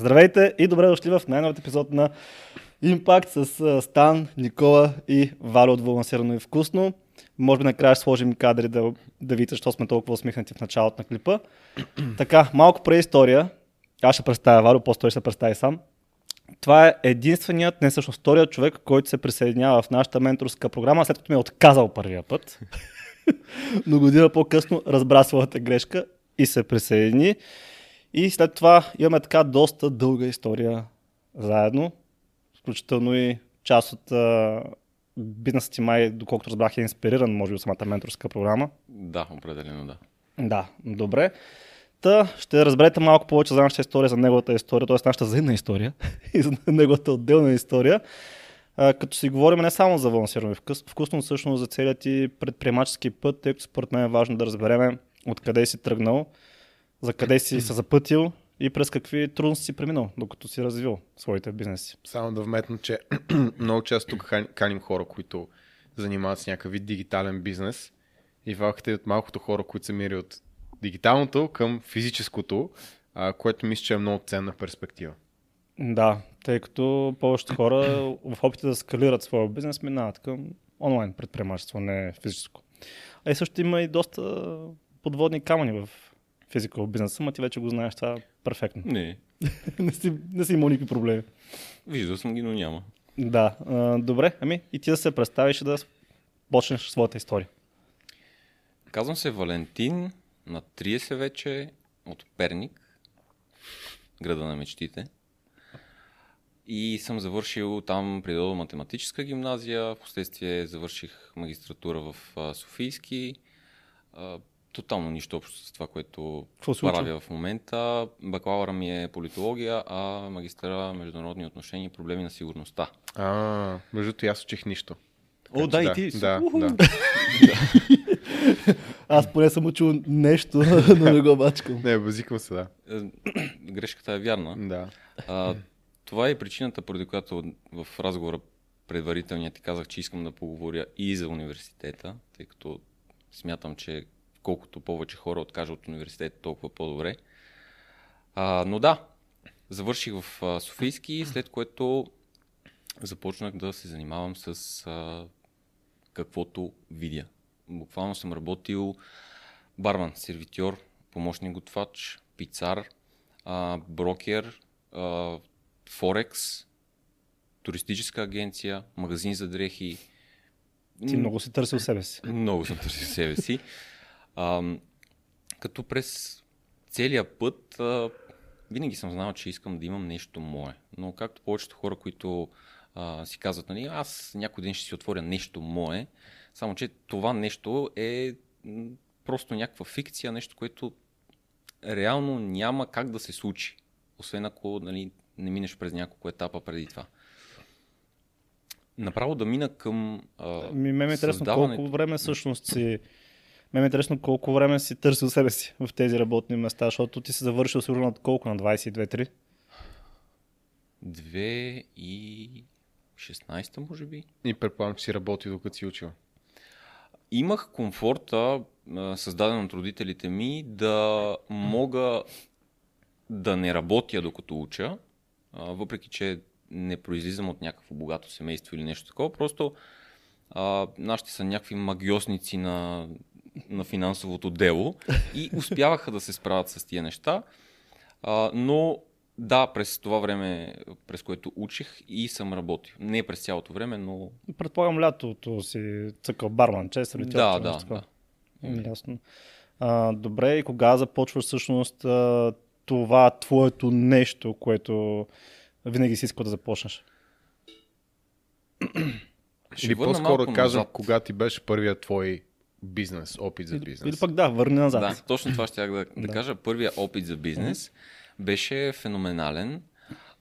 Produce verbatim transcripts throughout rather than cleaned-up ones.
Здравейте и добре дошли в най-новият епизод на Импакт с Стан, Никола и Варо от Балансирано и вкусно. Може би накрая ще сложим кадри да, да видите, защо сме толкова усмихнати в началото на клипа. Така, малко преистория. Аз ще представя Варо, после той ще се представи сам. Това е единственият, не всъщност вторият човек, който се присъединява в нашата менторска програма, след като ми е отказал първия път. Но година по-късно разбра своята грешка и се присъедини. И след това имаме така доста дълга история заедно, включително и част от бизнесът ти май, доколкото разбрах, е инспириран, може би, от самата менторска програма. Да, определено да. Да, добре. Та ще разберете малко повече за нашата история, за неговата история, т.е. нашата взаимна история и за неговата отделна история. А, като си говорим не само за балансирано и вкусно, всъщност за целият ти предприемачески път, тъй като според мен е важно да разберем откъде си тръгнал, за къде си се запътил и през какви трудности си преминал, докато си развил своите бизнеси. Само да вметна, че много често тук каним хора, които занимават с някакъв вид дигитален бизнес и валката е от малкото хора, които се мири от дигиталното към физическото, което мисля, че е много ценна перспектива. Да, тъй като повечето хора в опита да скалират своя бизнес минават към онлайн предприемачество, не физическо. А и също има и доста подводни камъни в физикал бизнеса, ама ти вече го знаеш това перфектно. Не. не, си, не си имал никакви проблеми. Виждал съм ги, но няма. Да. А, добре, ами и ти да се представиш и да почнеш своята история. Казвам се Валентин, на трийсет вече, от Перник, града на мечтите. И съм завършил там природо-математическа гимназия, впоследствие завърших магистратура в Софийски. Тотално нищо общо с това, което правя в момента. Бакалавъра ми е политология, а магистъра международни отношения и проблеми на сигурността. А, между другото, аз учих нищо. Така, О, да, да, и ти си. Да, да. Аз поне съм учил нещо, но не го бачкам. Не, базикам се, да. Грешката е вярна. Да. А, това е причината, поради която в разговора предварителния ти казах, че искам да поговоря и за университета, тъй като смятам, че колкото повече хора откажа от университета, толкова по-добре. А, но да, завърших в а, Софийски, след което започнах да се занимавам с а, каквото видя. Буквално съм работил барман, сервитьор, помощник готвач, пицар, а, брокер, а, Форекс, туристическа агенция, магазин за дрехи. Ти много си търсил себе си. Много съм търсил себе си. А, като през целия път а, винаги съм знал, че искам да имам нещо мое. Но както повечето хора, които а, си казват, нали, аз някой ден ще си отворя нещо мое, само че това нещо е просто някаква фикция, нещо, което реално няма как да се случи. Освен ако, нали, не минеш през няколко етапа преди това. Направо да мина към а, Ми, ме е интересно създаване... колко време всъщност си Мен е интересно колко време си търсил себе си в тези работни места, защото ти си завършил сигурно от колко на двайсет и две три? две хиляди и шестнайсета може би. И предполагам, че си работил докато си учил. Имах комфорта, създаден от родителите ми, да мога да не работя докато уча, въпреки че не произлизам от някакво богато семейство или нещо такова, просто нашите са някакви магиосници на... на финансовото дело и успяваха да се справят с тия неща. А, но да, през това време, през което учих и съм работил. Не през цялото време, но... Предполагам лятото си цъкал барман, че се летя. Да, да, да. Ясно. А, добре, и кога започваш всъщност това твоето нещо, което винаги си иска да започнеш? Или по-скоро казвам, кога ти беше първият твой бизнес, опит за бизнес. Или, или пък да, върни назад. Да, точно това ще я да, да кажа. Първия опит за бизнес беше феноменален.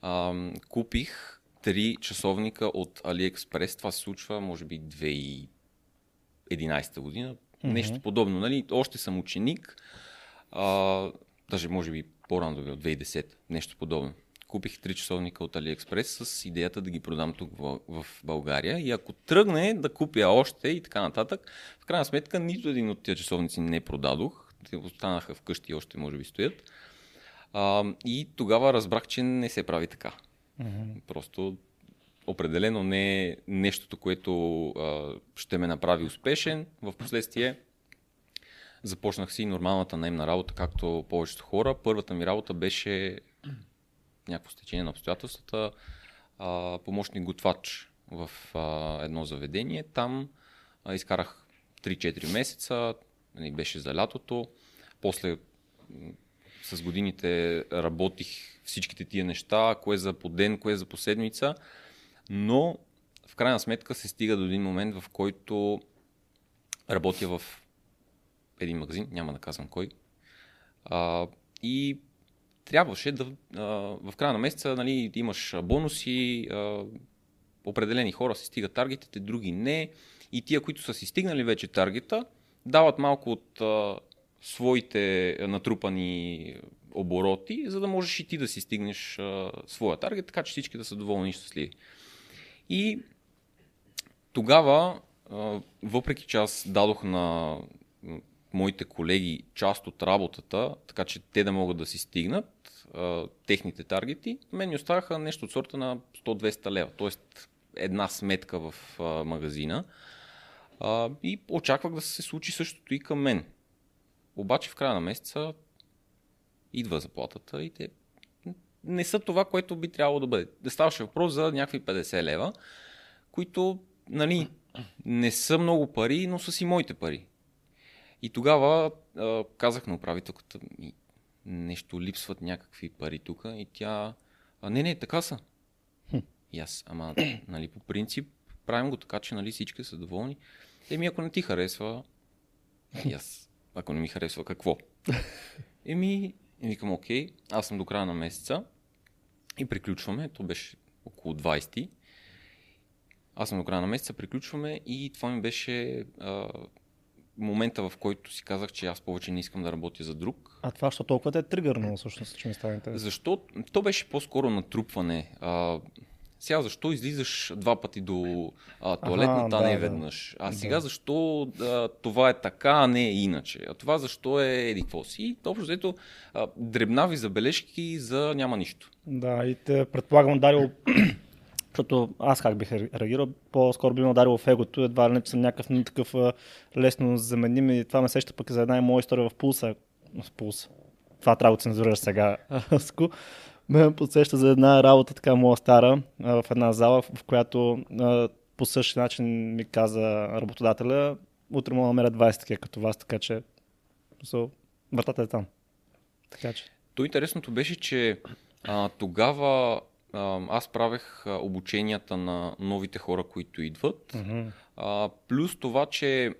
А, купих три часовника от Алиекспрес. Това се случва, може би, две хиляди и единайсета година. Нещо подобно. Нали? Още съм ученик. А, даже, може би, по-рано, от две хиляди и десета. Нещо подобно. Купих три часовника от Алиекспрес с идеята да ги продам тук в България и ако тръгне да купя още и така нататък, в крайна сметка нито един от тия часовници не продадох, останаха вкъщи и още може би стоят. А, и тогава разбрах, че не се прави така. Mm-hmm. Просто определено не е нещото, което а, ще ме направи успешен. В последствие започнах си нормалната наемна работа, както повечето хора. Първата ми работа беше някакво стечение на обстоятелствата, а, помощник готвач в а, едно заведение. Там а, изкарах три-четири месеца, не беше за лятото. После с годините работих всичките тия неща, кое за по ден, кое за по седмица, но в крайна сметка се стига до един момент, в който работя в един магазин, няма да казвам кой, а, и трябваше да а, в края на месеца, нали, имаш бонуси, а, определени хора си стигат таргетите, други не, и тия, които са си стигнали вече таргета, дават малко от а, своите натрупани обороти, за да можеш и ти да си стигнеш а, своя таргет, така че всички да са доволни и щастливи. И тогава, а, въпреки че аз дадох на моите колеги част от работата, така че те да могат да си стигнат а, техните таргети, мен ми оставаха нещо от сорта на сто-двеста лева, т.е. една сметка в а, магазина, а, и очаквах да се случи същото и към мен. Обаче в края на месеца идва заплатата и те не са това, което би трябвало да бъде. Да ставаше въпрос за някакви петдесет лева, които, нали, не са много пари, но са си моите пари. И тогава а, казах на управителката, нещо липсват някакви пари тук, и тя, а, не, не, така са. И аз, ама, нали, по принцип правим го така, че, нали, всички са доволни. Еми, ако не ти харесва, и аз, ако не ми харесва, какво? Еми, и викам, окей, аз съм до края на месеца и приключваме, то беше около двайсети. Аз съм до края на месеца, приключваме, и това ми беше а, момента, в който си казах, че аз повече не искам да работя за друг. А това, що толкова те е тригърнало, всъщност, че ми става интересно? Защо? То беше по-скоро натрупване. А, сега защо излизаш два пъти до а, туалетната, а, да, не веднъж? А сега да. Защо а, това е така, а не е иначе? А това защо е еди какво си? И общо взето дребнави забележки за няма нищо. Да, и те предполагам дарило, защото аз как бих реагирал, по-скоро би ме ударило в егото, едва ли не съм някакъв не такъв лесно заменим, и това ме сеща пък за една и моя история в Пулса. В Пулса. Това трябва да цензурираш сега. Ме подсеща за една работа, така моя стара, в една зала, в която по същия начин ми каза работодателя, утре му намеря двайсет такива като вас, така че so, вратата е там. Така че. То интересното беше, че а, тогава а, аз правех обученията на новите хора, които идват, mm-hmm. а, плюс това, че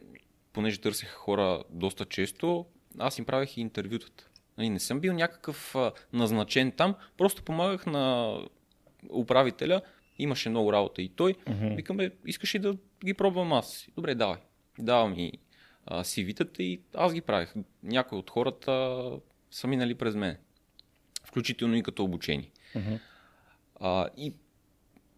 понеже търсех хора доста често, аз им правех и интервютата. Не съм бил някакъв назначен там, просто помагах на управителя, имаше много работа и той. Mm-hmm. Викаме, искаш ли да ги пробвам аз? Добре, давай. Давам и си ви-тата и аз ги правих. Някои от хората са минали през мен, включително и като обучение. Mm-hmm. А, и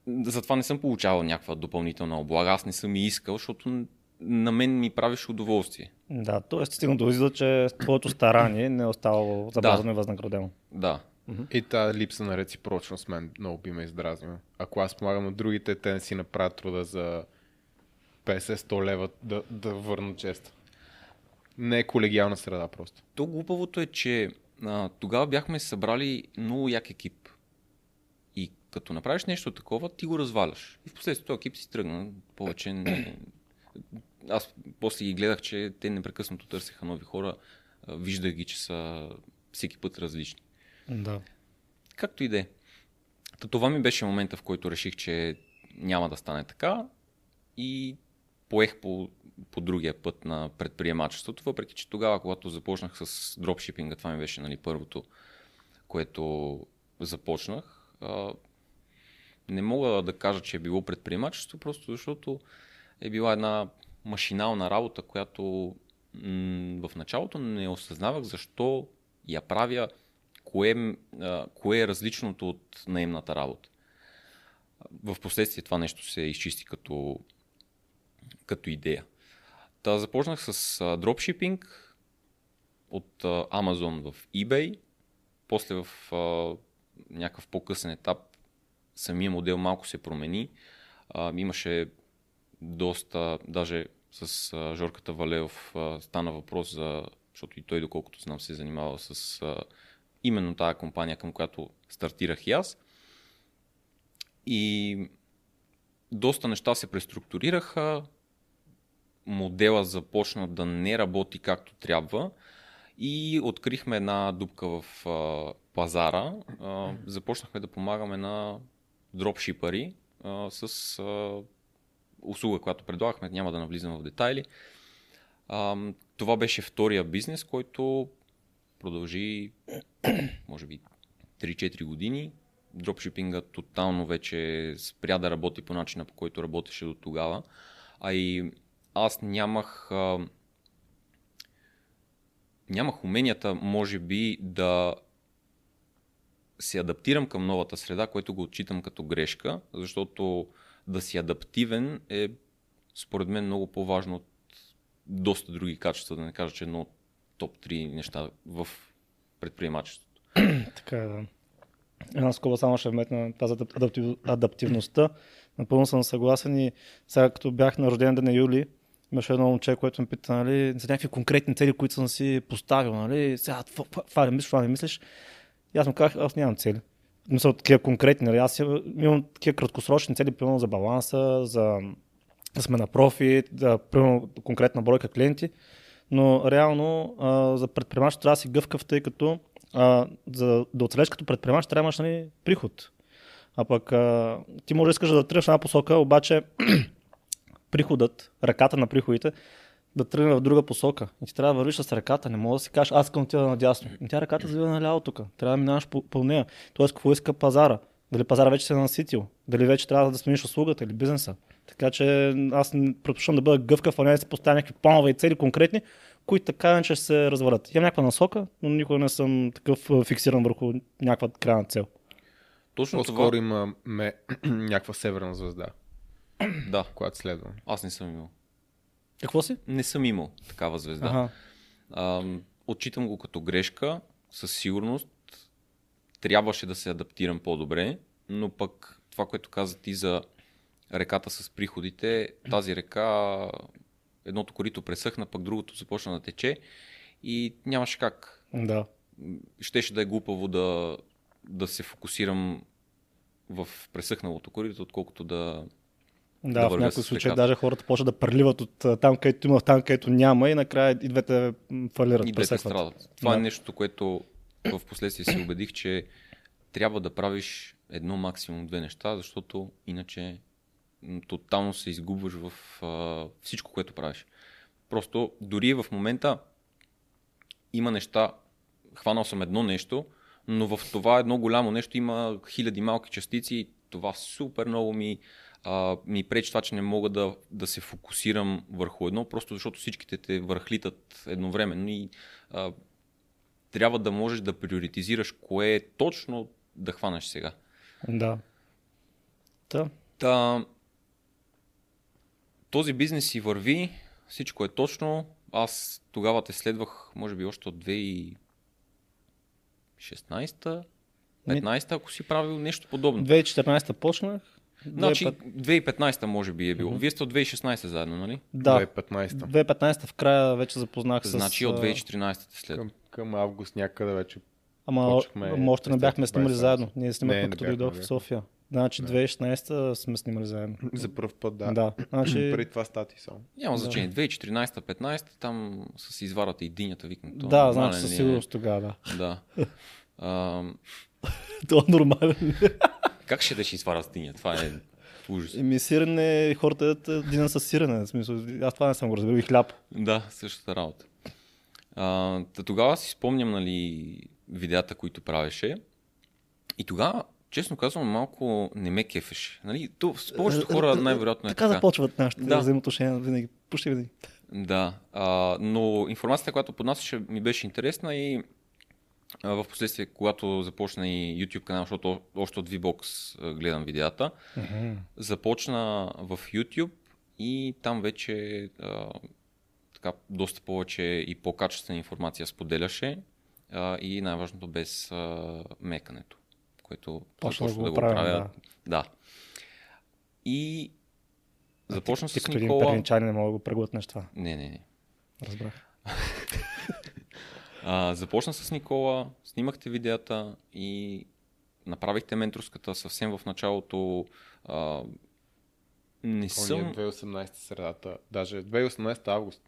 затова не съм получавал някаква допълнителна облага, аз не съм и искал, защото на мен ми правиш удоволствие. Да, т.е. стигна до извода, че твоето старание не е оставало забазано и възнаградено. Да. И тази липса на реципрочност мен много би ме издразнила. Ако аз помагам на другите, те не си направят труда за петдесет-сто лева да, да върна чест. Не е колегиална среда просто. То глупавото е, че а, тогава бяхме събрали много як екип. И като направиш нещо такова, ти го разваляш. И впоследствие този екип си тръгна. Повече не... Аз после ги гледах, че те непрекъснато търсеха нови хора, виждах ги, че са всеки път различни. Да. Както и да е. Това ми беше момента, в който реших, че няма да стане така, и поех по, по другия път на предприемачеството, въпреки че тогава, когато започнах с дропшипинга, това ми беше, нали, първото, което започнах. Не мога да кажа, че е било предприемачество, просто защото е била една машинална работа, която м- в началото не осъзнавах защо я правя, кое, а, кое е различното от наемната работа. В последствие това нещо се изчисти като, като идея. Та започнах с а, дропшипинг от а, Amazon в eBay, После в а, някакъв по-късен етап самия модел малко се промени. А, имаше доста, даже с а, Жорката Валеев а, стана въпрос за, защото и той, доколкото знам, се занимавал с а, именно тази компания, към която стартирах и аз. И доста неща се преструктурираха, модела започна да не работи както трябва и открихме една дупка в а, пазара. А, започнахме да помагаме на дропшипари а, с а, услуга, която предлагахме, няма да навлизам в детайли. А, това беше втория бизнес, който продължи може би три-четири години. Дропшипинга тотално вече спря да работи по начина, по който работеше до тогава. А и аз нямах а, нямах уменията, може би, да се адаптирам към новата среда, което го отчитам като грешка, защото да си адаптивен е според мен много по-важно от доста други качества, да не кажа, че едно от топ три неща в предприемачеството. Така е, да. Една скоба само ще вметна тази адаптив, адаптивността. Напълно съм съгласен и сега като бях на рожден ден на Юли, имаше едно момче, което ме пита, нали, за някакви конкретни цели, които съм си поставил, нали, сега това не мислиш, това не мислиш. И аз му казах, аз нямам цели. Мисля, такива конкретни, нали, аз имам такива краткосрочни цели, примерно за баланса, за да сме на профит, да, примерно конкретна бройка клиенти, но реално а, за предприемач трябва да си гъвкав, тъй като а, за да оцелеш като предприемач трябва да имаш, нали, приход. А пък а, ти може да искаш да тръгнеш в една посока, обаче приходът, ръката на приходите, да тръгне в друга посока. И ти трябва да вървиш с ръката, не мога да си кажеш, аз към отида надясно. И тя ръката завива наляво тук, трябва да минаваш по, по нея. Тоест, какво иска пазара? Дали пазара вече се е наситил? Дали вече трябва да смениш услугата или бизнеса? Така че аз предпочитам да бъда гъвкав, а не да се поставя някакви планове и цели конкретни, които така иначе ще се развалят. Имам някаква насока, но никога не съм такъв фиксиран върху някаква крайна цел. Точно скоро имаме някаква северна звезда, да, която следва. Аз не съм имал. Какво си? Не съм имал такава звезда. А, отчитам го като грешка, със сигурност. Трябваше да се адаптирам по-добре, но пък това, което каза ти за реката с приходите, тази река, едното корито пресъхна, пък другото започна да тече и нямаше как. Да. Щеше да е глупаво да, да се фокусирам в пресъхналото корито, отколкото да... Да, да, в някои случаи даже хората почват да преливат от там, където има, в там, където няма и накрая и двете фалират. И двете страдат. Това да. Е нещо, което в последствие се убедих, че трябва да правиш едно максимум две неща, защото иначе тотално се изгубваш в а, всичко, което правиш. Просто дори в момента има неща, хванал съм едно нещо, но в това едно голямо нещо има хиляди малки частици и това супер много ми Uh, ми пречи това, че не мога да, да се фокусирам върху едно, просто защото всичките те върхлитат едновременно и uh, трябва да можеш да приоритизираш кое е точно да хванеш сега. Да. Та. Та, този бизнес си върви, всичко е точно. Аз тогава те следвах, може би още от две хиляди и шестнадесета, петнадесета, ако си правил нещо подобно. две хиляди и четиринадесета почнах. Значи две хиляди и петнадесета може би е било. Mm-hmm. Вие сте от две хиляди и шестнадесета заедно, нали? Да, две хиляди и петнадесета в края вече запознах значи, с... Значи от две хиляди и четиринадесета след. Към, към август някъде вече Ама, почнахме... Ама още не бяхме снимали заедно. Ние снимахме не, като дойдох в София. Значи две хиляди и шестнадесета сме снимали заедно. За първ път, да. да. Значи... Преди това стати само. Няма значение. две хиляди и четиринадесета петнадесета там с изварата и динята викнато. Да, значи със сигурност тогава, да. Това е нормален. Как ще да ще извара диня? Това е ужас. Еми сирене, хората едат дина с сирене. В смисъл, аз това не съм го разбирал и хляб. Да, същата работа. А, тогава си спомням, нали, видеята, които правеше и тогава, честно казвам, малко не ме кефеше. Нали? То, с повечето хора най-вероятно е така. Така започват нашите да. взаимоотношения винаги. Почти винаги. Да, а, но информацията, която поднасяше, ми беше интересна и в последствие, когато започна и YouTube канал, защото още от VBox гледам видеята, mm-hmm. започна в YouTube и там вече а, така, доста повече и по-качествена информация споделяше. а, и най-важното без а, мекането, което започна да го правя. Да. да. И а започна ти, с Никола. Ти като един перничанин не мога да го преглътнеш това. Не, не, не. Разбрах. а, започна с Никола, снимахте видеята и направихте менторската съвсем в началото. А, не съм... О, две хиляди и осемнадесета средата, даже две хиляди и осемнадесета август.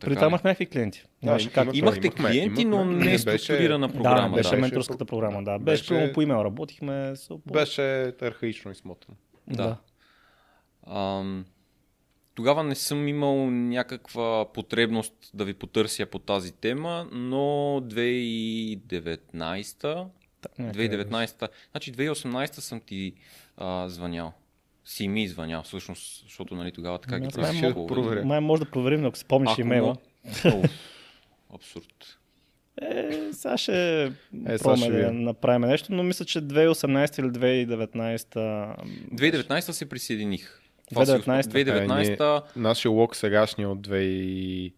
Преди това имахме някакви клиенти. Да, имахте имахме, клиенти, имахме, но не е структурирана програма. Да, беше да. менторската програма, да. Беше, беше по имейл работихме. С... Беше архаично измотано. Да. да. Ам, тогава не съм имал някаква потребност да ви потърся по тази тема, но две хиляди и деветнадесета две хиляди и деветнадесета Значи две хиляди и осемнадесета съм ти а, звънял. Си ми звънял, всъщност, защото нали, тогава така не, ги правиш. Май, май, май може да проверим, ако си помниш имейла. М- Абсурд. Е, сега ще е, пробваме да направим нещо, но мисля, че две хиляди и осемнадесета или две хиляди и деветнадесета две хиляди и деветнадесета се присъединих. две хиляди и деветнадесета Е, нашия лог сегашния от, две...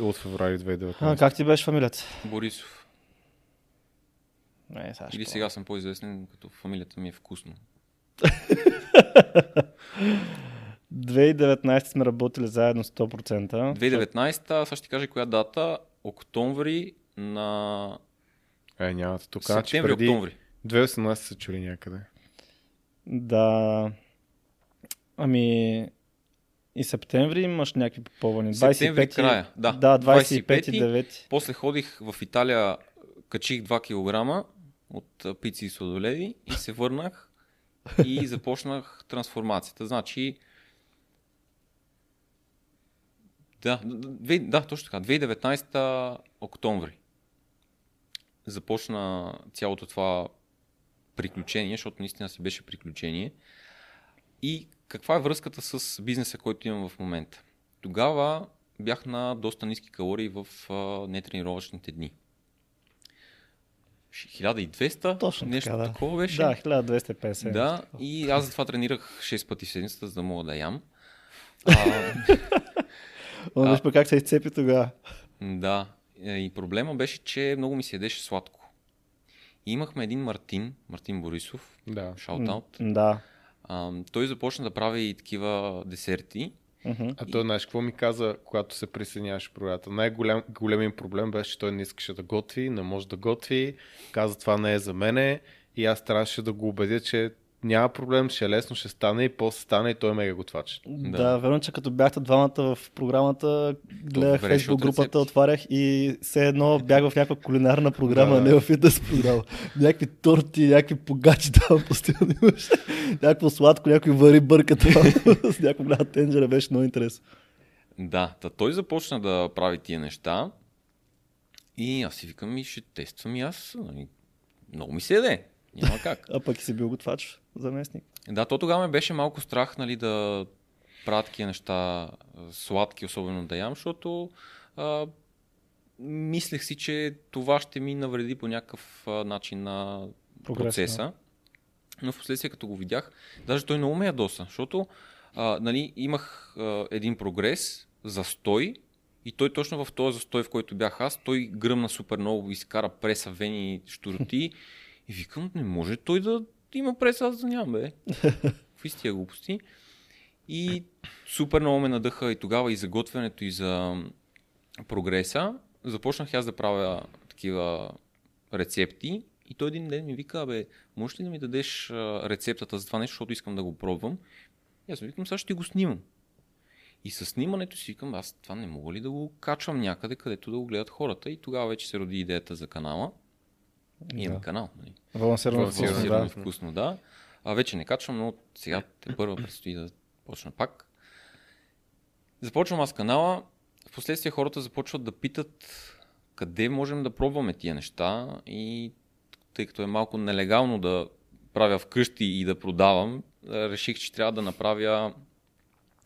от феврари две хиляди и деветнадесета А, как ти беше фамилията? Борисов. Не, сега или сега съм по-известен, като фамилията ми е вкусно. две хиляди и деветнадесета сме работили заедно сто процента две хиляди и деветнадесета сега ще ти кажа коя дата, октомври на... Е, нямате тук, че преди две хиляди и осемнадесета се чули някъде. Да, ами и септември имаш някакви попълвани. Септември двадесет и пети края, да. Да, двадесет и пети, девети После ходих в Италия, качих два килограма от пици и сладоледи и се върнах. И започнах трансформацията. Значи. Да, да, точно така. две хиляди и деветнадесета октомври. Започна цялото това приключение, защото наистина си беше приключение. И каква е връзката с бизнеса, който имам в момента? Тогава бях на доста ниски калории в нетренировъчните дни. хиляда и двеста Точно нещо така, да. Такова беше. Да, хиляда двеста и петдесет Да, и аз затова тренирах шест пъти в седмицата, за да мога да ям. Но виж как се изцепи тогава. Да, и проблема беше, че много ми се ядеше сладко. И имахме един Мартин, Мартин Борисов, да. шаут-аут. Да. А, той започна да прави и такива десерти. Uh-huh. А той, знаеш, какво ми каза, когато се присъединяваше програмата? Най-големият проблем беше, че той не искаше да готви, не може да готви, каза това не е за мене и аз трябваше да го убедя, че няма проблем, ще лесно, ще стане и после стане и той е мега готвач. Да, да, верно, че като бяхте двамата в програмата, гледах Facebook групата, отварях и все едно бях в някаква кулинарна програма, да, не в фитнес програма. Някакви торти, някакви погачи там постоянно имаше. Някакво сладко, някой вари бърка там с някаква голяма тенджера, беше много интересно. Да, та той започна да прави тия неща и аз си викам и ще тествам и аз. Много ми се яде. Няма как. А пък и си бил готвач, заместник. Да, то тогава ме беше малко страх, нали, да правя такива неща сладки, особено да ям, защото а, мислех си, че това ще ми навреди по някакъв начин на прогресно процеса. Но в последствие, като го видях, даже той не умея доса, защото а, нали, имах а, един прогрес, застой и той точно в този застой, в който бях аз, той гръмна супер много, изкара преса, вени, щуроти. И викам, не може той да има преса, аз да нямам, бе. Какви си тия глупости. И супер много ме надъха и тогава и за готвянето, и за прогреса. Започнах аз да правя такива рецепти. И той един ден ми вика, бе, можеш ли да ми дадеш рецептата за това нещо, защото искам да го пробвам. И аз му викам, сега ще го снимам. И със снимането си викам, аз това не мога ли да го качвам някъде, където да го гледат хората. И тогава вече се роди идеята за канала. И имам да. канал. Балансирано и вкусно, да. вкусно, да. А вече не качвам, но сега те първа предстои да почна пак. Започвам аз канала. Впоследствие хората започват да питат къде можем да пробваме тия неща и тъй като е малко нелегално да правя вкъщи и да продавам, реших, че трябва да направя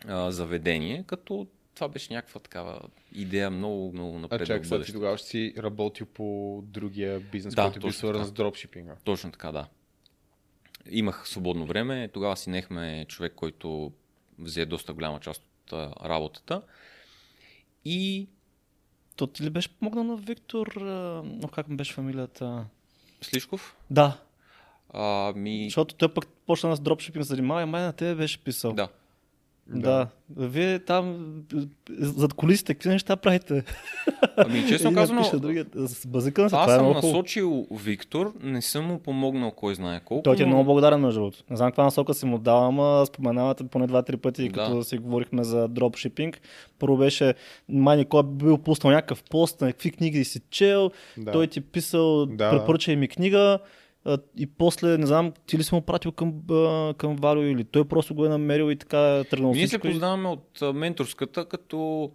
а, заведение, като това беше някаква такава идея много, много напред. А чак, сега ти тогава ще си работил по другия бизнес, да, който бил свързан с дропшипинга. Точно така, да. Имах свободно време, тогава си нехме човек, който взе доста голяма част от работата и То ти ли беше помогнал на Виктор, но как му беше фамилията? Слишков? Да. А, ми... Защото той пък почна нас дропшипинг да се занимава и май на тебе беше писал. Да. Да. да. Вие там зад колисите, какви неща правите? Ами честно казано, базикън, аз съм е насочил Виктор, не съм му помогнал кой знае колко. Той ти е много благодарен на живота. Не знам каква насока си му дал, ама споменавате поне два-три пъти, да. Като си говорихме за дропшипинг. Първо беше, май Никола бил пуснал някакъв пост, на какви книги си чел, да. Той ти писал, да. Препоръчай ми книга. И после, не знам, ти ли си му пратил към, към Варо или той просто го е намерил и така тръгнал. Ние се познаваме от менторската, като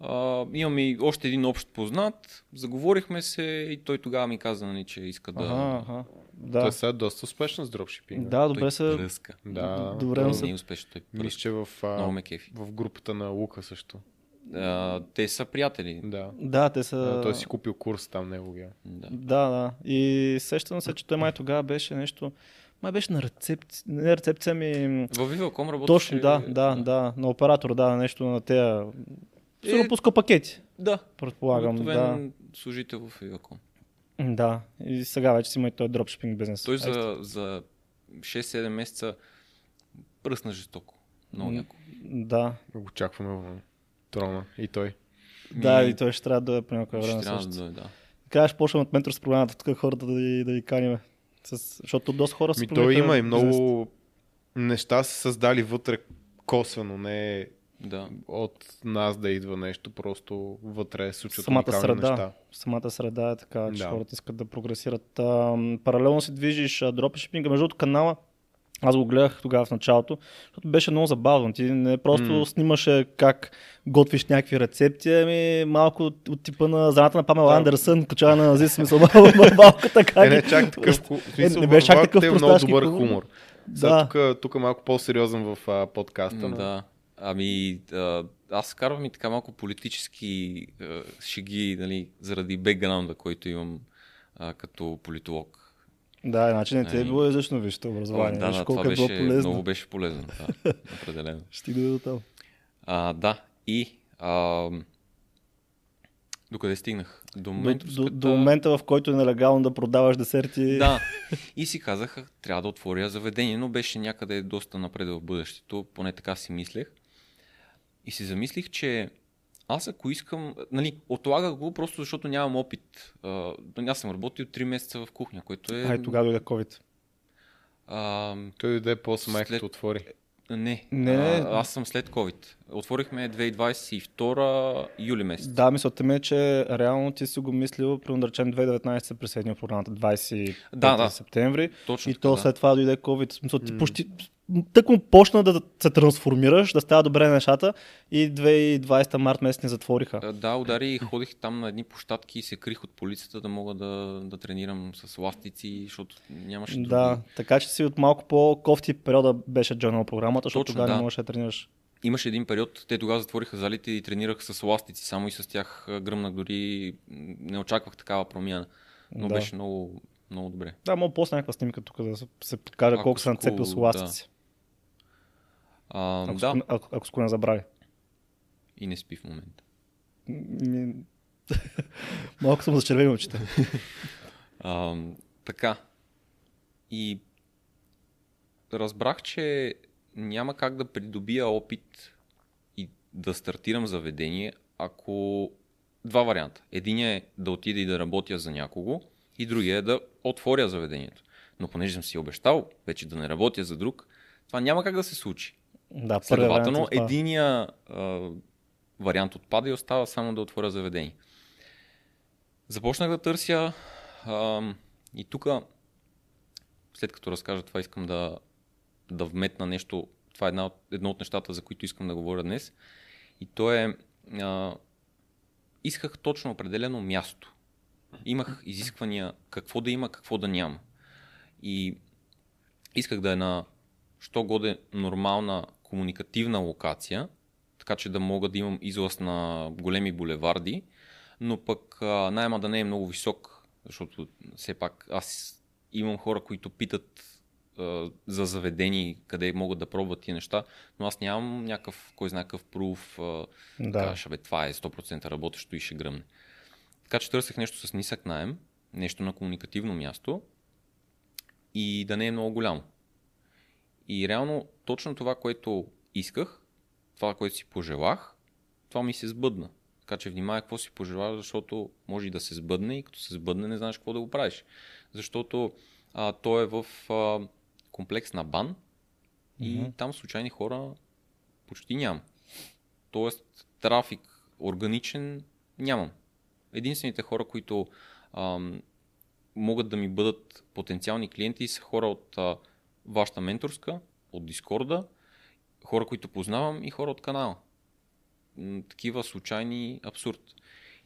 а, имаме още един общ познат, заговорихме се и той тогава ми каза, нали, че иска да... Ага, ага. Да. Той сега е доста успешен с дропшипинга. Да, добре се... Пръска. Да, добре той се... не е успешен, той пръска. Мисля, че в, а, в групата на Лука също. Uh, те са приятели. Да. Да, те са... uh, той си купил курс там него Гео. Да. да, да. И сещам се, че той май тогава беше нещо... Май беше на рецепция. Не рецепция ми... Във Виваком работеше. Точно, да, да, да, да. На оператор, да, нещо на тея... Е... Е... пуска пакети. Да. Предполагам, готовен да. Служител в Виваком. Да. И сега вече си има и той дропшипинг бизнес. Той за, за шест-седем месеца пръсна жестоко. Много яко. Да. Го очакваме в... Трона. И той. Да, и, и той ще трябва да дойде по някаква време. Ще трябва да дойде, да. Така ще почнем от ментор с програмата, тук хората да ви, да ви каним. С... Защото доста хора се променят. Той има и много неща са създали вътре косвено, не да. От нас да идва нещо, просто вътре се случват уникални неща. Самата среда е така, че да. Хората искат да прогресират. А, паралелно се движиш дропшипинга, между другото канала. Аз го гледах тогава в началото, защото беше много забавно. Ти не просто mm. снимаше как готвиш някакви рецепти, ами малко от, от типа на заната на Памела yeah. Андерсън, качава на Ази, смисъл малко така. Е, не, чак такъв, е, не беше чак такъв просташки много добър хумор. Да. Тук, тук малко по-сериозен в а, подкаста. Mm, да. Ами а, аз карвам и така малко политически а, шеги, нали, заради бекграунда, който имам а, като политолог. Да, иначе не ти е било излишно висшето образование. Да, да, това беше, много беше полезно. Да, определено. Ще ти до там. А, да, и а, докъде стигнах? До, до, до, до момента, в който е нелегално да продаваш десерти. Да, и си казах, трябва да отворя заведение, но беше някъде доста напред в бъдещето, поне така си мислех. И си замислих, че аз ако искам, нали, отлагах го просто защото нямам опит. Аз съм работил три месеца в кухня, което е... Ай, тогава дойде COVID. А, той дойде после майка след... отвори. Не, не, а, аз съм след COVID. Отворихме две хиляди двадесет и втора юли месец. Да, мисълта ми е, че реално ти си го мислил, предречем две хиляди и деветнадесета се присъединил в програмата двадесет и пети да, да. Септември. Точно и така, то след да. Това дойде COVID. Мисъл, ти mm. почти... Тък му почна да се трансформираш, да става добре нещата и две хиляди и двадесета март месец ни затвориха. Да, удари и ходих там на едни площадки и се крих от полицията да мога да, да тренирам с ластици, защото нямаше други. Да, така че си от малко по-кофти периода беше джойнал програмата, защото тогава да. Не можеш да тренираш. Имаше един период, те тогава затвориха залите и тренирах с ластици, само и с тях гръмнах, дори не очаквах такава промяна, но да. Беше много, много добре. Да, мога после някаква снимка тук да се покаже колко се нацепил с ластици. Да. А, ако, да. Ско, ако, ако ско не забрави. И не спи в момента. Ми... Малко съм зачервени очите. Така. И разбрах, че няма как да придобия опит и да стартирам заведение, ако... Два варианта. Единият е да отида и да работя за някого и другия е да отворя заведението. Но понеже съм си обещал вече да не работя за друг, това няма как да се случи. Да, следователно, единия а, вариант отпада и остава само да отворя заведение. Започнах да търся а, и тук, след като разкажа това, искам да, да вметна нещо. Това е една от, едно от нещата, за които искам да говоря днес. И то е, а, исках точно определено място. Имах изисквания какво да има, какво да няма. И исках да е на що годе нормална комуникативна локация, така че да мога да имам излъз на големи булеварди, но пък наема да не е много висок, защото все пак аз имам хора, които питат а, за заведени, къде могат да пробват тия неща, но аз нямам някакъв, кой знае какъв пруф, да. Кажа, бе, това е сто процента работещо и ще гръмне. Така че търсех нещо с нисък наем, нещо на комуникативно място и да не е много голямо. И реално точно това, което исках, това, което си пожелах, това ми се сбъдна. Така че внимавай какво си пожелаваш, защото може и да се сбъдне и като се сбъдне не знаеш какво да го правиш. Защото а, той е в а, комплекс на бан и mm-hmm. там случайни хора почти няма. Тоест трафик органичен нямам. Единствените хора, които а, могат да ми бъдат потенциални клиенти са хора от а, вашата менторска, от Дискорда, хора, които познавам и хора от канала. Такива случайни абсурд.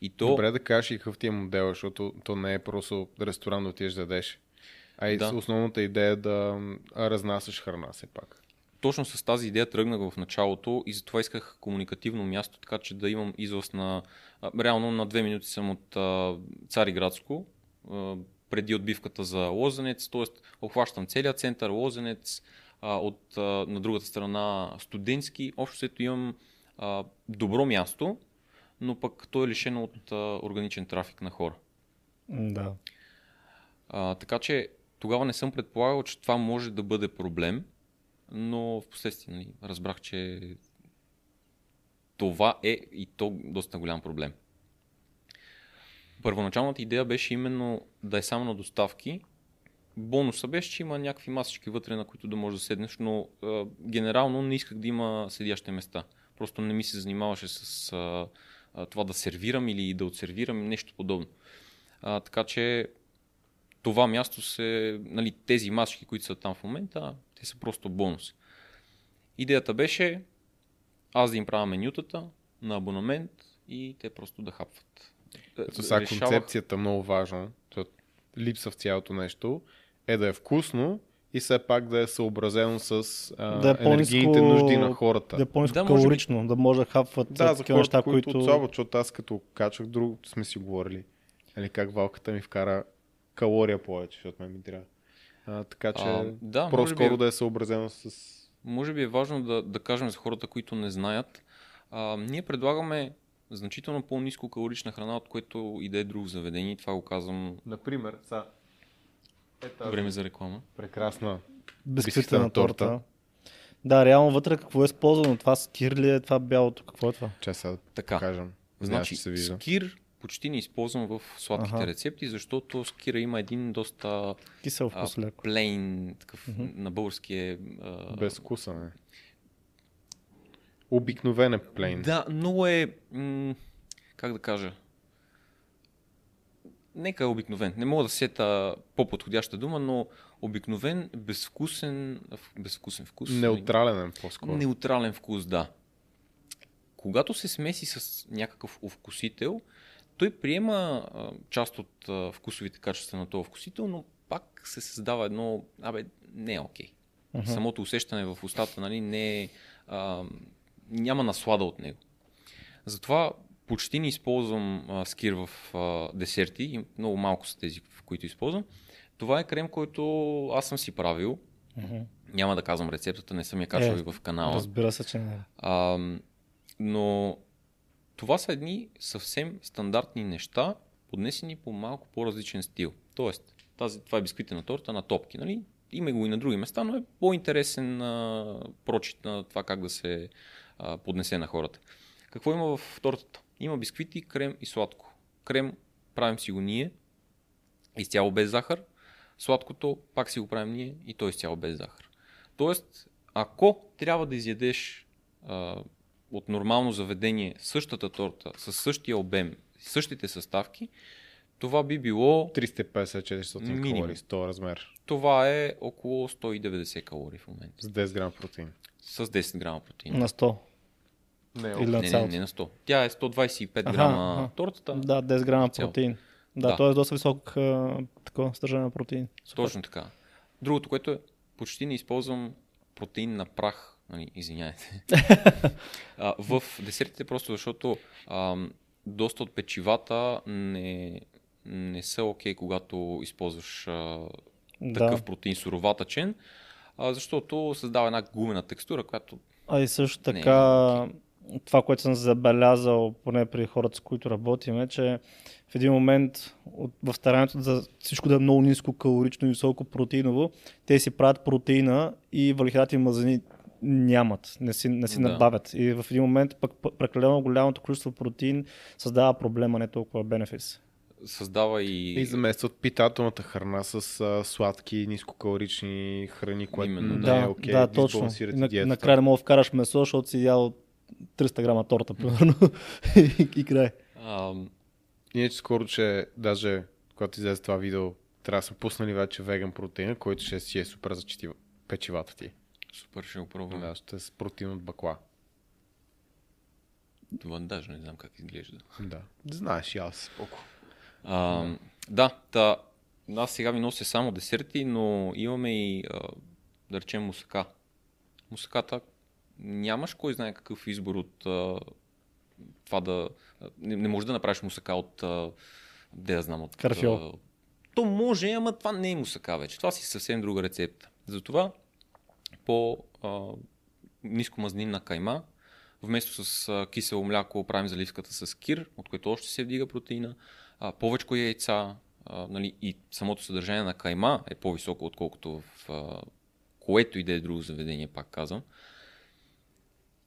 И то... Добре да кажеш и какъв ти е модел, защото то не е просто ресторант да отидеш да ядеш. А и да. Основната идея е да разнасяш храна все пак. Точно с тази идея тръгнах в началото и затова исках комуникативно място, така че да имам излъз на... Реално на две минути съм от Цариградско, преди отбивката за Лозенец, т.е. обхващам целият център, Лозенец, от, на другата страна Студентски. Общо след имам а, добро място, но пък то е лишено от а, органичен трафик на хора. Да. А, така че тогава не съм предполагал, че това може да бъде проблем, но впоследствие разбрах, че това е и то доста голям проблем. Първоначалната идея беше именно да е само на доставки. Бонусът беше, че има някакви масички вътре, на които да можеш да седнеш, но а, генерално не исках да има седящи места. Просто не ми се занимаваше с а, а, това да сервирам или да отсервирам, нещо подобно. А, така че това място се, нали, тези масички, които са там в момента, те са просто бонус. Идеята беше аз да им правя менютата на абонамент и те просто да хапват. Ето сега решавах... концепцията е много важна, липса в цялото нещо, е да е вкусно и все пак да е съобразено с а, да е енергийните нужди на хората. Да е по-ниско да, калорично, може... да може да хапват да, за такива неща, които... които... отслабват, защото аз като качах друго, сме си говорили. Али как валката ми вкара калория повече, защото ме ми трябва. А, така че а, да, по-скоро би... да е съобразено с... Може би е важно да, да кажем за хората, които не знаят. А, ние предлагаме значително по-ниско калорична храна, от което и да е друго заведение. Това го казвам... Например, са... Е тази... Време за реклама. Прекрасна бисквитена торта. торта. Да, реално вътре какво е сползвано? Това скир ли е? Това бялото? Какво е това? Че сега така. Покажем. Значи се скир почти не използвам в сладките ага. рецепти, защото скира има един доста... Кисел вкус леко. Плейн, такъв uh-huh. на български е... А... Безвкусен. Обикновен е плейн. Да, но е... М- как да кажа? Нека е обикновен. Не мога да сета по-подходяща дума, но обикновен, безвкусен... Безвкусен вкус. Неутрален е по-скоро. Неутрален вкус, да. Когато се смеси с някакъв овкусител, той приема а, част от а, вкусовите качества на този овкусител, но пак се създава едно... Абе, не е окей. Okay. Uh-huh. Самото усещане в устата, нали, не е... А, няма наслада от него. Затова почти не използвам а, скир в а, десерти и много малко са тези, които използвам. Това е крем, който аз съм си правил. Mm-hmm. Няма да казвам рецептата, не съм я качвал е, и в канала. Разбира се, че не. А, но това са едни съвсем стандартни неща, поднесени по малко по-различен стил. Тоест, тази, това е бисквитена торта на топки, нали? Има го и на други места, но е по-интересен а, прочит на това как да се а, поднесе на хората. Какво има в тортата? Има бисквити, крем и сладко. Крем правим си го ние, изцяло без захар. Сладкото пак си го правим ние и то изцяло без захар. Тоест, ако трябва да изядеш а, от нормално заведение същата торта, със същия обем, същите съставки, това би било триста и петдесет до четиристотин калории, сто размер. Това е около сто и деветдесет калории в момента. С десет грама протеин. С десет грама протеин. На сто. Не, Или не, не, не на сто. Тя е сто двадесет и пет аха, грама аха. Тортата. Да, десет грама протеин. Да, да, т.е. доста висок такова съдържание на протеин. Супер. Точно така. Другото, което е, почти не използвам протеин на прах. Нали, извиняйте. а, в десертите просто, защото а, доста от печивата не... не са окей, okay, когато използваш а, такъв да. Протеин суроватъчен, а, защото създава една гумена текстура, която... А и също така е okay. това, което съм забелязал, поне при хората, с които работим, е, че в един момент от, в старанието за всичко да е много ниско калорично и високо протеиново, те си правят протеина и въглехидрати и мазнини нямат, не си, не си да. набавят. И в един момент пък прекалено голямото количество протеин създава проблема, не толкова бенефис. Създава и... и заместват питателната храна с а, сладки, нискокалорични храни, което именно, не да, е окей, да, дисбалансират и диетата. Накрая не мога да вкараш месо, защото си ядал триста грама торта, примерно. и, и край. А, иначе скоро, че даже когато излезе това видео, трябва да сме пуснали вече веган протеина, който ще си е супер за четива, печивата ти. Супер, ще го пробвам. Да, ще е с протеин от бакла. Това даже не знам как изглежда. Да, знаеш и аз колко. А, да, та, аз сега ви нося само десерти, но имаме и, а, да речем, мусака. Мусаката нямаш кой знае какъв избор от а, това да... Не, не можеш да направиш мусака от... А, де да знам, от... Карфио. То може, ама това не е мусака вече. Това си съвсем друга рецепта. Затова по а, ниско мазнинна кайма, вместо с а, кисело мляко правим заливката с кир, от което още се вдига протеина. А, повечко яйца, а, нали, и самото съдържание на кайма е по-високо, отколкото в а, което и да е друго заведение, пак казвам.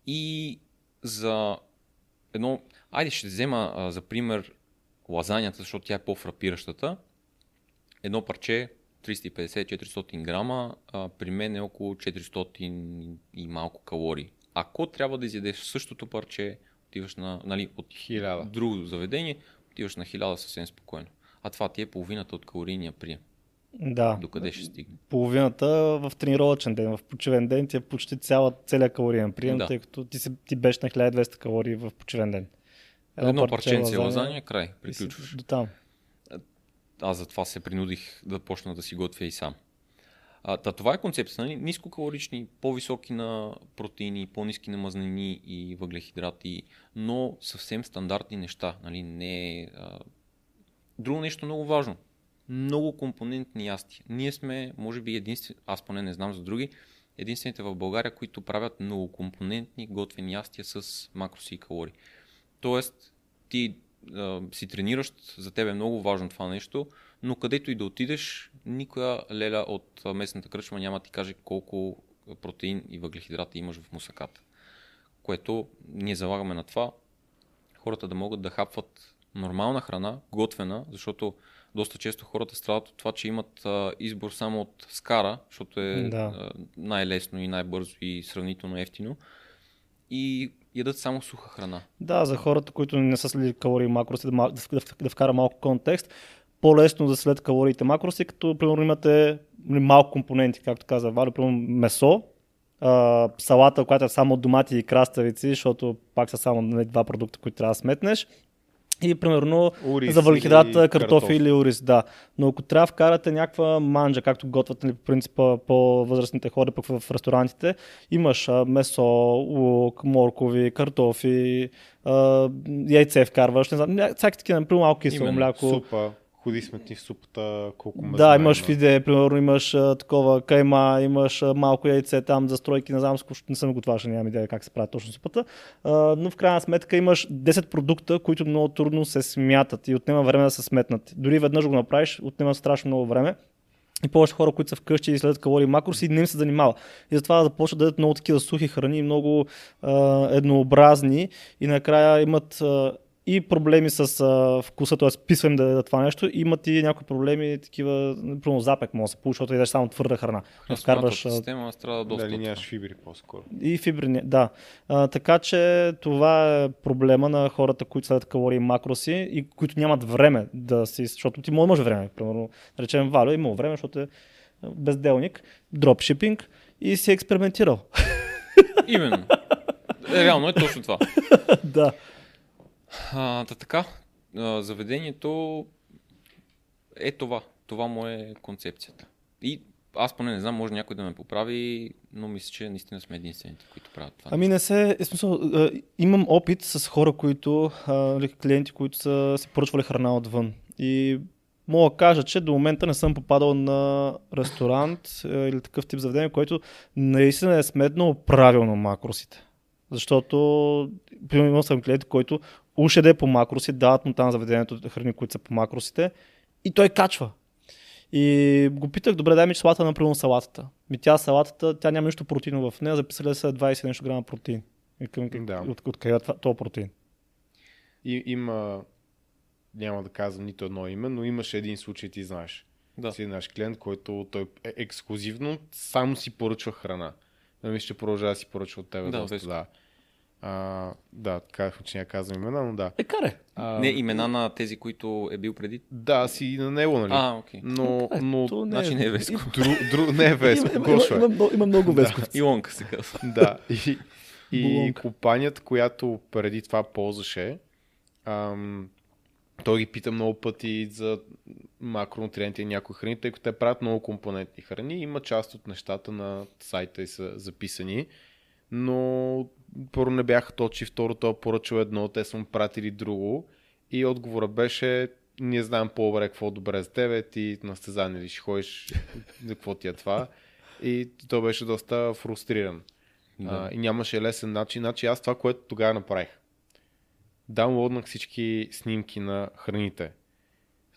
И за едно... Айде ще взема а, за пример лазанята, защото тя е по-фрапиращата. Едно парче, триста и петдесет до четиристотин грама, а, при мен е около четиристотин и малко калории. Ако трябва да изядеш същото парче, отиваш на, нали, от хиляда. Друго заведение, отиваш на хиляда съвсем спокойно. А това ти е половината от калорийния прием. Да. Докъде ще стигне? Половината в тренировъчен ден, в почивен ден ти е почти цяла, целия калориен прием, да. Тъй като ти, си, ти беше на хиляда и двеста калории в почивен ден. Едно, Едно парченце лазаня, край, приключваш. До там. Аз затова се принудих да почна да си готвя и сам. А, та, това е концепция, нали? Нискокалорични, по-високи на протеини, по-ниски на мазнини и въглехидрати, но съвсем стандартни неща. Нали? Не, а... Друго нещо много важно. Много компонентни ястия. Ние сме, може би, единствени, аз поне не знам за други, единствените в България, които правят многокомпонентни готвени ястия с макроси и калории. Тоест, ти а, си тренираш, за теб е много важно това нещо, но където и да отидеш, никоя леля от местната кръчма няма да ти каже колко протеин и въглехидрати имаш в мусаката. Което ние залагаме на това, хората да могат да хапват нормална храна, готвена, защото доста често хората страдат от това, че имат а, избор само от скара, защото е да. а, най-лесно и най-бързо и сравнително ефтино. И ядат само суха храна. Да, за хората, които не са следили калории и макроси, да, да, да, да вкара малко контекст. По-лесно да след калориите макроси, като примерно имате малко компоненти, както каза Валю, примерно месо, а, салата, която е само домати и краставици, защото пак са само два продукта, които трябва да сметнеш. И примерно ориз за въглехидрата, картофи или ориз, да. Но ако трябва да вкарате някаква манджа, както готват, нали, по принципа по-възрастните хора пък в ресторантите, имаш а, месо, лук, моркови, картофи, а, яйце вкарваш, не знам, всяки такива, например, малко кисело мляко. Супа. Ходи сметни в супата, колко мазна. Да, имаш фиде, примерно имаш а, такова кайма, имаш а, малко яйце там за стройки, не знам, не съм готваш, нямам идея как се прави точно супата. А, но в крайна сметка имаш десет продукта, които много трудно се смятат и отнема време да се сметнат. Дори веднъж го направиш, отнема страшно много време. И повече хора, които са вкъщи и следят калории и макроси, не им се занимава. И затова започват да дадат много такива сухи храни, много а, еднообразни и накрая имат... А, и проблеми с а, вкуса, т.е. писвам да е това нещо, имат и някои проблеми, такива, например, запек може да се получи, защото идеш само твърда храна. Вкарваш система страда доста. Дали нямаш фибри по-скоро. И фибри, да. А, така че това е проблема на хората, които следят калории и макроси и които нямат време да си, защото ти може време, примерно, да речем Валю, имал време, защото е безделник, дропшипинг и си е експериментирал. Именно. Реално е точно това. Да. А, да, така, а, заведението е това. Това му е концепцията. И аз поне не знам, може някой да ме поправи, но мисля, че наистина сме единствените, които правят това. Ами не се, е смисъл, а, имам опит с хора, които, а, клиенти, които са си поръчвали храна отвън. И мога да кажа, че до момента не съм попадал на ресторант а, или такъв тип заведение, който наистина е сметнал правилно макросите. Защото имам съм клиент, който уж еде по макроси, дават му там на заведението храни, които са по макросите и той качва. И го питах, добре, дай ми числата, например, салатата. Ми тя салатата, тя няма нищо протеиново в нея, записали са двайсет нещо грама протеин. Да. От, от къде това протеин? И, има, няма да казвам нито едно име, но имаше един случай, ти знаеш. Да. Си наш клиент, който той е ексклюзивно, само си поръчва храна. Да, мисля, ще продължава да си поръчва от тебе. Да, да. А, да, казах, че не казвам имена, но да. Е, каре. А, не имена на тези, които е бил преди? Да, си на него, нали? А, окей. Но, а, но... То не, значи не е Веско. Дру, дру, не е Веско, Гошо е. Има, има, има много Веско. Да. И Лонка се казва. Да, и, и компанията, която преди това ползваше, ам, той ги пита много пъти за макронутриенти и някои храни, тъй като те правят много компонентни храни. Има част от нещата на сайта и са записани, но първо не бяха точи, второ той поръчал едно, те са му пратили друго и отговора беше: не знам по-добре какво е добре за тебе, ти на състезание ли ще ходиш, какво ти е това, и той беше доста фрустриран. Да. А, и нямаше лесен начин, значи аз това, което тогава направих. Даунлоднах всички снимки на храните,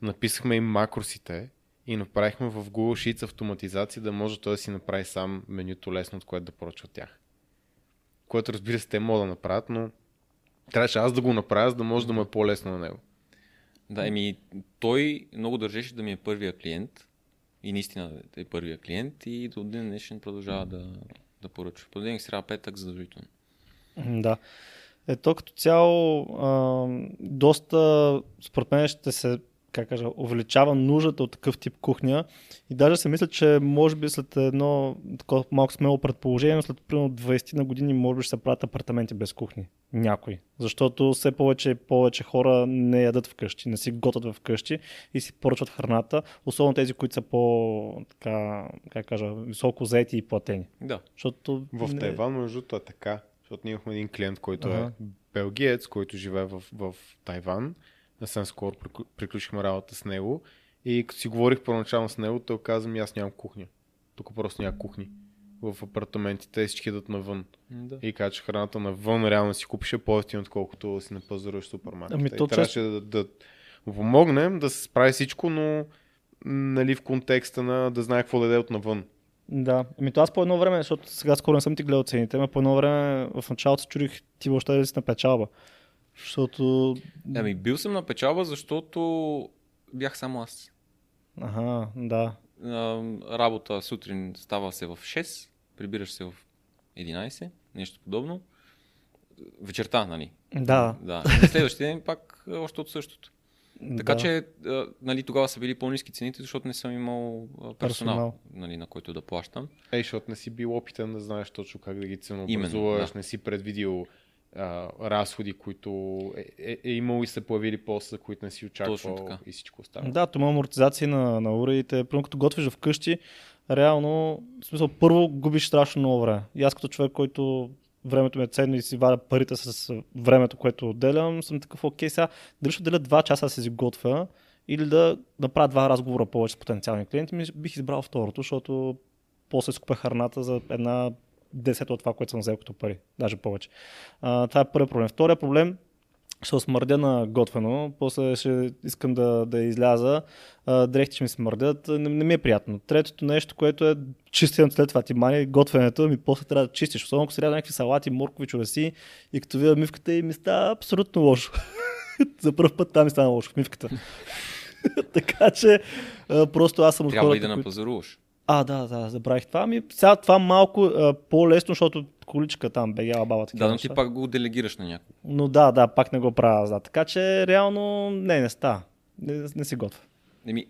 написахме им макросите и направихме в Google Sheets автоматизация да може той да си направи сам менюто лесно, от което да поръчва от тях. Което, разбира се, те могат да направят, но трябваше аз да го направя, за да може да му е по-лесно на него. Да, еми, той много държеше да ми е първия клиент и наистина е първия клиент и до ден днешен продължава да, да поръчва. Понеделник, сряда, петък задължително. Да. Ето като цяло а, доста според мен ще се, как кажа, увеличава нуждата от такъв тип кухня и даже се мисля, че може би след едно такова малко смело предположение, но след примерно двайсет на години може би ще се правят апартаменти без кухни. Някой. Защото все повече и повече хора не ядат вкъщи, не си готвят вкъщи и си поръчват храната, особено тези, които са по така, как кажа, високо заети и платени. Да. Защото в не... Тайван между това е така. Защото ние имахме един клиент, който ага. е белгиец, който живее в, в Тайван. Съвсем скоро приключихме работа с него и като си говорих първоначално с него, той каза: аз нямам кухня. Тук просто няма кухни. В апартаментите всички идат навън. Да. И каза, че храната навън реално си купише по-ефтино, отколкото си напазаруваш в супермаркета. Ами, то, и трябваше че... да, да помогнем да се справи всичко, но нали, в контекста на да знае какво да даде от навън. Да, ами то аз по едно време, защото сега скоро не съм ти гледал цените, но по едно време в началото се чудих ти въобще да си на печалба. Защото... Ами бил съм на печалба, защото бях само аз. Ага, да. Работа сутрин става се в шест, прибираш се в единайсет, нещо подобно. Вечерта, нали? Да. Да. И следващия ден пак още от същото. Така да. Че нали, тогава са били по-ниски цените, защото не съм имал персонал, персонал. Нали, на който да плащам. Ей, защото не си бил опитен да знаеш точно как да ги ценообразуваш, да. Не си предвидил а, разходи, които е, е, е имал и са появили после, които не си очаквал и всичко остава. Да, това амортизация на, на уредите. Примерно като готвиш вкъщи, реално, в смисъл, първо губиш страшно много време. И аз като човек, който... времето ми е ценно и си вадя парите с времето, което отделям, съм такъв, окей, сега дали ще отделя два часа да се готвя или да направя два разговора повече с потенциални клиенти, ми бих избрал второто, защото после скупя храната за една десета от това, което съм взел като пари, даже повече. А, това е първият проблем. Вторият проблем, ще смърдя на готвено, после ще искам да, да изляза, дрехти ще ми смърдят, не, не ми е приятно. Третото нещо, което е чистенето след това ти мани, готвенето ми после трябва да чистиш. Особено ако се рядат някакви салати, моркови, човеси и като видя мивката и ми става абсолютно лошо. За първ път там ми стана лошо в мивката. Така че просто аз съм от хората... Трябва и да напазаруваш. А, да, да, забравих това. Ами, сега това малко а, по-лесно, защото количка там бегяла баба такива. Да, но ти пак го делегираш на някого. Но да, да, пак не го правя. Да. Така че реално не, не става. Не, не си готва. Еми,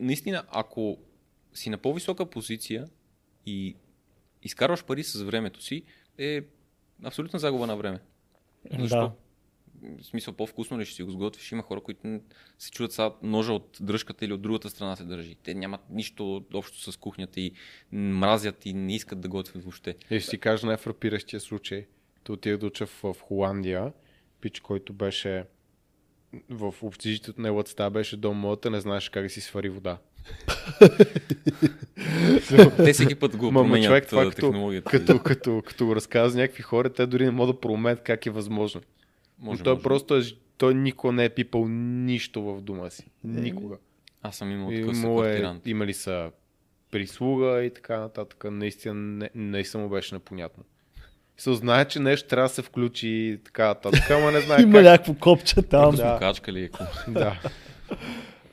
наистина, ако си на по-висока позиция и изкарваш пари с времето си, е абсолютна загуба на време. Защо? Да. В смисъл, по-вкусно ли ще си го сготвиш? Има хора, които се чудят сега ножа от дръжката или от другата страна се държи. Те нямат нищо общо с кухнята и мразят и не искат да готвят въобще. И ще си кажа най-фрапиращия случай. Той отидох да уча в Холандия, пич, който беше в общежитието на елъцата беше до мълата, не знаеш как да си свари вода. Те всеки път го променят технологията. Като, като, като, като разказва някакви хора, те дори не могат да променят как е възможно. Може, той може. Просто е, той никога не е пипал нищо в дома си. Никога. Аз съм имал такъв съквартирант. Е, имали са прислуга и така нататък. Наистина не, не само беше непонятно. Се знае, че нещо трябва да се включи и така нататък, ама не знае как. Има някакво копче там. Смукачка ли е? Да.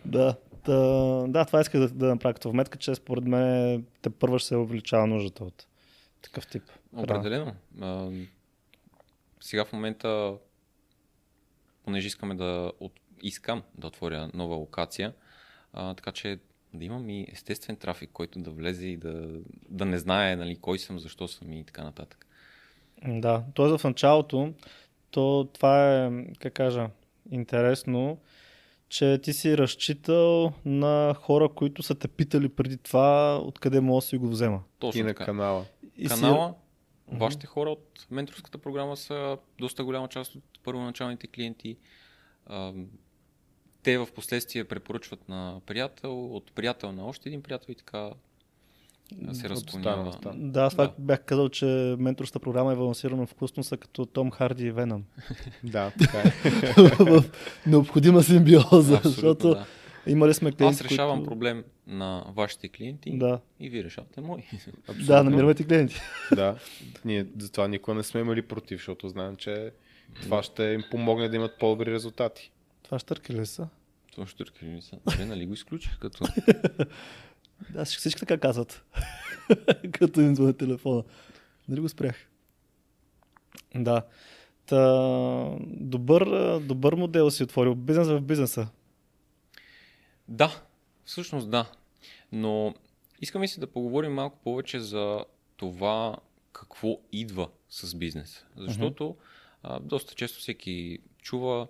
Да. Да, това исках да, да направя като вметка, че според мен те първа ще се увеличава нуждата от такъв тип. Определено. А, сега в момента, понеже искаме да от... искам да отворя нова локация, а, така че да имам и естествен трафик, който да влезе и да, да не знае, нали, кой съм, защо съм и така нататък. Да, т.е. в началото, то това е, как кажа, интересно, че ти си разчитал на хора, които са те питали преди това, откъде мога да си го взема. Точно и на така. Канала. И канала, си... вашите хора от менторската програма са доста голяма част от първоначалните клиенти. Те в последствие препоръчват на приятел, от приятел на още един приятел и така. Да се разклонява. Да, това да. Бях казал, че менторската програма е балансирано вкусно, са като Том Харди и Веном. Да, така е. В необходима симбиоза, абсолютно, защото да. Имали сме клиенти, аз решавам които... проблем на вашите клиенти да. И вие решавате мои. Абсолютно. Да, намирате клиенти. Да, ние затова никога не сме имали против, защото знаем, че това ще им помогне да имат по-добри резултати. Това щърки ли са? Това щърки ли са? Добре, нали го изключих като... Да, всички така казват, като им звъня телефона. Нали го спрях? Да. Та, добър, добър модел си отворил. Бизнес в бизнеса. Да, всъщност да. Но искаме си да поговорим малко повече за това какво идва с бизнес. Защото uh-huh. а, доста често всеки чува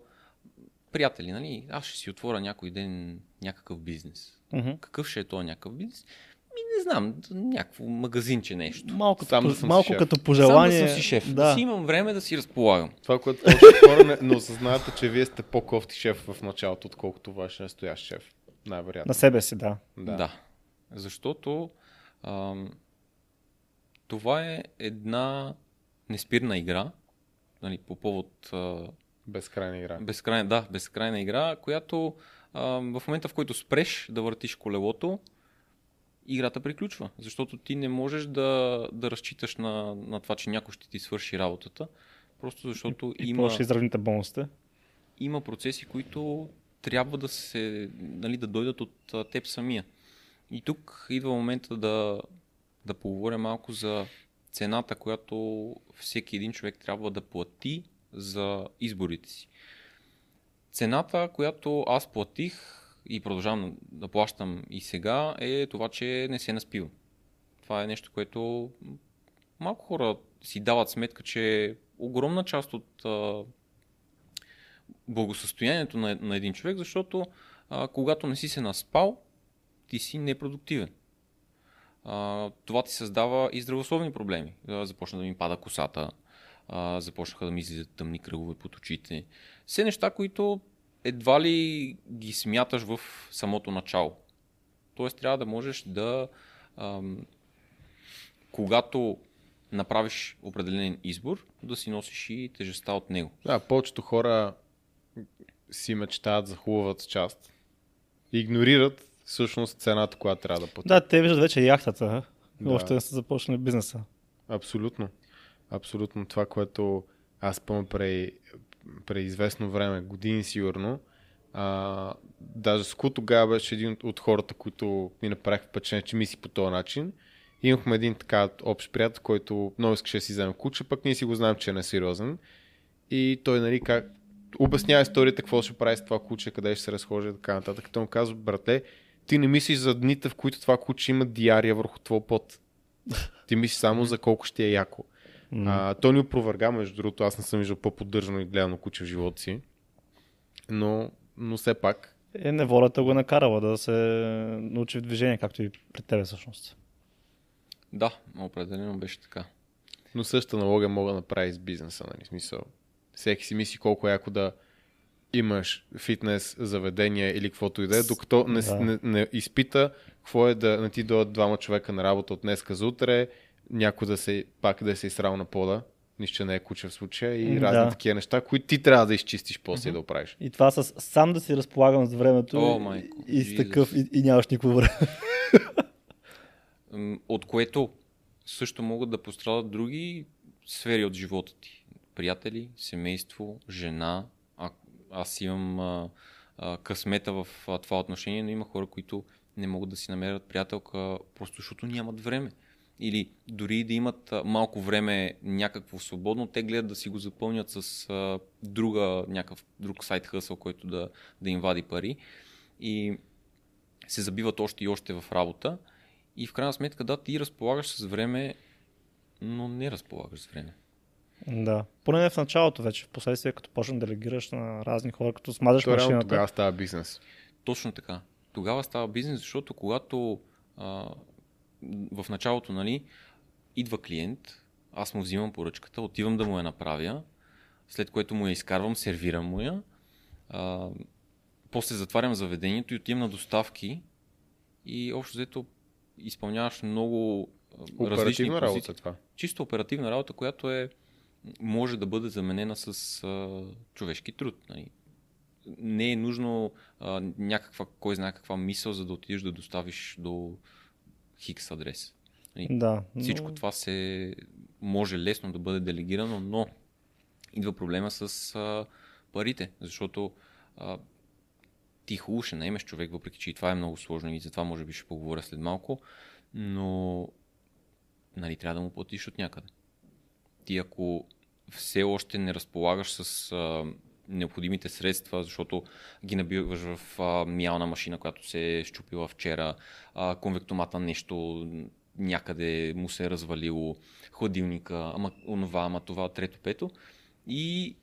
приятели, нали? Аз ще си отворя някой ден някакъв бизнес. Uh-huh. Какъв ще е този някакъв бизнес? Ми не знам, някакво магазинче нещо. Малко, Сам да съм малко си като пожелание. Сам да съм си шеф. Да. Да си имам време да си разполагам. Това, което хора не, не осъзнаете, че вие сте по-кофти шеф в началото, отколкото ваш настоящ шеф. Най-вероятно. На себе си, да. Да. Да. Защото ам, това е една неспирна игра, нали, по повод... А... Безкрайна игра. Безкрайна, да, безкрайна игра, която в момента, в който спреш да въртиш колелото, играта приключва, защото ти не можеш да, да разчиташ на, на това, че някой ще ти свърши работата, просто защото и, има... И ще изравните бонусите. Има процеси, които трябва да се, нали, да дойдат от теб самия. И тук идва момента да, да поговоря малко за цената, която всеки един човек трябва да плати за изборите си. Цената, която аз платих и продължавам да плащам и сега, е това, че не се наспивам. Това е нещо, което малко хора си дават сметка, че огромна част от а, благосъстоянието на, на един човек, защото а, когато не си се наспал, ти си непродуктивен. А, това ти създава и здравословни проблеми. Започна да ми пада косата. Uh, започнаха да ми излизат тъмни кръгове под очите. Все неща, които едва ли ги смяташ в самото начало. Тоест трябва да можеш да uh, когато направиш определен избор, да си носиш и тежестта от него. Да, повечето хора си мечтаят за хубавата част. Игнорират всъщност цената, която трябва да платят. Да, те виждат вече яхтата, да. Още не са започнали бизнеса. Абсолютно. Абсолютно това, което аз пълно пре, преизвестно време, години сигурно, а, даже Ску тогава беше един от хората, които ми направих впечатление, че мисли по този начин. И имахме един така общ приятел, който много искаше да си вземе куче, пък ние си го знаем, че е несериозен. И той, нали, как обяснява историята, какво ще прави с това куче, къде ще се разхожда и така нататък. Той му казва: брате, ти не мислиш за дните, в които това куче има диария върху твой пот. Ти мислиш само за колко ще е яко. Mm-hmm. А, той ни опроверга, между другото, аз не съм виждал по-поддържано и гледано куче в живота си, но, но все пак... Е, неволята го е накарала да се научи в движение, както и при тебе всъщност. Да, определено беше така. Но същата аналогия мога да направя и с бизнеса, нали, смисъл. Всеки си мисли колко е яко да имаш фитнес заведение или каквото и да е, докато не, да. не, не изпита какво е да не ти дойдат двама човека на работа от днеска за утре, някой да се пак да се изсрал на пода, нищо не е куча в случая и да. разни такива неща, които ти трябва да изчистиш после mm-hmm. да оправиш. И това с сам да си разполагам с времето oh, и, и с такъв и, и нямаш никакво време. От което също могат да пострадат други сфери от живота ти. Приятели, семейство, жена. А, аз имам а, а, късмета в а, това отношение, но има хора, които не могат да си намерят приятелка, просто защото нямат време. Или дори да имат малко време някакво свободно, те гледат да си го запълнят с а, друга, някакъв друг сайт хъсъл, който да, да им вади пари. И се забиват още и още в работа. И в крайна сметка, да, ти разполагаш с време, но не разполагаш с време. Да. Поне не в началото вече, в последствие, като почнеш да делегираш на разни хора, като смазаш машината. Реално тогава става бизнес. Точно така. Тогава става бизнес, защото когато а, в началото, нали, идва клиент, аз му взимам поръчката, отивам да му я направя, след което му я изкарвам, сервирам му я, а, после затварям заведението и отивам на доставки и общо взето изпълняваш много оперативна различни позиции. Това. Чисто оперативна работа, която е може да бъде заменена с а, човешки труд. Нали? Не е нужно а, някаква, кой знае каква мисъл, за да отидеш да доставиш до хикс адрес. Нали? Да, Всичко но... това се може лесно да бъде делегирано, но идва проблема с а, парите, защото а, ти хубаво ще наемеш човек, въпреки че и това е много сложно и затова може би ще поговоря след малко, но нали, трябва да му платиш от някъде. Ти ако все още не разполагаш с а, необходимите средства, защото ги набиваш в а, миялна машина, която се е счупила вчера, а, конвектомата нещо някъде му се е развалило, хладилника, ама онова, ама това, трето, пето. И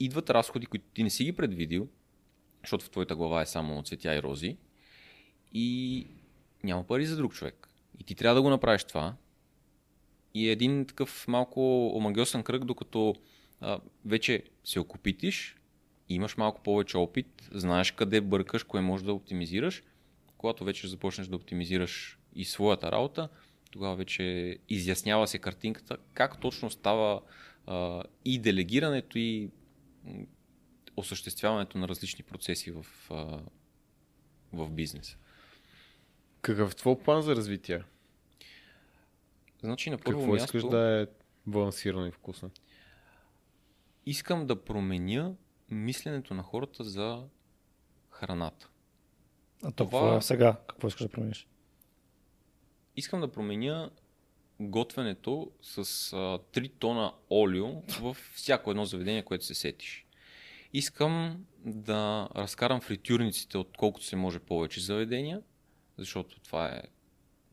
идват разходи, които ти не си ги предвидил, защото в твоята глава е само цветя и рози и няма пари за друг човек. И ти трябва да го направиш това. И един такъв малко омагиосен кръг, докато а, вече се окопитиш, имаш малко повече опит, знаеш къде бъркаш, кое можеш да оптимизираш. Когато вече започнеш да оптимизираш и своята работа, тогава вече изяснява се картинката как точно става а, и делегирането, и осъществяването на различни процеси в, а, в бизнеса. Какъв е твой план за развитие? Значи, на първо Какво място, искаш да е балансирано и вкусно? Искам да променя мисленето на хората за храната. А то това... какво е сега? Какво искаш да промениш? Искам да променя готвенето с а, три тона олио във всяко едно заведение, което се сетиш. Искам да разкарам фритюрниците от колкото се може повече заведения, защото това е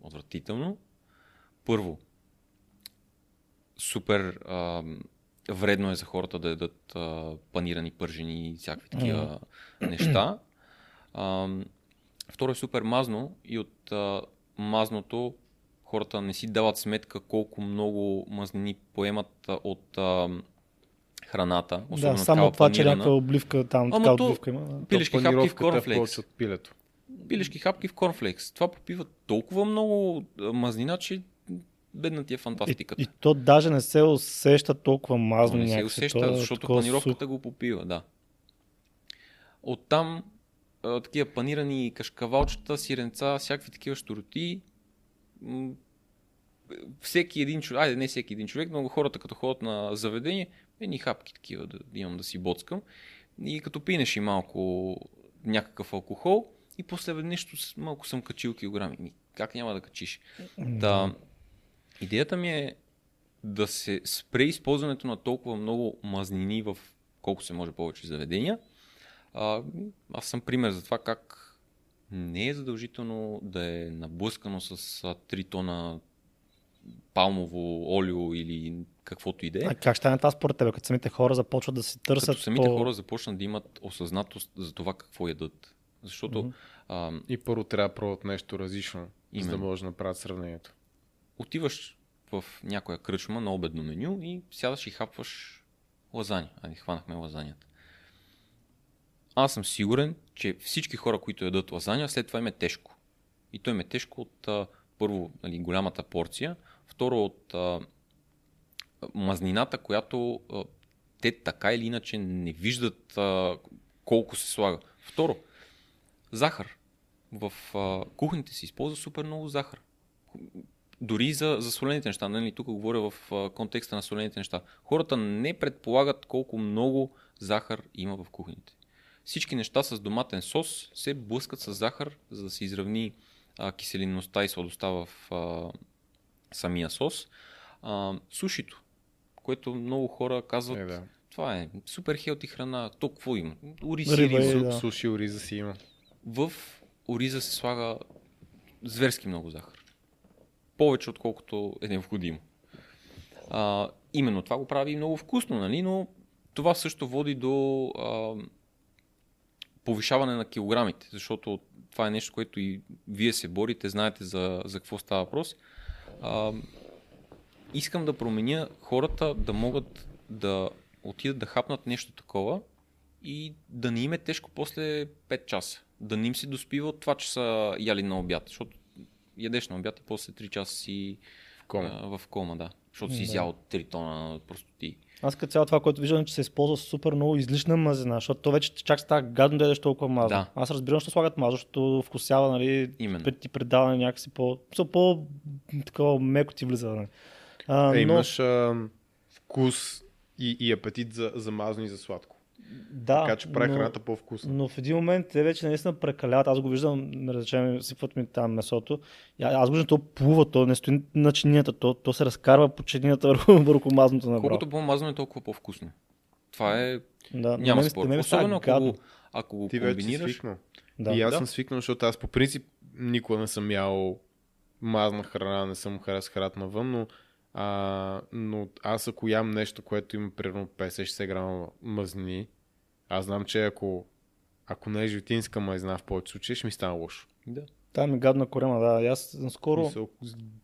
отвратително. Първо, супер а, вредно е за хората да ядат а, панирани, пържени и всякакви такива mm. неща. А, второ е супер мазно и от а, мазното хората не си дават сметка колко много мазнини поемат от а, храната. Да, само това, панирана. Че някаква обливка там, а, така то, обливка има. Пилешки хапки в корнфлекс. Пилешки хапки в корнфлекс. Това попива толкова много мазнина, че бедна ти е фантастиката. И, и то даже не се усеща толкова мазно. Не се усеща, това, защото панировката сух. Го попива, да. Оттам а, такива панирани кашкавалчета, сиренца, всякакви такива щуроти. Всеки един човек, айде не всеки един човек, много хората като ходят на заведение, едни хапки такива да имам да си боцкам. И като пинеш и малко някакъв алкохол и после нещо малко съм качил килограми. Как няма да качиш? Да... Идеята ми е да се спре използването на толкова много мазнини в колко се може повече заведения. А, аз съм пример за това как не е задължително да е наблъскано с три тона палмово олио или каквото и да е. А как ще е това според тебе, като самите хора започват да си търсят? Като самите то... хора започнат да имат осъзнатост за това какво ядат. Защото... Mm-hmm. А... И първо трябва да пробват нещо различно, именно. За да може да направят сравнението. Отиваш в някоя кръчма на обедно меню и сядаш и хапваш лазаня. Ами хванахме лазанята. аз съм сигурен, че всички хора, които ядат лазаня, след това им е тежко. И то им е тежко от а, първо нали, голямата порция, второ от а, мазнината, която а, те така или иначе не виждат а, колко се слага. Второ, захар. В а, кухните се използва супер много захар. Дори за, за солените неща. Нали? Тук говоря в а, контекста на солените неща. Хората не предполагат колко много захар има в кухните. Всички неща с доматен сос се блъскат с захар, за да се изравни а, киселинността и сладостта в а, самия сос. А, сушито, което много хора казват, е, да. Това е супер хелти храна, то какво има? Ориз и риза. Да. Суши ориза си има. В ориза се слага зверски много захар. Повече отколкото е необходимо. А, именно това го прави много вкусно, нали? Но това също води до а, повишаване на килограмите, защото това е нещо, което и вие се борите, знаете за, за какво става въпрос. А, искам да променя хората да могат да отидат да хапнат нещо такова и да не им е тежко после пет часа. Да не им се доспива от това, че са яли на обяд, защото ядеш на обяд и после три часа си в кома, а, в кома да. Защото си да. изял три тона простоти. Аз като цяло това, което виждам, че се използва супер много излишна мазнина, защото то вече чак става гадно да ядеш толкова мазно. Да. Аз разбирам, що слагат мазно, защото вкусява, нали, пред ти предава някакси по... по такова меко ти влиза. Нали. А, е, имаш но... а, вкус и, и апетит за, за мазно и за сладко. Да, така че прави но, храната по-вкусна. Но в един момент те вече наистина прекаляват. Аз го виждам, да речем, сипват ми там месото. Аз го виждам, то плува, то не стои на чинията, то, то се разкарва по чинията върху мазното на браво. Колкото по-мазно е, толкова по-вкусно. Това е... Да, няма спор. Особено ако гадно. го, ако го ти комбинираш. Да, и аз да. съм свикнал, защото аз по принцип никога не съм ял мазна храна, не съм харес храна навън, но А, но аз ако ям нещо, което има примерно петдесет до шейсет грама мазнини, аз знам, че ако, ако не е животинска мазнина в повече случаи, ще ми стане лошо. Да. Та ми гадна корема, да. Аз скоро... Мисъл,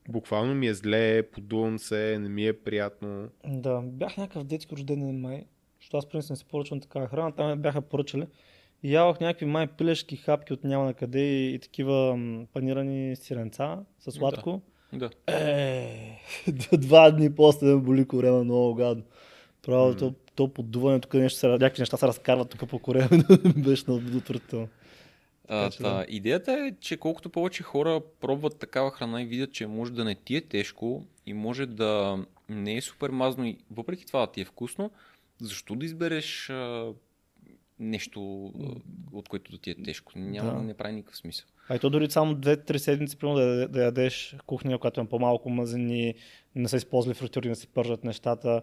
буквално ми е зле, подувам се, не ми е приятно. Да, бях някакъв детски рожден май, защото аз принцип не се поръчвам такава храна, там ме бяха поръчали. И ялах някакви май пилешки хапки от няма на къде и, и такива м, панирани сиренца със сладко. Да. Да. Е, два дни после ме боли корема, много гадно. Право, mm-hmm. то, то поддуване, тук нещо, някакви неща се разкарват тук по корема, беше много отвратително. Да. Идеята е, че колкото повече хора пробват такава храна и видят, че може да не ти е тежко и може да не е супер мазно и въпреки това да ти е вкусно, защо да избереш а, нещо, от което да ти е тежко? Няма да не прави никакъв смисъл. А и то дори само две-три седмици примерно да, да ядеш кухня, която е по-малко мазнини, не са използвали фритюри, не се пържат нещата.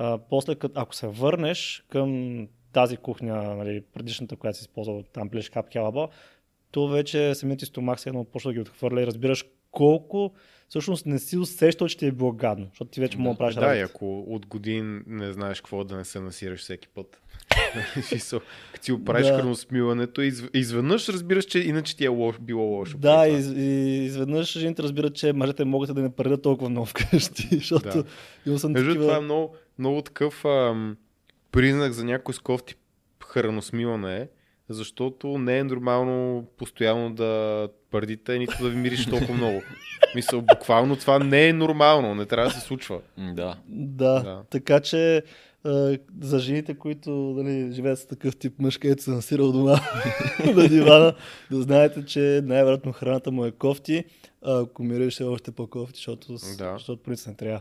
А, после, ако се върнеш към тази кухня, нали, предишната, която се използва там плеш кап кебаба, то вече самият ти стомах се едно почва да ги отхвърля и разбираш колко всъщност не си усещал, че ти е било гадно, защото ти вече да, мога да правиш да, работа. Да, ако от годин не знаеш какво да не се насираш всеки път. Като си оправиш да. храносмилането, изв... изведнъж разбираш, че иначе ти е лош, било лошо. Да, и из... изведнъж жените разбират, че мъжете могат да не парират толкова много вкъщи, защото да. имам съм такива... Това е много, много такъв ам, признак за някой с кофти храносмилане е, защото не е нормално постоянно да пардите, нито да ви мириш толкова много. Мисъл, буквално това не е нормално, не трябва да се случва. Да, да, да. Така че за жените, които дали, живеят с такъв тип мъж, където се насирал дома на дивана, да знаете, че най-вероятно храната му е кофти, а ако мириш е още по-кофти, защото, да. защото принцип не трябва.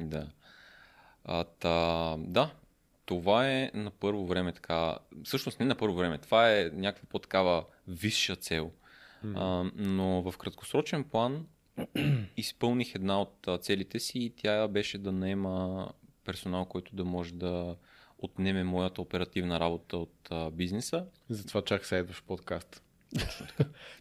Да. А, та, да. Това е на първо време така, всъщност не на първо време, това е някаква по-такава висша цел, mm. а, но в краткосрочен план изпълних една от целите си и тя беше да наема персонал, който да може да отнеме моята оперативна работа от а, бизнеса. Затова чак се идваш в подкаст.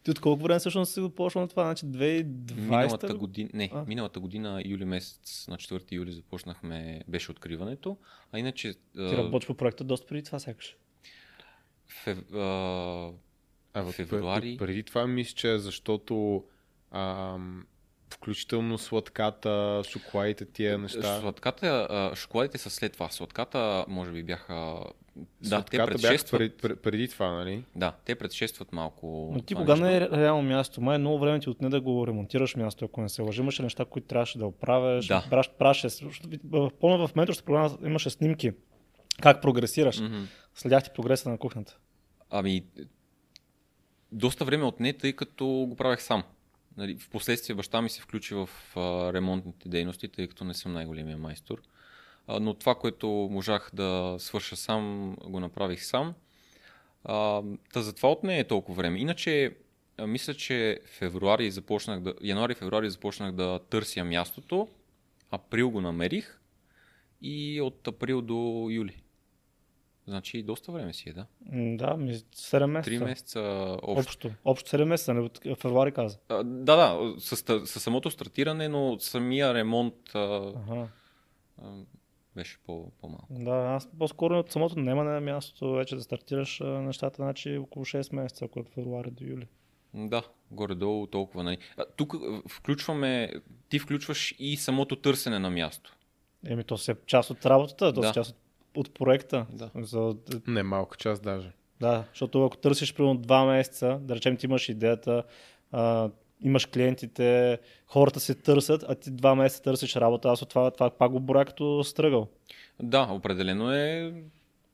Ти от колко време всъщност си го почнал на това? Значи две хиляди и двадесета? Миналата година, не, а? миналата година, юли месец, на четвърти юли започнахме, беше откриването. А иначе... Ти а... работиш по проекта доста преди това, сякаш? Фев... А... А, февруари... Преди това мисля, че защото... А... Включително сладката, шоколадите, тия неща. Сладката, шоколадите са след това. Сладката, може би, бяха Да, те предшестват. Бях пред, преди това, нали? Да, те предшестват малко. Но ти кога не е реално място? Май много време ти отне да го ремонтираш място, ако не се лъжи. Имаше неща, които трябваше да оправиш. Да. Браш, праше. Помня в менторската програма имаше снимки. Как прогресираш? Mm-hmm. Следяхте прогреса на кухнята? Ами, доста време отне, тъй като го правех сам. Нали, впоследствие баща ми се включи в а, ремонтните дейности, тъй като не съм най-големия майстор. А, но това, което можах да свърша сам, го направих сам. А, та затова отне е толкова време. Иначе, а, мисля, че февруари започнах да, януари-февруари започнах да търся мястото, април го намерих и от април до юли. Значи доста време си е, да? Да, седем месеца. Три месеца общо. Общо, общо седем месеца, не от февруари каза. А, да, да, със, със самото стартиране, но самия ремонт а, ага. а, беше по, по-малко. Да, аз по-скоро от самото наемане на мястото вече да стартираш а, нещата, значи около шест месеца, ако от февруари до юли. Да, горе-долу толкова. Нали. А, тук включваме, ти включваш и самото търсене на място. Еми, то се е част от работата, то да. Се част от От проекта. Да. За... Не, малка част даже. Да, защото ако търсиш примерно два месеца, да речем ти имаш идеята, а, имаш клиентите, хората се търсят, а ти два месеца търсиш работа, аз от това, това пак го боря като стръгъл. Да, определено е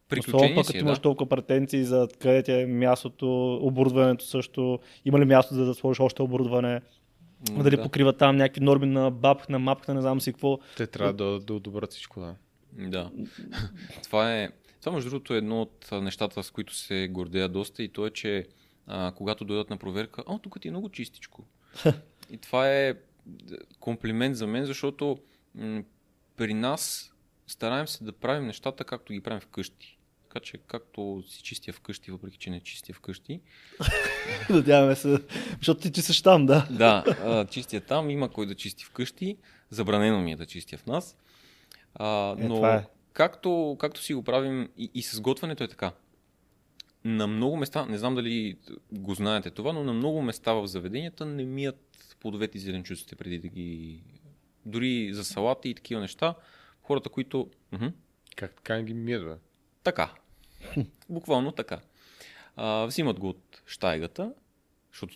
приключение. Особено пък като имаш да. толкова претенции за къде ти е мястото, оборудването също, има ли място да сложиш още оборудване. М, дали да. покрива там някакви норми на баб, на мапка, не знам си какво. Те трябва от... да, да одобрят всичко, да. Да, това е, това между другото е едно от нещата, с които се гордея доста и то е, че а, когато дойдат на проверка, а, тук ти е много чистичко. И това е комплимент за мен, защото м- при нас стараем се да правим нещата, както ги правим вкъщи. Така че както си чистя вкъщи, въпреки че не чистя вкъщи. Надяваме се, защото ти чистиш там, да. Да, а, чистя там, има кой да чисти вкъщи, забранено ми е да чистя в нас. А, е, но е. както, както си го правим и, и с готвенето е така. На много места, не знам дали го знаете това, но на много места в заведенията не мият плодовете и зеленчуците преди да ги... Дори за салата и такива неща, хората, които... Уху. Как така не ги мият, бе? Така. Буквално така. А, взимат го от щайгата, защото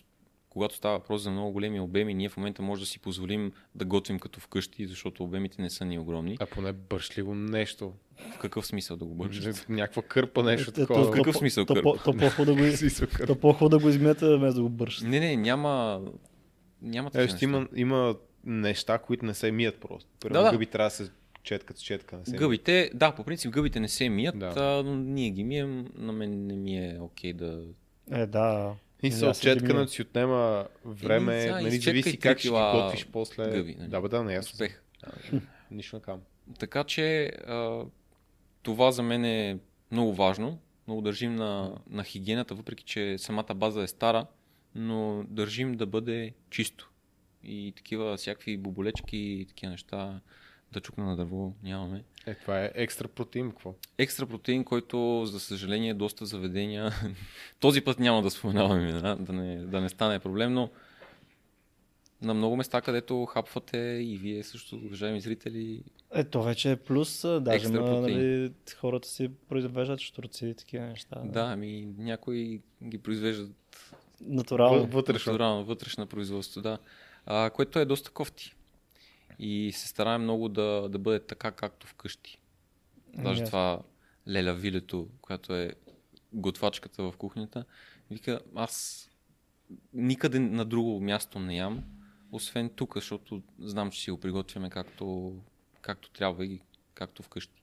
когато става въпрос за много големи обеми, ние в момента може да си позволим да готвим като вкъщи, защото обемите не са ни огромни. А поне бърш ли го нещо? В какъв смисъл да го бършат? Някаква кърпа нещо такова. В какъв смисъл кърпа? То по-хво да го измета, вместо да го бършат. Не, не, няма... Няма такива неща. Има неща, които не се мият просто. Примерно гъби трябва да се четкат с четка. Гъбите, да, по принцип гъбите не се мият, но ние ги мием, на мен не ми е окей да... Е, да. И се отчеткана си отнема време, да, нали, зависи как ще готвиш после. Гъби, нали? Да, бе, да, не ясно. Успех. Да, нищо на кам. Така че а, това за мен е много важно. Много държим на, на хигиената, въпреки че самата база е стара, но държим да бъде чисто. И такива всякакви боболечки и такива неща да чукна на дърво нямаме. Е, това е екстра протеин, какво? Екстра протеин, който, за съжаление, доста заведения... Този път няма да споменаваме, да, да, не, да не стане проблем, но на много места, където хапвате и вие също, уважаеми зрители... Е, то вече е плюс, даже ма, нали, хората си произвеждат щурци и такива неща. Да, да, ами някои ги произвеждат... Натурално. Вътрешно. Натурално, вътрешно производство, да. А, което е доста кофти. И се стараем много да, да бъде така, както вкъщи. Даже yeah. това Леля Вилето, която е готвачката в кухнята, вика, аз никъде на друго място не ям, освен тук, защото знам, че си го приготвяме както, както трябва и както вкъщи.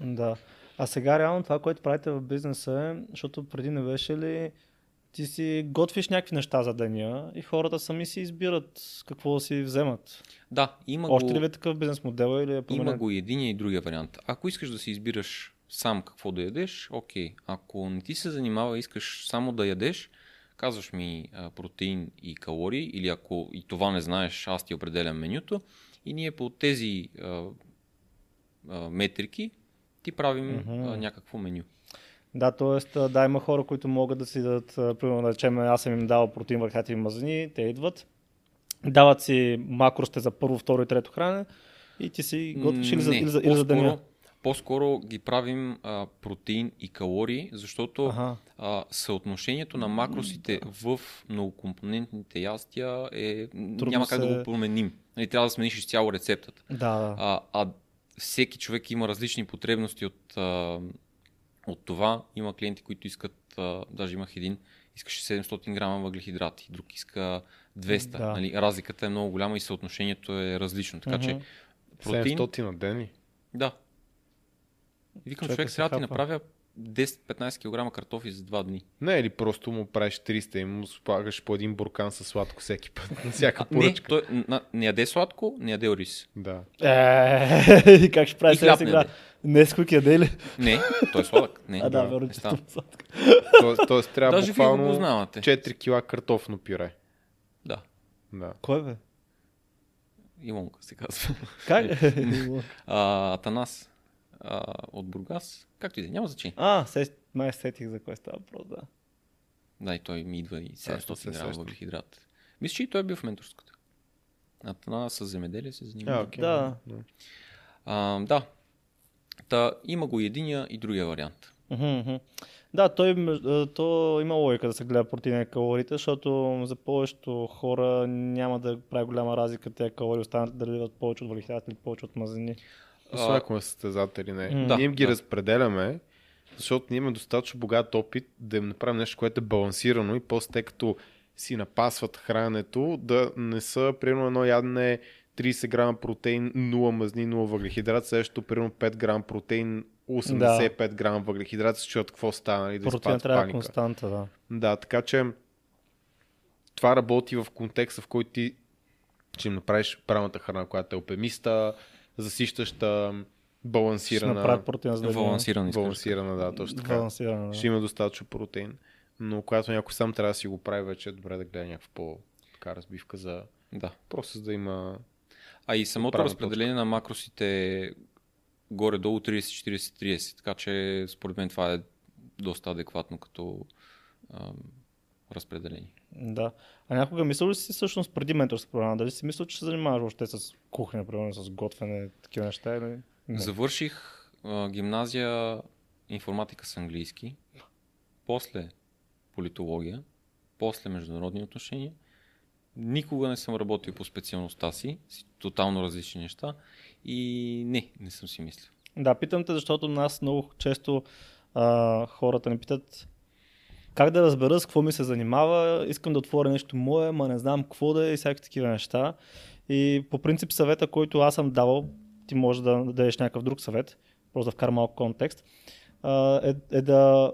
Да. А сега реално това, което правите в бизнеса е, защото преди не беше ли, ти си готвиш някакви неща за деня и хората сами си избират какво да си вземат. Да, има Още го... ли е такъв бизнес модел или е поменен? Има го и единия и другия вариант. Ако искаш да си избираш сам какво да ядеш, окей. Ако не ти се занимава, искаш само да ядеш, казваш ми а, протеин и калории, или ако и това не знаеш, аз ти определям менюто и ние по тези а, а, метрики ти правим mm-hmm. а, някакво меню. Да, т.е. да, има хора, които могат да си дадат, примерно, да речем, аз съм им давал протеин, върхнати мазнини, те идват, дават си макросите за първо, второ и трето хране и ти си готвиш или за, или за, или за деня. По-скоро ги правим а, протеин и калории, защото а, съотношението на макросите в многокомпонентните ястия е, няма как се... да го променим. Нали, трябва да смениш изцяло рецептата. Да. А, а всеки човек има различни потребности от, а, от това. Има клиенти, които искат, а, даже имах един, искаше седемстотин грама въглехидрати, друг иска двеста. Да. Нали, разликата е много голяма и съотношението е различно. Така, че, протеин... седемстотин на ден ли? Да. Викам, човек, човек сега ти направя десет-петнайсет килограма картофи за два дни. Не, или просто му правиш триста и му спагаш по един буркан със сладко всеки път, на всяка поръчка. Не, той, на, не яде сладко, не яде ориз. Да. Е, как ще правиш сега сега? Не скуки яде ли? Не, той е сладък. Не, а да, верно, че е сладък. Тоест, тоест трябва даже буквално четири кила картофно пюре. Да. Да. Кой бе? Йонка се казва. Как? а, Атанас. А, от Бургас, както и да, няма значение. А, се, май сетих за кой става въпрос, да. Да, и той ми идва и седемстотин грама въглехидрат. Мисля, че и той е бил в менторската. А това със земеделие се занимава. Yeah, okay, да. Да. А, да. Та, има го единия и другия вариант. Uh-huh, uh-huh. Да, той, то има логика да се гледа протеина и калориите, защото за повечето хора няма да прави голяма разлика тези калории, останат да ливат повече от въглехидрат или повече от мазнини. Освен ако ме състезатели не. Mm. Да, ние им ги да. разпределяме, защото ние имаме достатъчно богат опит да им направим нещо, което е балансирано и после те като си напасват храненето, да не са примерно едно ядене трийсет грама протеин, нула мазнини, нула въглехидрат, следващото примерно пет грама протеин, осемдесет и пет грама въглехидрат, се чуят какво стана и да изпадат паника. Протеин трябва константа, да. Да, така че това работи в контекста, в който ти ще им направиш правилната храна, която е опемиста, засищаща, балансирана. Балансирана, балансирана, да, точно така. Да. Ще има достатъчно протеин, но когато някой сам трябва да си го прави, вече е добре да гледа някаква по-така разбивка за... Да. Просто за да има... А и самото разпределение точка. на макросите горе-долу трийсет четирийсет трийсет, така че според мен това е доста адекватно като ам, разпределение. Да. А някога мисля ли си всъщност преди менторска програма? Дали си мисля, че се занимаваш въобще с кухня, примерно с готвене, такива неща? Или... Завърших а, гимназия информатика с английски, после политология, после международни отношения. Никога не съм работил по специалността си, си тотално различни неща и не, не съм си мислил. Да, питам те, защото нас много често а, хората ни питат: как да разбера с какво ми се занимава, искам да отворя нещо мое, ма не знам какво да е и всякакви такива неща. И по принцип съвета, който аз съм давал, ти може да дадеш някакъв друг съвет, просто да вкара малко контекст, е, е да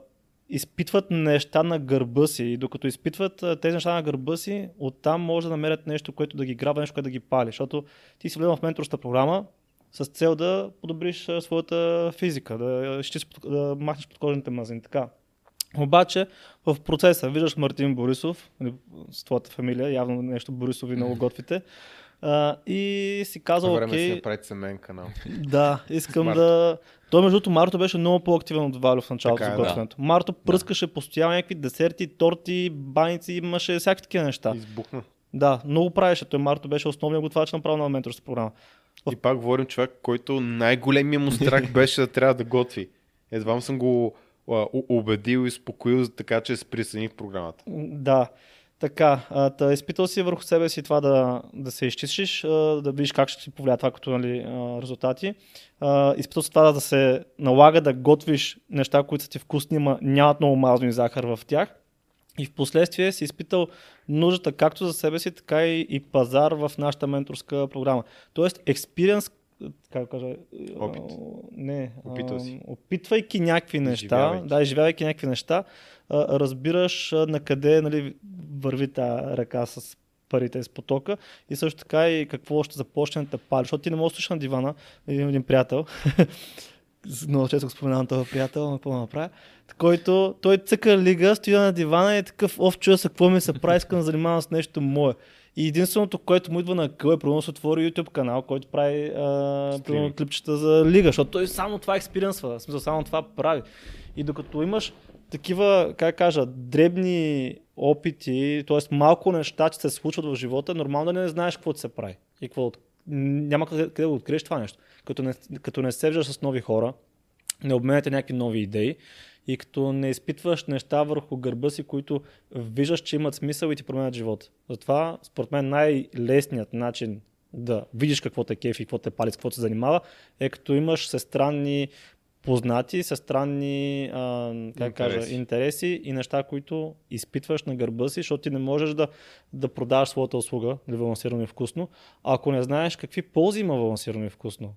изпитват неща на гърба си. И докато изпитват тези неща на гърба си, оттам може да намерят нещо, което да ги грабва, нещо, което да ги пали. Защото ти си влезал в менторската програма с цел да подобриш своята физика, да, да махнеш подкожните мазнини, така. Обаче в процеса виждаш Мартин Борисов, с твоята фамилия, явно нещо Борисов и много готвите, а, и си казал, окей... Време си направите семейен канал. Да, искам да... Той между другото Марто беше много по-активен от Валю в началото за готвенето. Да. Марто пръскаше да. постоянно някакви десерти, торти, баници, имаше всякакви такива неща. Избухна. Да, много правеше. Той Марто беше основният готвач направо на менторска програма. И пак говорим човек, който най-големия му страх беше да трябва да готви. Едва му съм го... убедил и успокоил, така че се присъединих в програмата. Да, така. А, да, изпитал си върху себе си това да, да се изчистиш, да видиш как ще ти повлия това като нали, резултати. А, изпитал си това да се налага да готвиш неща, които са ти вкусни, но нямат много мазно и захар в тях. И в последствие си изпитал нуждата както за себе си, така и, и пазар в нашата менторска програма. Тоест, експириенс, как кажа, Опит. не, а, опитвайки някакви неща, изживявайки. да, изживявайки някакви неща, а, разбираш на къде нали, върви тази ръка с парите с потока и също така и какво ще започне да пали, защото ти не можеш да стоиш на дивана, един, един приятел, много често го споменавам този приятел, ме по-ма направя, който той цъка лига, стоя на дивана и е такъв, ов чуя се, какво ми се прави, искам да занимавам с нещо мое. И единственото, което му идва на къл е правилно да се отвори YouTube канал, който прави а, клипчета за лига, защото той само това експириенсва, в смисъл само това прави. И докато имаш такива, как кажа, дребни опити, т.е. малко неща, че се случват в живота, нормално да не знаеш какво ти се прави и какво няма къде, къде да откриеш това нещо. Като не, като не се виждаш с нови хора, не обменяте някакви нови идеи и като не изпитваш неща върху гърба си, които виждаш, че имат смисъл и ти променят живота. Затова, според мен, най-лесният начин да видиш какво те кефи, какво те пали, с какво се занимава, е като имаш всестранни познати, всестранни а, как кажа, интереси и неща, които изпитваш на гърба си, защото ти не можеш да, да продаваш своята услуга или балансирано и вкусно, ако не знаеш какви ползи има балансирано и вкусно.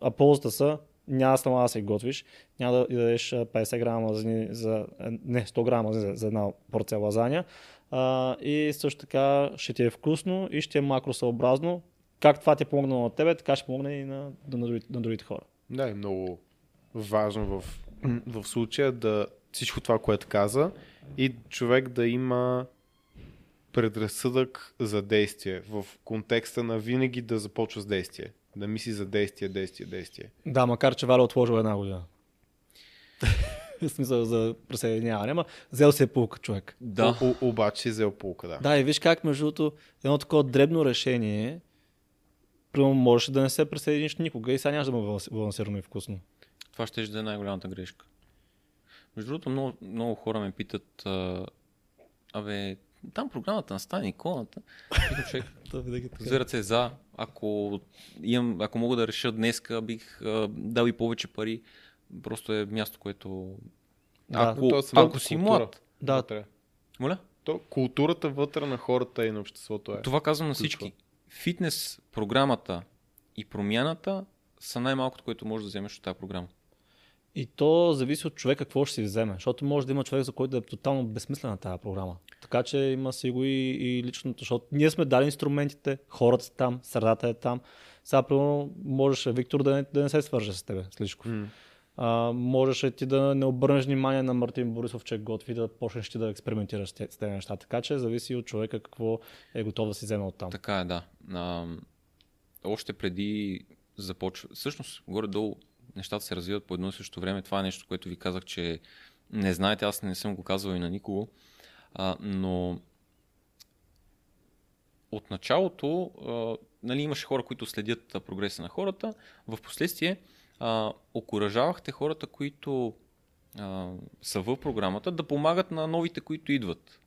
А ползата са няма само да се готвиш, няма да дадеш петдесет грама мазнини за, не, сто грама мазнини за една порция лазаня а, и също така ще ти е вкусно и ще е макросъобразно. Как това ти е помогнало на тебе, така ще помогне и на, на, другите, на другите хора. Да, е много важно в, в случая да всичко това, което каза и човек да има предразсъдък за действие в контекста на винаги да започва с действие. Да мисли за действие, действие, действие. Да, макар че Валя отложил една година. В смисъл за присъединяване, ама взел се полка човек. Да. О, обаче взел полка, да. Да, и виж как между другото едно такова дребно решение прямо можеш да не се присъединиш никога и сега нямаш да му балансирано и вкусно. Това ще да е най-голямата грешка. Между другото много, много хора ме питат абе, там програмата на Стан и Николата. Разбират се за, ако, имам, ако мога да реша днеска, бих а, дал и повече пари. Просто е място, което... Да, ако то ако си млад... Да. Моля? То културата вътре на хората и на обществото е. Това казвам на всички. Фитнес програмата и промяната са най-малкото, което можеш да вземеш от тази програма. И то зависи от човека какво ще си вземе, защото може да има човек, за който да е тотално безсмислена тази програма. Така че има си го и, и личното, защото ние сме дали инструментите, хората са там, средата е там. Сега, примерно, можеше Виктор да не, да не се свържа с тебе, Слишков. Mm. А, можеше ти да не обърнеш внимание на Мартин Борисов, че готви, да почнеш ти да експериментираш с тези неща. Така че зависи от човека какво е готов да си вземе от там. Така е, да. А, още преди започва... Всъщност, горе-долу, нещата се развиват по едно и също време. Това е нещо, което ви казах, че не знаете, аз не съм го казвал и на никого, а, но от началото а, нали, имаше хора, които следят прогреса на хората. В последствие а, окуражавахте хората, които а, са в програмата, да помагат на новите, които идват.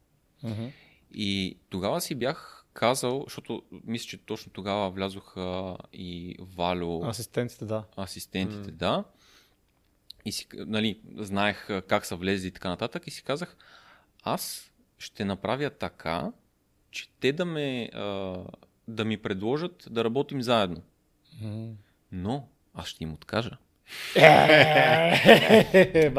Uh-huh. И тогава си бях казал, защото мисля, че точно тогава влязоха и Валю... Асистентите, да. Асистентите, mm. да. И си, нали, знаех как са влезли и така нататък и си казах, аз ще направя така, че те да, ме, а, да ми предложат да работим заедно. Mm. Но аз ще им откажа.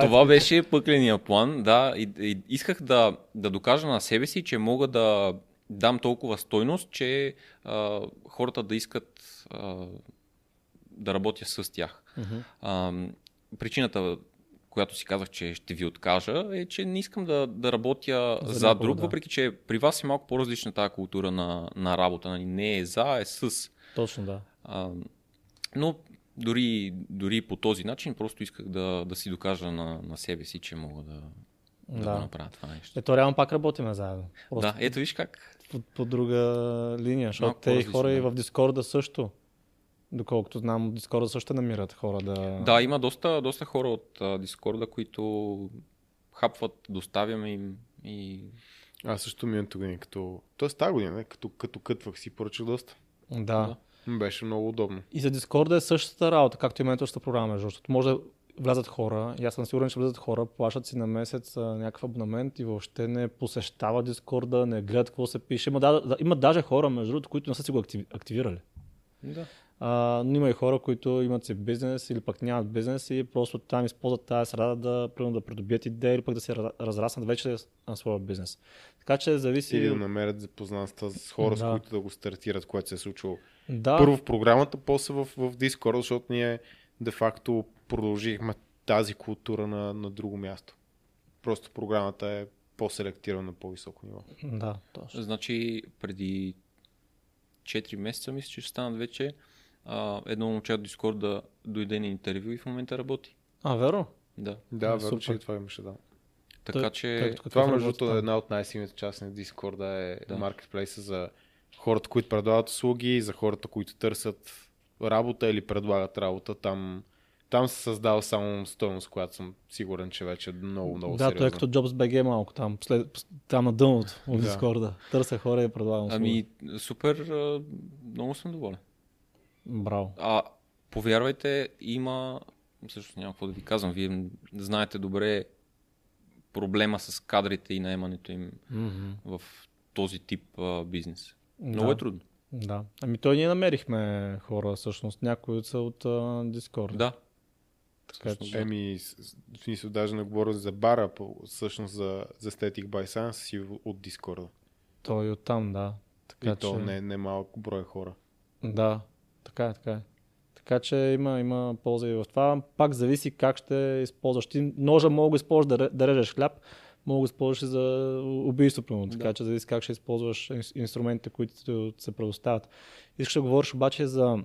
Това беше пъкления план, да. И, и исках да, да докажа на себе си, че мога да дам толкова стойност, че а, хората да искат а, да работя с тях. Uh-huh. А, причината, която си казах, че ще ви откажа, е, че не искам да, да работя за, за друг, да. Въпреки че при вас е малко по-различна тази култура на, на работа. Не е за, е с. Точно, да. А, но дори, дори по този начин просто исках да, да си докажа на, на себе си, че мога да... Да, да го направя това нещо. Ето реално пак работиме заедно. Просто да, ето виж как. По, по друга линия, защото те хора да. И в Дискорда също, доколкото знам, в Дискорда също намират хора да... Да, има доста, доста хора от а, Дискорда, които хапват, доставяме им и... Аз също минем тогава, като... Тоест тази година, не? Като, като кътвах си поръчах доста. Да. да. Беше много удобно. И за Дискорда е същата работа, както и менторската програма, защото може да... Влязат хора, и аз съм сигурен, че влязат хора, плащат си на месец а, някакъв абонамент и въобще не посещават Дискорда, не гледат какво се пише. Има, да, да, има даже хора, между другото, които не са си го актив, активирали. Да. А, но има и хора, които имат си бизнес или пък нямат бизнес и просто там използват тази среда да, да придобият идея или пък да се разраснат вече на своя бизнес. Така че зависи... Или да намерят запознанства с хора, да. С които да го стартират, което се е случило. Да. Първо в програмата, после в, в Дискорда, защото ние де-факто продължихме тази култура на, на друго място. Просто програмата е по-селектирана на по-високо ниво. Да, точно. Значи преди четири месеца, мисля, че ще станат вече, а, едно момче от Дискорда дойде на интервю и в момента работи. А, верно? Да. Да, верно, че това имаше, да. Така той, че... Той, това, между другото, е една от най-силните части на Дискорда е да. Маркетплейса за... хората, които предлагат услуги, за хората, които търсят работа или предлагат работа. Там, там се създава само стойност, която съм сигурен, че вече е много, много сериозна. Да, то е като JobsBG малко там, след, там на дъното от Discord-а. Търся хора и предлагам услуги. Ами, супер, много съм доволен. Браво. А, повярвайте, има... Всъщност няма какво да ви казвам. Вие знаете добре проблема с кадрите и наемането им mm-hmm. в този тип а, бизнес. Много да. е трудно. Да. Ами той ние намерихме хора всъщност. Някои са от Discord. Да. Така, че... Еми, смисъл, даже не говоря за бара, всъщност за, за Aesthetic by Science и от Discord. Той от там, да. Така, и че... то не, не малък брой хора. Да, така е, така е. Така че има, има полза и в това. Пак зависи как ще използваш. Ти ножа мога да използваш да, да режеш хляб, мога да използваш и за убийство, примерно. Така да. че зависи как ще използваш инструментите, които се предоставят. Искаш да говориш обаче за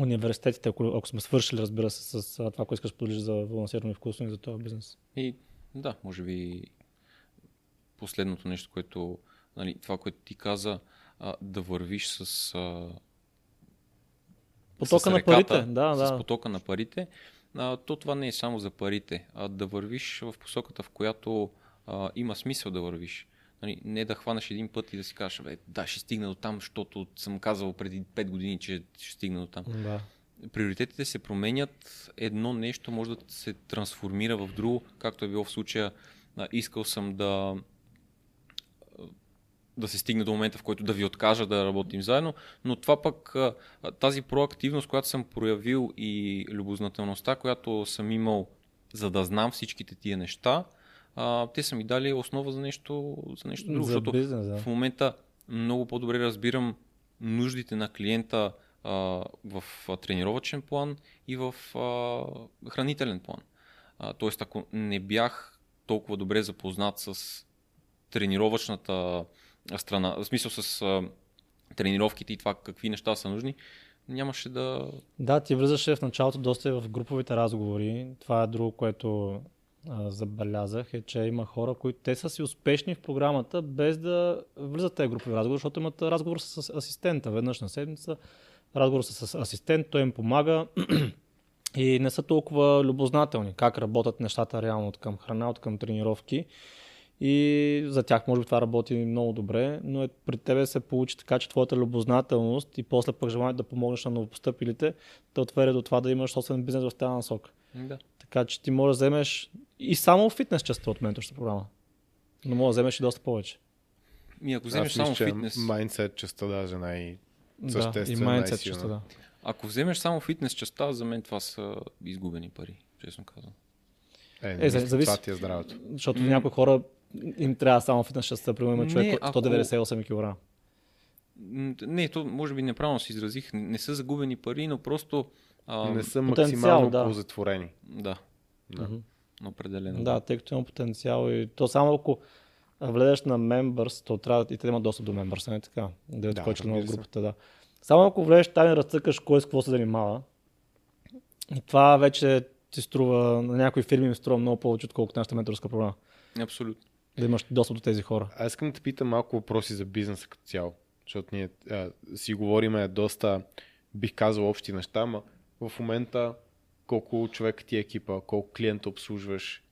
университетите, ако, ако сме свършили, разбира се, с това, което искаш да поделиш за балансирано и вкусно и за този бизнес. И да, може би последното нещо, което, нали, това, което ти каза, да вървиш с... Потока на парите, да, да. С потока на парите, а, то това не е само за парите, а да вървиш в посоката, в която а, има смисъл да вървиш. Нали, не да хванеш един път и да си кажеш, бе, да, ще стигна до там, защото съм казал преди пет години, че ще стигна до там. Да. Приоритетите се променят, едно нещо може да се трансформира в друго, както е било в случая, а, искал съм да... да се стигне до момента, в който да ви откажа да работим заедно, но това пък тази проактивност, която съм проявил и любознателността, която съм имал, за да знам всичките тия неща, те са ми дали основа за нещо, за нещо друго, за защото бизнес, да. В момента много по-добре разбирам нуждите на клиента в тренировъчен план и в хранителен план. Тоест, ако не бях толкова добре запознат с тренировъчната страна, в смисъл с а, тренировките и това какви неща са нужни, нямаше да... Да, ти влизаше в началото доста в груповите разговори. Това е друго, което а, забелязах, е, че има хора, които те са си успешни в програмата, без да влизат тези групови разговори, защото имат разговор с асистента веднъж на седмица, разговор с асистент, той им помага и не са толкова любознателни как работят нещата реално от към храна, от към тренировки. И за тях може би това работи много добре, но е, при тебе се получи така, че твоята любознателност и после пък желанието да помогнеш на новопостъпилите те отвери до това да имаш собствен бизнес в тази насока. Да. Така че ти можеш да вземеш и само фитнес частта от менторската програма, но може да вземеш и доста повече. И ако вземеш само фитнес... Майндсет частта даже най-съществена, да, най-силна. Да. Ако вземеш само фитнес частта, за мен това са изгубени пари, честно казвам. Е, е, е зависи. Ти е здравето. Защото mm. някои хора им трябва само фитнес частта, примерно човек от сто деветдесет и осем килограма. Не, то може би неправилно се изразих. Не, не са загубени пари, но просто... А, не са максимално да. ползатворени. Да, да. Mm-hmm. Определено. Да, тъй като има потенциал и то само ако влезеш на Members, то трябва и те имат достъп до Members, не така? Девет да, кой в групата, да. Само ако влезеш там и разцъкаш кой с какво се занимава, това вече ти струва, на някои фирми им струва много повече, отколкото нашата менторска програма. Абсолютно. Да имаш достъп до тези хора. Аз искам да те питам малко въпроси за бизнеса като цяло, защото ние а, си говориме доста, бих казал, общи неща, но в момента колко човека ти е екипа, колко клиента обслужваш?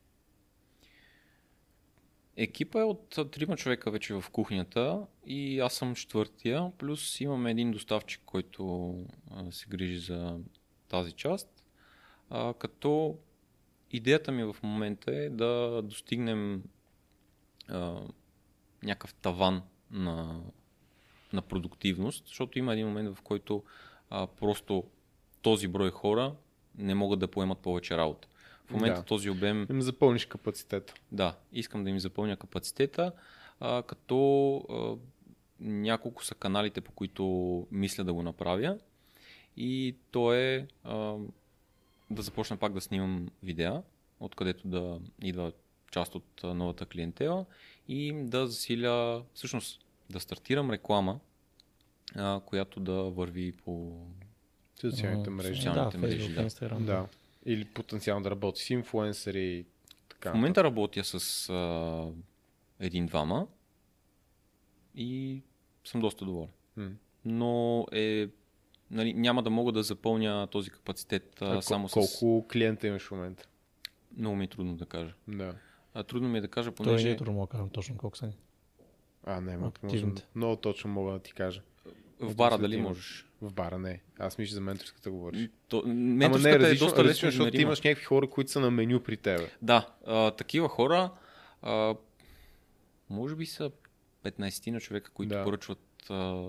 Екипа е от трима човека вече в кухнята и аз съм четвъртия, плюс имаме един доставчик, който а, се грижи за тази част. А, като идеята ми в момента е да достигнем а, някакъв таван на, на продуктивност, защото има един момент, в който а, просто този брой хора не могат да поемат повече работа. В момента да. този обем... Им запълниш капацитета. Да, искам да им запълня капацитета, а, като а, няколко са каналите, по които мисля да го направя и то е... А, да започна пак да снимам видеа, откъдето да идва част от новата клиентела и да засиля, всъщност да стартирам реклама, а, която да върви по социалните мрежи. Социалните да, мрежи да. Да. Или потенциално да работи с инфлуенсъри и така. В момента работя с а, един-двама и съм доста доволен. но е, нали, няма да мога да запълня този капацитет а, а, само колко с... Колко клиента имаш в момента? Много ми е трудно да кажа. Да. А, трудно ми е да кажа, понеже... Той не е трудно мога да кажа точно колко са ни. А, не, мак, може, много точно мога да ти кажа. В бара дали ти можеш? В бара не. Аз мисля за менторската говориш. То, менторската Ама не, е, е доста лесно, защото ти имаш някакви хора, които са на меню при тебе. Да, а, такива хора, а, може би са петнайсет на човека, които да. поръчват а,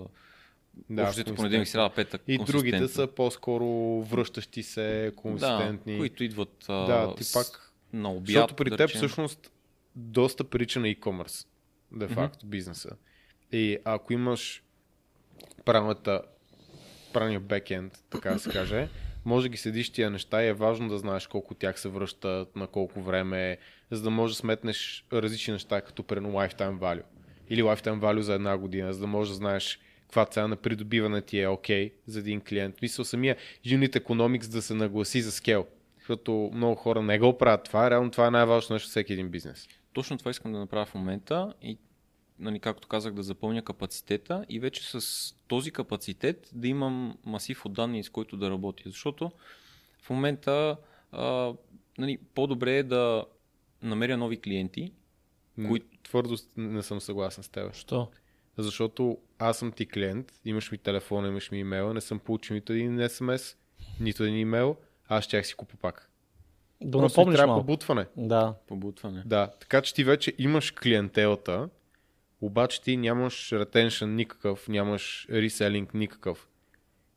да, общото понеделник, сряда, петък. И другите са по-скоро връщащи се, консистентни. Да, които идват а, да, ти пак, на обяд. Защото при да теб всъщност доста прилича на e-commerce, де факто, mm-hmm. бизнеса. И ако имаш правната, правния бекенд, така да се каже, може да ги седиш тия неща и е важно да знаеш колко тях се връщат, на колко време, за да можеш да сметнеш различни неща, като примерно lifetime value или lifetime value за една година, за да можеш да знаеш каква цена на придобиване ти е окей okay за един клиент. Мисля, самия Unit Economics да се нагласи за скел, защото много хора не го правят това, реално това е най-важно нещо за всеки един бизнес. Точно това искам да направя в момента и, нали, както казах, да запълня капацитета и вече с този капацитет да имам масив от данни, с който да работя. Защото в момента а, нали, по-добре е да намеря нови клиенти. Не, кои... Твърдо не съм съгласен с теб. Що? Защото аз съм ти клиент, имаш ми телефона, имаш ми имейла, не съм получил нито един ес ем ес, нито един имейл, аз ще си купа пак. Да напомниш малко. Побутване. Да. Побутване. Да, така че ти вече имаш клиентелата, обаче ти нямаш retention никакъв, нямаш реселинг никакъв.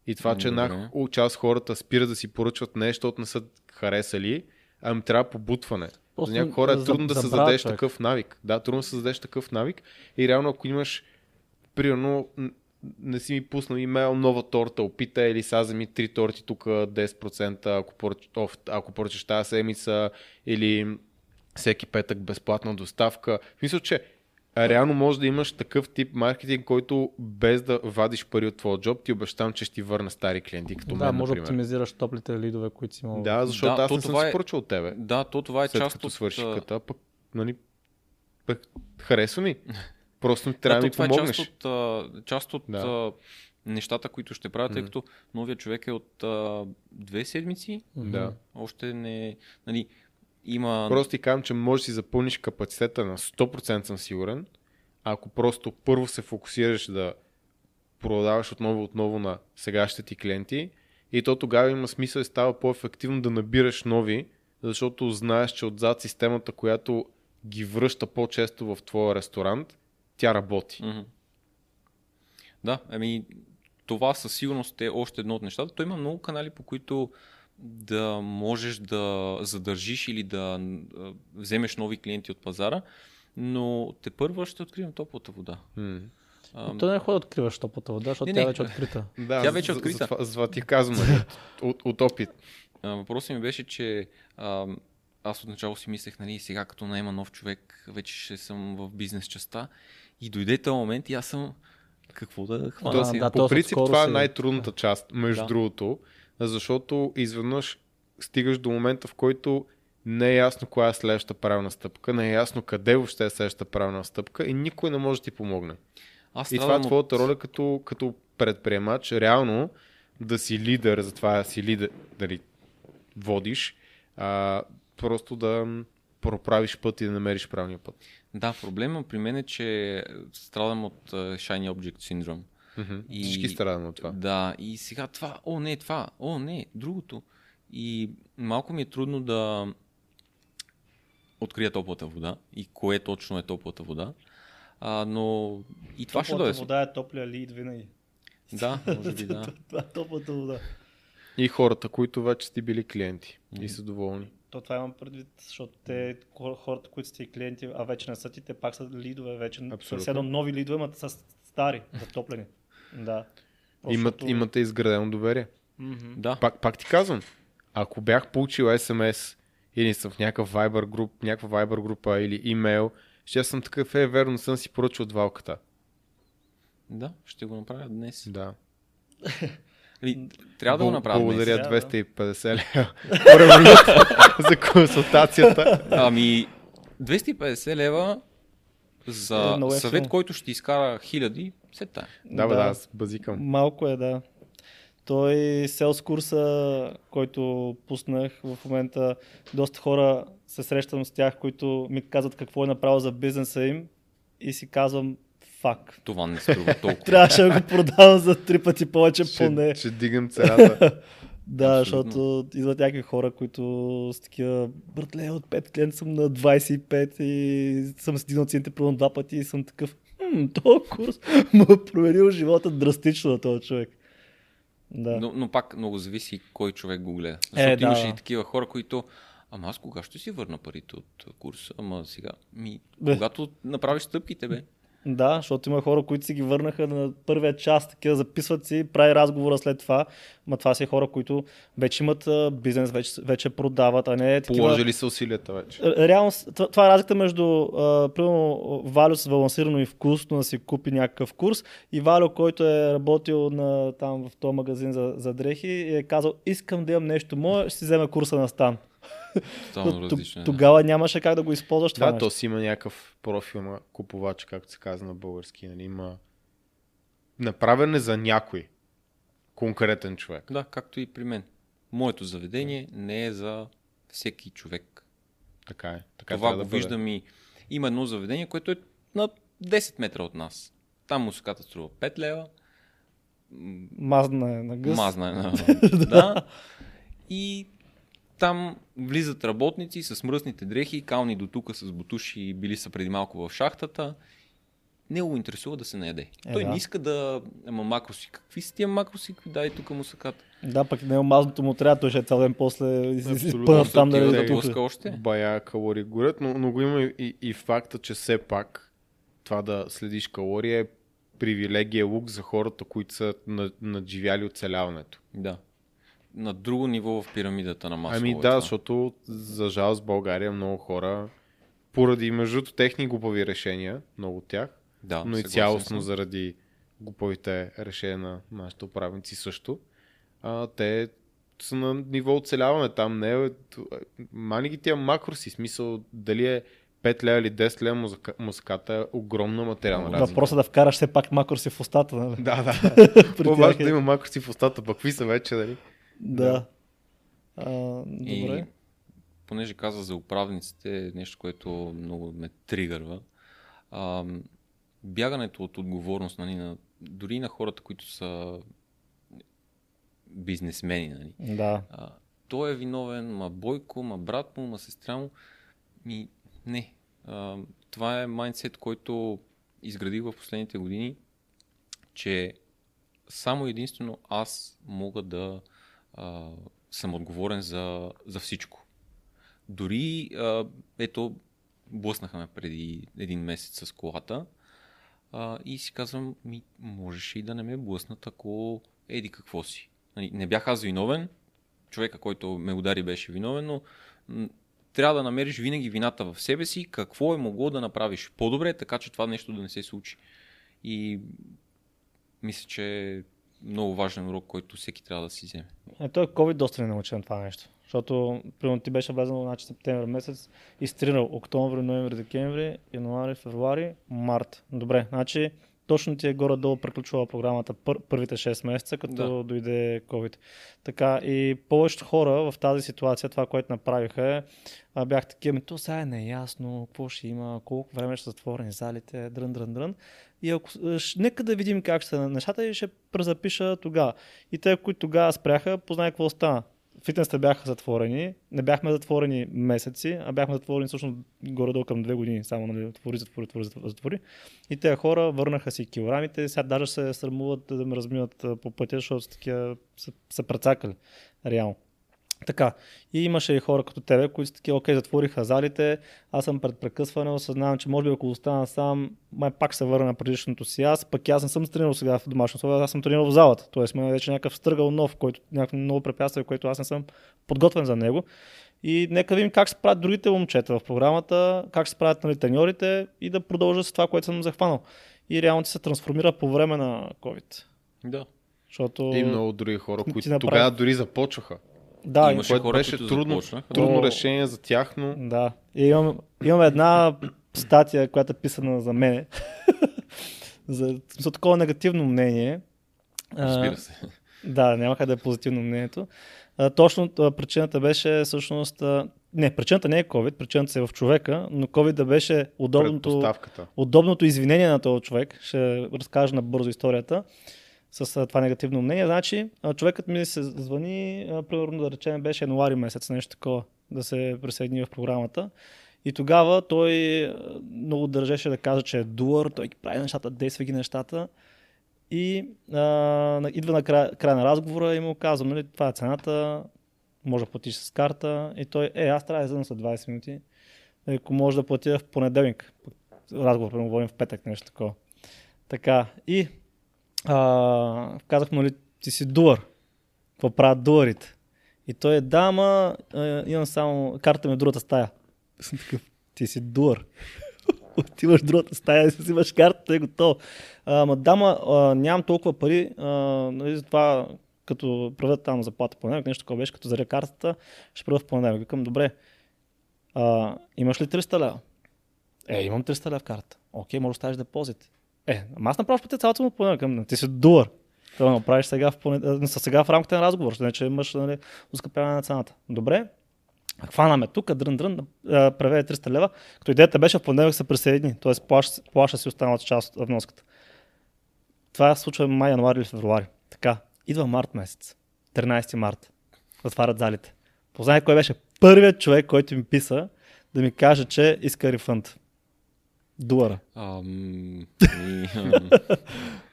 И това, че една част хората спират да си поръчват нещо, защото не са харесали, а им трябва побутване. Просто за някои хора е трудно за, да създадеш човек. такъв навик. Да, трудно да създадеш такъв навик и реално ако имаш, примерно, не си ми пуснал имейл, нова торта, опита или са вземи три торти тук десет процента, ако, поръч, оф, ако поръчаш тази седмица или всеки петък безплатна доставка. Мисля, че реално може да имаш такъв тип маркетинг, който без да вадиш пари от твоя джоб, ти обещам, че ще ти върна стари клиенти, като да, мен, например. Да, може да оптимизираш топлите лидове, които си имал. Да, защото да, аз не съм е... си поръчал от тебе. Да, то това е след част от... свърши като, пък, нали, пък харесва ми. Просто ми трябва да ми помогнеш. Е част от, част от да. нещата, които ще правя, тъй mm. като новия човек е от а, две седмици. Да. Още не... Нали, има... Просто ти казвам, че можеш да си запълниш капацитета на сто процента съм сигурен, ако просто първо се фокусираш да продаваш отново отново на сегашните ти клиенти и то тогава има смисъл и става по-ефективно да набираш нови, защото знаеш, че отзад системата, която ги връща по-често в твоя ресторант, тя работи. Mm-hmm. Да, ами това със сигурност е още едно от нещата. То има много канали, по които да можеш да задържиш или да вземеш нови клиенти от пазара, но те първо ще откривам топлата вода. Mm-hmm. А, то не е хубаво да откриваш топлата вода, защото не, тя не. вече е открита. Да, тя вече е открита. За, за, за ти казвам от, от опит. Въпросът ми беше, че а, аз отначало си мислех, нали, сега като наема нов човек, вече ще съм в бизнес частта и дойде този момент и аз съм какво да хвана. Да, да, по принцип това е най-трудната да. част, между да. другото, защото изведнъж стигаш до момента, в който не е ясно коя е следващата правилна стъпка, не е ясно къде въобще е следващата правилна стъпка и никой не може да ти помогне. Аз и това е твоята от... роля като, като предприемач, реално да си лидер, затова си лидер, дали водиш, а, просто да проправиш път и да намериш правилния път. Да, проблема при мен е, че страдам от Shiny Object Syndrome. Mm-hmm. И, всички страдам от това. Да, и сега това, о не, това, о не, другото. И малко ми е трудно да открия топлата вода и кое точно е топлата вода. А, но и това топлата ще дойде. Топлата вода е топля лид винаги. Да, може би да. Това е топлата вода. И хората, които вече сте били клиенти mm-hmm. и са доволни. То това имам предвид, защото те хората, които сте клиенти, а вече не са ти, те пак са лидове вече. Абсолютно. Нови лидове, но са стари, затоплени. Да. Имат, това... Имате изградено доверие. Mm-hmm. Да. Пак, пак ти казвам, ако бях получил ес ем ес или съм в някаква Viber груп, някаква Viber група или имейл, ще съм такъв, е верно, съм си поръчал от валката. Да, ще го направя днес. Да. Трябва да го направя. Благодаря, двеста и петдесет лева за консултацията. Ами, двеста и петдесет лева за съвет, който ще изкара хиляди, Сета. Да, бе, да, аз базикам. Малко е, да. Той селс курса, който пуснах в момента, доста хора се срещам с тях, които ми казват какво е направил за бизнеса им и си казвам, фак. Това не струва толкова. Трябваше да го продавам за три пъти повече, поне. Ще дигам цената. Да, абсолютно. Защото идват някакви хора, които с такива, братле, от пет клиент съм на двайсет и пет и съм стигнал цените примерно два пъти и съм такъв, хм, този курс му е променил живота драстично на този човек. Да. Но, но пак много зависи кой човек го гледа. Защото е, да, имаше и такива хора, които, ама аз кога ще си върна парите от курса, ама сега, ми, когато направиш стъпките, бе. Да, защото има хора, които си ги върнаха на първия част, такива записват си, прави разговора след това, но това са хора, които вече имат бизнес, вече, вече продават, а не такива... Положили са усилията вече. Реално, това е разликата между, а, примерно, Валю с балансирано и вкусно да си купи някакъв курс и Валю, който е работил на, там, в този магазин за, за дрехи и е казал, искам да имам нещо мое, ще си взема курса на Стан. Различно, тогава да, нямаше как да го използваш това. Да, нещо. То си има някакъв профил на купувач, както се казва на български. Нали? Има направене за някой конкретен човек. Да, както и при мен. Моето заведение да, не е за всеки човек. Така е. Така това го да виждам и има едно заведение, което е на десет метра от нас. Там мусуката струва пет лева. Мазна е на гъс. Мазна е на да. И там влизат работници с мръсните дрехи, кални до тука с бутуши, били са преди малко в шахтата. Не го интересува да се наеде. Е, той да, не иска да... Ама макроси, какви са тия макроси? Дай тук мусаката. Да, пък не мазното му трябва, той ще е цял ден после изпънат там да да пуска още. Бая калории горят, но, но го има и, и факта, че все пак това да следиш калория е привилегия, лук за хората, които са надживяли оцеляването. Да. На друго ниво в пирамидата на масло. Ами да, това, защото за жал с България много хора, поради междуто техни глупави решения, много от тях, да, но и цялостно съм, заради глупавите решения на нашите управници също, а, те са на ниво оцеляване там. Не, мани ги тия макроси, смисъл дали е пет лева или десет лева муската е огромна материална разлика. Въпросът да вкараш все пак макроси в устата. Нали? Да, да. По-важно да има макроси в устата, пък ви са вече, дали? Да. А, добре. И, понеже каза за управниците, нещо, което много ме тригърва, а, бягането от отговорност, нали, на, дори на хората, които са бизнесмени. Нали. Да. А, той е виновен, ма Бойко, ма брат му, ма сестра му. Ми, не. А, това е майндсет, който изградих в последните години, че само единствено аз мога да Uh, съм отговорен за, за всичко. Дори, uh, ето, блъснахме преди един месец с колата uh, и си казвам, ми, можеше и да не ме блъснат, ако еди какво си. Не бях аз виновен, човека, който ме удари, беше виновен, но м- трябва да намериш винаги вината в себе си, какво е могло да направиш по-добре, така че това нещо да не се случи. И мисля, че много важен урок, който всеки трябва да си вземе. Е, той COVID доста не научи на това нещо. Защото, примерно, ти беше влезнал, значи, септември месец, изтринал октомври, ноември, декември, януари, февруари, март. Добре, значи точно ти е горе-долу приключила програмата пър- първите шест месеца, като да, дойде COVID. Така, и повечето хора в тази ситуация, това, което направиха, е, бях такива, то сега е неясно, какво ще има, колко време ще са затворени залите, дрън, дрън, дрън. И ако, нека да видим как ще са нещата и ще презапиша тогава. И те, които тогава спряха, познай какво стана. Фитнесите бяха затворени, не бяхме затворени месеци, а бяхме затворени всъщност горе-долу към две години, само нали, отвори, затвори, затвори, затвори. И те хора върнаха си килограмите, сега даже се срамуват да ме разминат по пътя, защото такива са, са прецакали реално. Така, и имаше и хора като тебе, които са такива, окей, затвориха залите, аз съм пред прекъсване, осъзнавам, че може би ако остана сам, май пак се върна на предишното си аз, пък аз не съм тренирал сега в домашно условие, аз съм тренирал в залата, т.е. сме вече някакъв стъргал нов, който някакво много препятствие, което аз не съм подготвен за него. И нека видим как се правят другите момчета в програмата, как се правят, нали, треньорите и да продължа с това, което съм захванал. И реално ти се трансформира по време на COVID. Да. Защото... И много други хора, които направи... тогава дори започваха. Да, имаше което хора, беше трудно, трудно решение за тях, но... Да, имам, имам една статия, която е писана за мене за, за такова негативно мнение. Разбира се. А, да, няма как да е позитивно мнението. А, точно а, причината беше всъщност... А, не, причината не е COVID, причината се е в човека, но COVID да беше удобното, удобното извинение на този човек. Ще разкажа набързо историята с това негативно мнение. Значи, човекът ми се звъни, примерно да речем, беше януари месец, нещо такова, да се присъедини в програмата. И тогава той много държеше да каже, че е дуър, той ги прави нещата, действа ги нещата. И а, идва на края, края на разговора и му казвам, нали, това е цената, може да платиш с карта. И той, е, аз трябва да излезам след двайсет минути, ако може да платя в понеделник. Разговор, примерно, говорим в петък, нещо такова. Така, и а, казах му, нали, ти си дуър, какво правят дуърите? И той е, да, ама имам само карта ми в другата стая. Ти си дуър. Отиваш в другата стая, си взимаш карта, е готово. Ама дама, а, нямам толкова пари, а, нали, затова като правят там заплата в понеделник, нещо такова беше, като заря картата, ще правя в понеделник. Викам, добре, а, имаш ли триста лева? Е, имам триста лева в карта. Окей, може да оставиш депозит. Е, ама аз направиш пъти цялото му в понеделник. Ти си дуър. Това направиш сега в, понеделник, сега в рамките на разговор, защото не че имаш, нали, ускъпяване на цената. Добре. Хванаме тук, дрън-дрън, преведе триста лева, като идеята беше в понеделник се присъедини, т.е. плаща, плаща си останалата част от вноската. Това се случва май, януари или февруари. Така, идва март месец, тринайсети март, отварят залите. Познай кой беше първият човек, който ми писа да ми каже, че иска рефънд. Дуара. Um, yeah.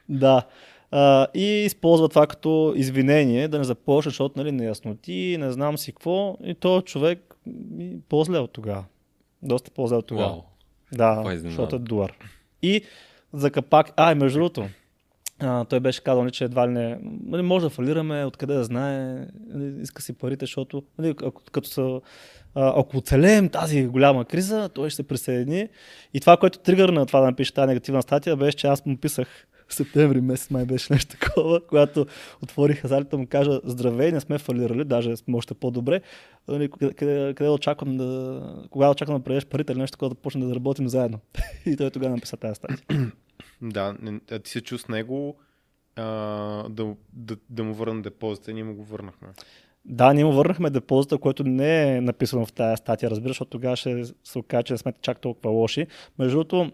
Да. Uh, и използва това като извинение, да не започне, защото, нали, неясноти, не знам си какво. И този човек по-зле от тогава. Доста по-зле от тогава. Wow. Да, защото е дуар. И за капак... А, и между другото, uh, той беше казал, че едва ли не... Може да фалираме, откъде да знае, иска си парите, защото... Ако, като са... Ако оцелеем тази голяма криза, той ще се присъедини. И това, което тригърна това да напише тази негативна статия, беше, че аз му писах септември месец, май беше нещо такова, когато отворих залите, му кажа, здравей, не сме фалирали, даже сме още по-добре. Къде, къде, къде очаквам да... Кога очаквам да предеш парите или нещо такова, да почнем да работим заедно. И той тогава написа тази статия. Да, а ти се чу с него а, да, да, да му върна депозита, ние му го върнахме. Да, ние му върнахме депозита, което не е написано в тази статия, разбира, защото тогава ще се окаже, че не сме чак толкова лоши. Между другото,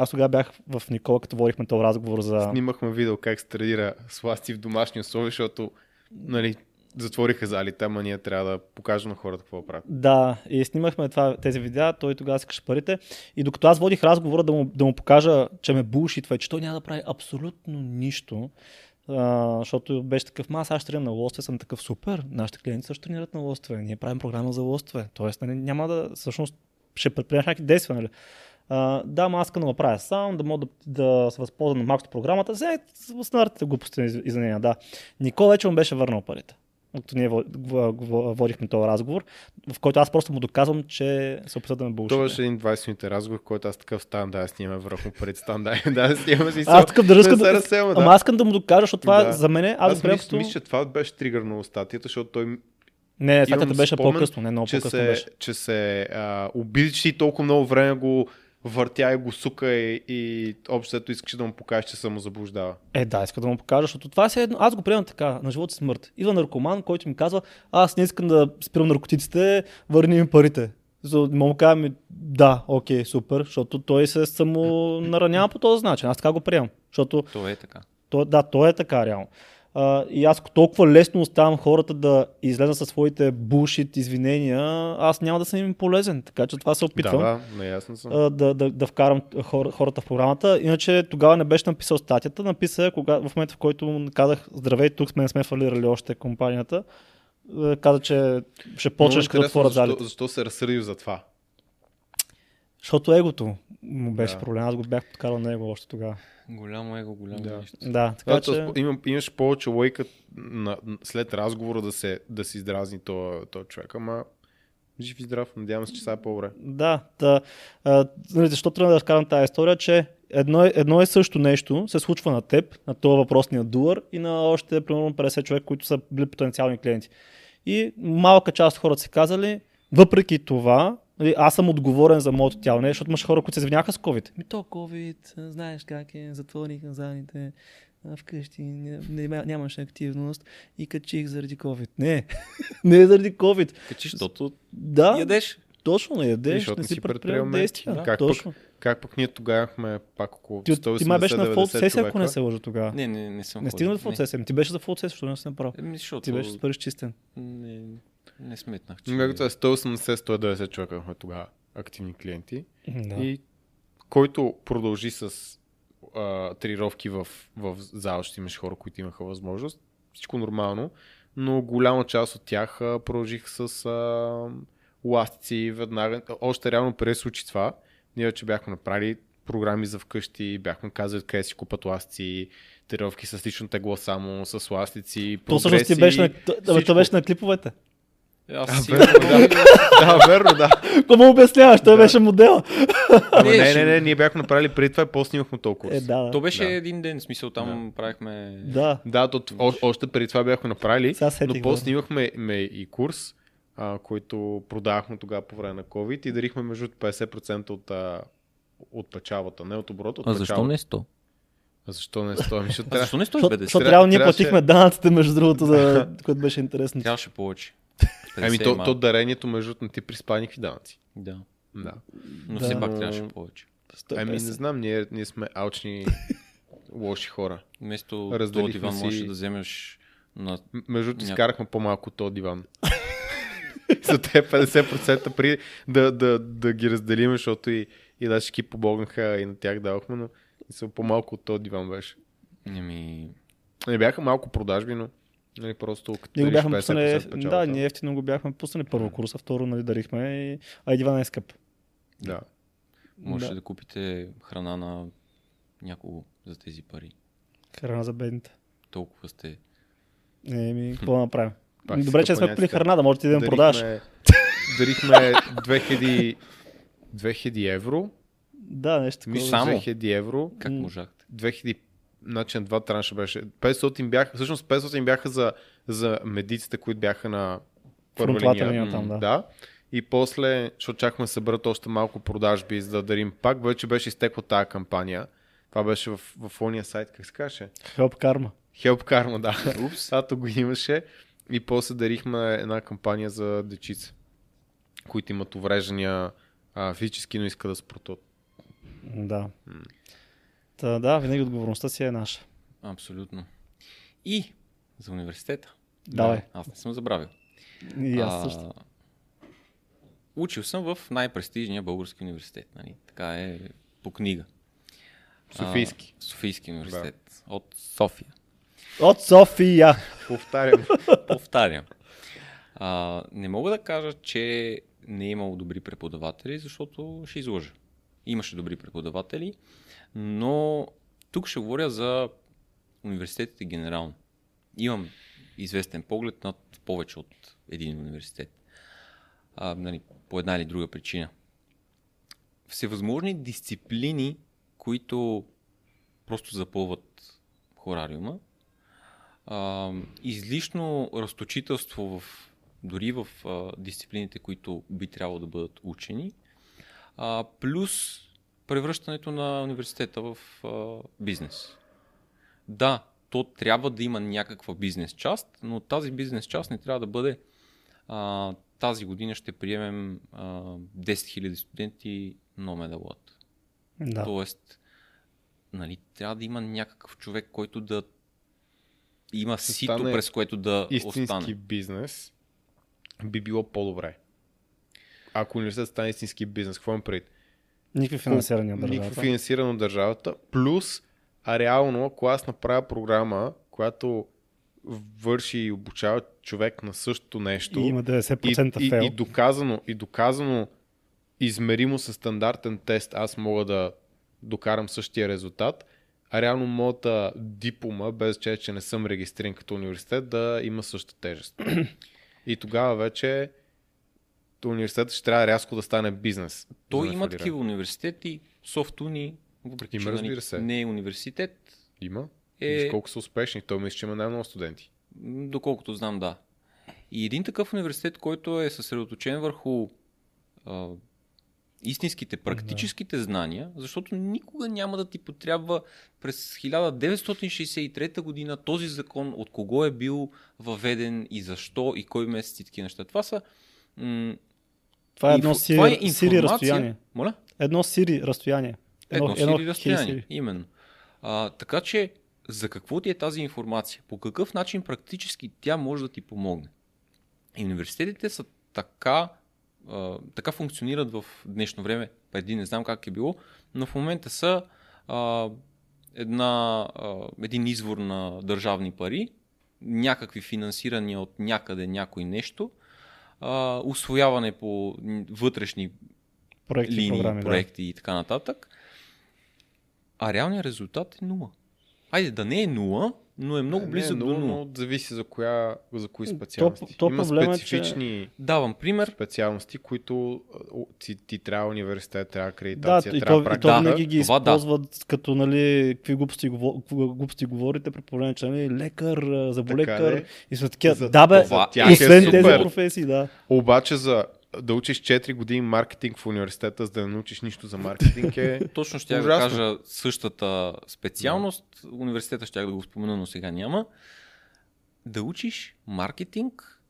аз тогава бях в Никола, като водихме този разговор за... Снимахме видео как се традира сласти в домашни условия, защото, нали, затвориха залите, ама ние трябва да покажем на хората какво правят. Да, и снимахме това, тези видеа, той тогава си каше парите. И докато аз водих разговора да му, да му покажа, че ме булши това и че той няма да прави абсолютно нищо, а, защото беше такъв, ма, аз ще тренирам на лостве, съм такъв, супер, нашите клиенти също тренират на лостве, ние правим програма за лостве, т.е. нали, няма да, всъщност, ще предприемаш някакви действия, нали? Uh, да, маска да го правя сам, да мога да, да се възползвам на максимум програмата. Сега снарите глупости из-за нея, да. Никола вече му беше върнал парите. Като ние водихме този разговор, в който аз просто му доказвам, че се опитват да ме бълшите. Това беше един двайсет минути разговор, в който аз такъв ставам, да, снимаме върху парите, ставам, да, да, снимаме си. Аз такъв държа, да, да, да. Ама аз искам да му докажа, защото това да. За мен е... Аз, аз мисля, като... мисля, че това беше тригърнало статията, защото той... Не, статията беше спомен, по-късно, не много че по-късно се, беше. Че се а, обидиш и толкова много време го въртя и го сука и, и общото искаш да му покажеш, че се му заблуждава. Е, да, иска да му покажа, защото това е едно. Аз го приемам така, на живот и смърт. Идва наркоман, който ми казва, аз не искам да спирам наркотиците, върни ми парите. За му казвам, да, окей, супер, защото той се само наранява по този начин. Аз така го приемам. Защото... То е така. То, да, то е така, реално. Uh, и аз толкова лесно оставам хората да излезна със своите bullshit извинения, аз няма да съм им полезен, така че това се опитвам да, да, наясно съм. Uh, да, да, да вкарам хор, хората в програмата. Иначе тогава не беше написал статията, написа кога, в момента в който казах здравей, тук сме, сме фалирали още компанията, каза, че ще почнеш като отворят залите. Защо се разсърдил за това? Защото егото му беше да. Проблем, аз го бях подкарал на него още тогава. Голямо его, голямо да. Нещо. Да, така, че... Имам, имаш повече лойка след разговора да се да си издразни този то човек, ама жив и здрав, надявам се, че сега е по-добре. Да, да. А, защо трябва да разкарам тази история, че едно, едно е също нещо се случва на теб, на този въпросния дуар и на още примерно петдесет човека, които са били потенциални клиенти. И малка част от хората си казали, въпреки това, Нали, аз съм отговорен за моето тяло, не, защото имаш хора, които се извиняха с COVID. Ми то COVID, знаеш как е, затворих назадните, вкъщи нямаш активност и качих заради COVID. Не, не заради COVID. Качиш, защото да, ядеш. Точно, не ядеш, не си предприемал действия. Да, как, точно. Пък, как пък ние тогавахме пак около сто и осемдесет, деветдесет. Ти май беше на фолд сесия, ако не се лъжа тогава. Не, не, не съм. Не стигна до фолд сесия, ти беше за фолд сесия, защото не съм прав. Е, защото... Ти беше супер изчистен. Не, не сметнах. Че... Мегато е сто и осемдесет до сто и деветдесет човека имахме тогава активни клиенти. Да. И който продължи с а, тренировки в, в зал, ще имаш хора, които имаха възможност. Всичко нормално, но голяма част от тях а, продължих с... А, ластици, веднага, още реално преди случи това, ние вече бяхме направили програми за вкъщи, бяхме казали къде си купат ластици, тренировки с лично тегло само, с ластици, прогреси. То беше на, то беше на клиповете. Аз си... Да, верно, да. Кому обясняваш, той беше модел. Не, не, не, ние бяхме направили преди това и после снимахме толкова. То беше един ден, в смисъл там правихме... Да, да, още преди това бяхме направили, но после снимахме и курс, Uh, които продавахме тогава по време на COVID и дарихме между петдесет процента от, uh, от печалбата, не от оборота, от печалбата. А защо не сто? А защо не сто? Миша, а защо не сто? Защото трябва ние платихме данъците, между другото, за... което беше интересно. Трябваше повече. Ами то, то дарението, между другото, ти приспа никакви данъци. Да. да. Но да. все пак трябваше повече. Ами не знам, ние, ние сме алчни, лоши хора. Вместо този диван си... можеш да вземеш на... Между другото, изкарахме по-малко този диван. За те петдесет процента при да, да, да ги разделим, защото и, и наши ки побогнаха и на тях давахме, но са по-малко от този диван беше. Ами... Не бяха малко продажби, но нали, просто като дариш петдесет процента печалата. Да, ние ефтино го бяхме пуснали първо курса, второ нали, дарихме, и... а и диван е скъп. Да. Можете да. да купите храна на някого за тези пари. Храна за бедните. Толкова сте. Еми, какво да направим? Пак добре, че сме купили храна, да можете да им дарихме, продаш. Дарихме две хиляди евро. Да, нещо такова. Само? две хиляди евро. Как можахте? две хиляди, значи на два транша беше. петстотин бяха, всъщност петстотин бяха за, за медиците, които бяха на първа линия. Там, да. да. И после, защото чакаме да съберат още малко продажби, за да дарим пак. Вече беше изтекла тази кампания. Това беше в, в ония сайт, как се каже? Help Karma. Help Karma, да. Упс. Ато го имаше. И после дарихме една кампания за дечица, които имат увреждания а, физически, но искат да спортуват. Да. М. Та, да, винаги отговорността си е наша. Абсолютно. И за университета. Давай. Аз не съм забравил. И аз също. А, учил съм в най-престижния български университет. Нали? Така е по книга. Софийски. А, Софийски университет. Да. От София. От София! Повтарям. Повтарям. А, не мога да кажа, че не е имало добри преподаватели, защото ще излъжа. Имаше добри преподаватели, но тук ще говоря за университетите генерално. Имам известен поглед над повече от един университет. А, нали, по една или друга причина. Всевъзможни дисциплини, които просто запълват хорариума. Uh, излишно разточителство в, дори в uh, дисциплините, които би трябвало да бъдат учени, uh, плюс превръщането на университета в uh, бизнес. Да, то трябва да има някаква бизнес част, но тази бизнес част не трябва да бъде uh, тази година ще приемем uh, десет хиляди студенти, но медалът. Да. Тоест, нали, трябва да има някакъв човек, който да има сито, през което да истински остане. Истински бизнес би било по-добре. Ако университет стане истински бизнес, какво им преди? Никакво финансиране от държавата. Никакво финансиране от държавата. Плюс, а реално, ако аз направя програма, която върши и обучава човек на същото нещо. И има деветдесет процента и, фейл. И, и, доказано, и доказано измеримо със стандартен тест, аз мога да докарам същия резултат. А реално моята диплома, без че, че не съм регистриран като университет, да има същата тежест. И тогава вече университетът ще трябва рязко да стане бизнес. Той да има фалира. Такива университети, софтуни, въпреки има, разбира се. Не е университет. Има. Е... Колко са успешни, той мисля, че има най-много студенти. Доколкото знам, да. И един такъв университет, който е съсредоточен върху а, истинските, практическите да. знания, защото никога няма да ти потрябва през хиляда деветстотин шейсет и трета година този закон, от кого е бил въведен и защо и кой месец и такива неща. Това са... М- това е едно инф... сири, е сири разстояние. Моля? Едно сири разстояние. Едно, едно сири разстояние, сири. Именно. А, така че за какво ти е тази информация? По какъв начин практически тя може да ти помогне? Университетите са така... така функционират в днешно време, преди не знам как е било, но в момента са а, една, а, един извор на държавни пари, някакви финансирания от някъде някой нещо, а, усвояване по вътрешни проекти, линии, програми, проекти да. и така нататък, а реалният резултат е нула. Айде да не е нула, но е много не, близък не, но, до нула. Но зависи за, коя, за кои специалности. То, то Има специфични е, че... Давам пример. специалности, които ти, ти трябва университет, трябва акредитация, да, трябва практика. И то винаги да, ги използват да. като, нали, какви глупости, глупости говорите, при положение, че нали, лекар, заболекар така, и са такива. За, да бе, това, и освен е тези професии, да. Обаче за да учиш четири години маркетинг в университета, за да не научиш нищо за маркетинг е точно ще ужасно. Я кажа същата специалност, да. университета ще я да го спомена, но сега няма. Да учиш маркетинг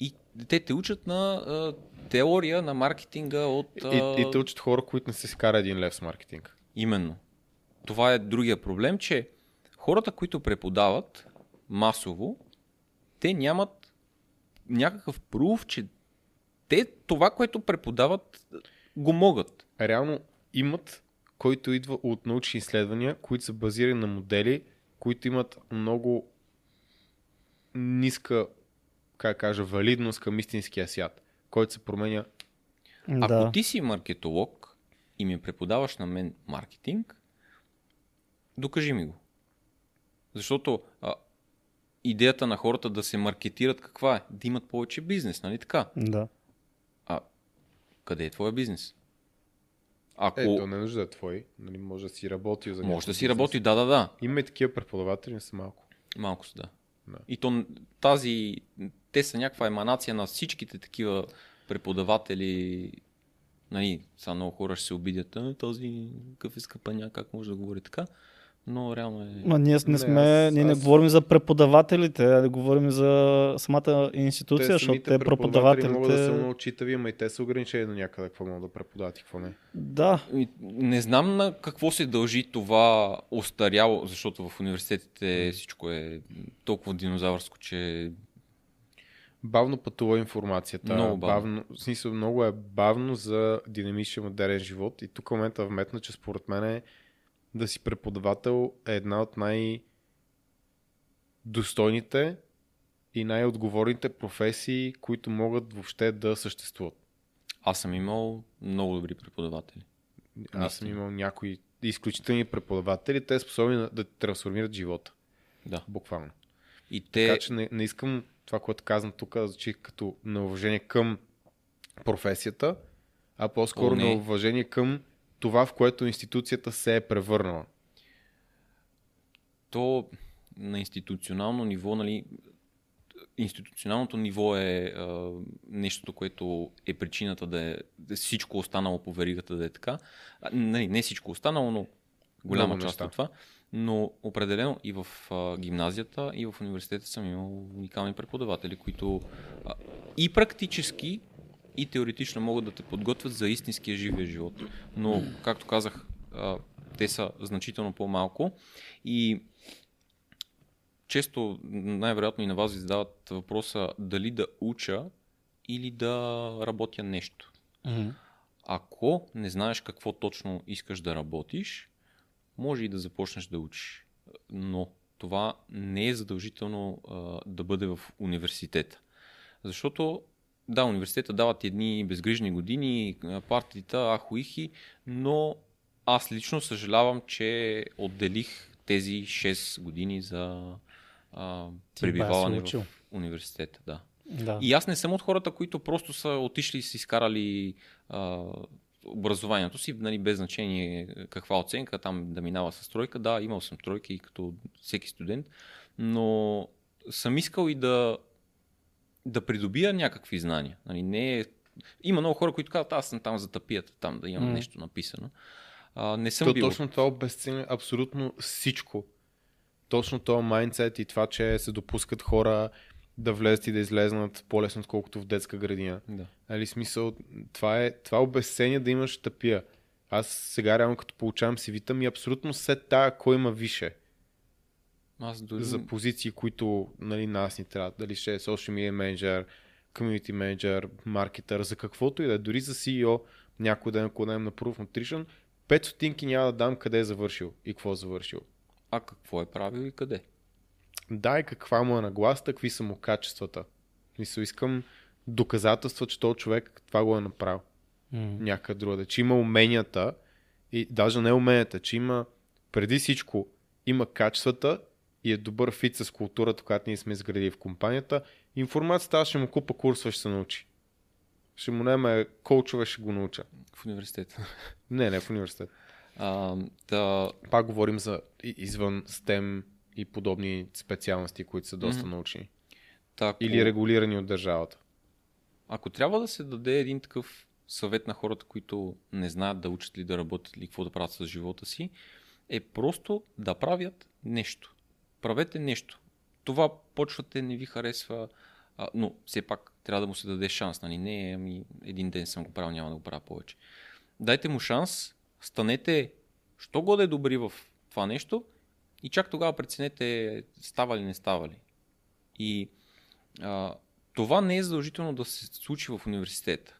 и те те учат на а, теория на маркетинга от... А... И, и те учат хора, които не се скара един лев с маркетинг. Именно. Това е другия проблем, че хората, които преподават масово, те нямат някакъв пруф, че те това, което преподават, го могат. Реално имат, който идва от научни изследвания, които са базирани на модели, които имат много ниска, как кажа, валидност към истинския свят, който се променя. Да. Ако ти си маркетолог и ми преподаваш на мен маркетинг, докажи ми го. Защото а, идеята на хората да се маркетират каква е? Да имат повече бизнес, нали така? Да. Къде е твоя бизнес? Ако... Ето, не нужда е твой. Нали, може да си работи за. Може да си бизнес. работи, да, да, да. Има и такива преподаватели, не са малко. Малко са, да. да. И то, тази, те са някаква еманация на всичките такива преподаватели. Нали, са много хора ще се обидят. Този какъв е скъпаня, как може да говори така? Но реално е... Ма ние не, сме, не, аз, ние не аз... говорим за преподавателите, а да говорим за самата институция, те защото те преподавателите... могат да са много читави, ама и те са ограничени до някъде, какво могат да преподават и какво не. Да. Не знам на какво се дължи това остаряло, защото в университетите всичко е толкова динозавърско, че... Бавно пътува информацията. Много бавно. бавно. В смисъл, много е бавно за динамичен модерен живот и тук в момента вметна, че според мен е да си преподавател е една от най-достойните и най-отговорните професии, които могат въобще да съществуват. Аз съм имал много добри преподаватели. Аз Мисля. съм имал някои изключителни преподаватели. Те са способни да трансформират живота. Да. Буквално. И те... Така че не, не искам това, което казвам тук, да звучи като неуважение към професията, а по-скоро неуважение към това, в което институцията се е превърнала. То на институционално ниво, нали, институционалното ниво е а, нещото, което е причината да е всичко останало по веригата да е така. А, нали, не всичко останало, но голяма Много част неща. от това. Но определено и в а, гимназията, и в университета съм имал уникални преподаватели, които а, и практически и теоретично могат да те подготвят за истинския живия живот. Но, както казах, те са значително по-малко и често, най-вероятно и на вас ви задават въпроса дали да уча или да работя нещо. Mm-hmm. Ако не знаеш какво точно искаш да работиш, може и да започнеш да учиш. Но това не е задължително а, да бъде в университета. Защото да, университета дават едни безгрижни години, партита, ахуихи, но аз лично съжалявам, че отделих тези шест години за а, пребиваване в университета. Да. Да. И аз не съм от хората, които просто са отишли и си изкарали а, образованието си, нали, без значение каква оценка, там да минава с тройка. Да, имал съм тройки и като всеки студент, но съм искал и да да придобия някакви знания. Не е Има много хора, които казват, аз съм там за тапията, там да имам mm. нещо написано. А, не съм То, бил. Точно това обесценя абсолютно всичко. Точно това майндсет и това, че се допускат хора да влезат и да излезнат по-лесно, отколкото в детска градина. Да. Нали, смисъл, това е, това обесценя да имаш тапия. Аз сега реално като получавам си витам и абсолютно след тая, кой има више. Аз дори... за позиции, които нали, нас ни трябва. Дали ще е social media manager, community manager, маркетър, за каквото и да е. Дори за си и о някой ден, ако дадем на Proof Nutrition, пет стотинки няма да дам къде е завършил и какво е завършил. А какво е правил и къде? Да, и каква му е нагласта, какви са му качествата. Мисля, искам доказателства, че този човек това го е направил. Mm. Някъде друга. Че има уменията и даже не уменията, че има преди всичко има качествата и е добър фит с културата, която ние сме изградили в компанията. Информацията, аз ще му купа курсове, ще се научи. Ще му нема коучове, ще го науча. В университет. Не, не в университет. Uh, the... Пак говорим за извън STEM и подобни специалности, които са доста mm-hmm. научни. Так, или регулирани от държавата. Ако трябва да се даде един такъв съвет на хората, които не знаят да учат ли, да работят ли, какво да правят с живота си, е просто да правят нещо. Правете нещо. Това почвате, не ви харесва, а, но все пак трябва да му се даде шанс. Нали? Не, ами един ден съм го правил, няма да го правя повече. Дайте му шанс, станете, що го да е добри в това нещо и чак тогава преценете става ли, не става ли. И а, това не е задължително да се случи в университета.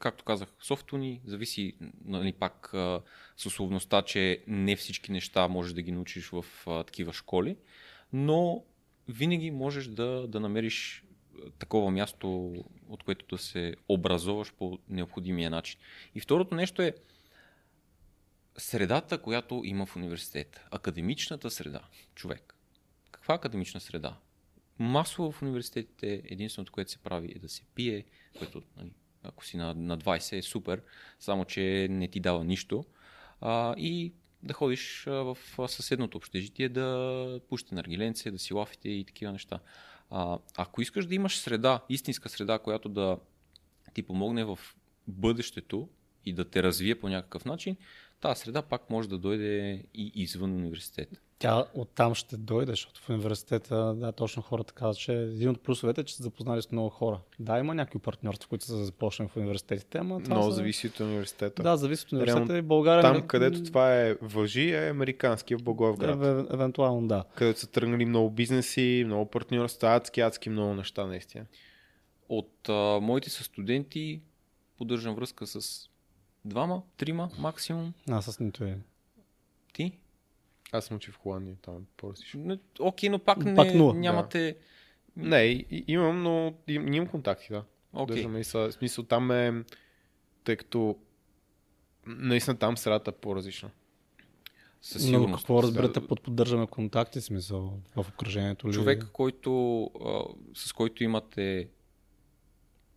Както казах, софтуни, зависи нали, пак а, с условността, че не всички неща можеш да ги научиш в а, такива школи, но винаги можеш да, да намериш такова място, от което да се образоваш по необходимия начин. И второто нещо е средата, която има в университета. Академичната среда. Човек. Каква академична среда? Масово в университетите единственото, което се прави е да се пие, което... Нали, ако си на, на двайсет е супер, само че не ти дава нищо. А, и да ходиш в съседното общежитие, да пушите наргиленце, да си лафите и такива неща. А, ако искаш да имаш среда, истинска среда, която да ти помогне в бъдещето и да те развие по някакъв начин, тази среда пак може да дойде и извън университета. Тя оттам ще дойде, защото в университета, да, точно хората казват, че един от плюсовете е, че са запознали с много хора. Да, има някакви партньорства, които са започнали в университетите, ама това... Но за... зависи от университета. Да, зависи от университета реално, и България... Там, където това е въжи, е американския в Благоевград. Е, е, евентуално, да. Където са тръгнали много бизнеси, много партньорства, адски, адски много неща, наистина. От а, моите са студенти поддържам връзка с двама, трима максимум. Аз с нито е. Ти? Аз съм учи в Холандия, там по-различно. Но, окей, но пак, не, пак нямате... Да. Не, и, имам, но им, имам контакти, да. Окей. В смисъл, там е... Тъй като... Наистина там средата е по-различна. Със сигурност. Но какво разберете под поддържаме контакти, смисъл, в обкръжението ли? Човек, който, с който имате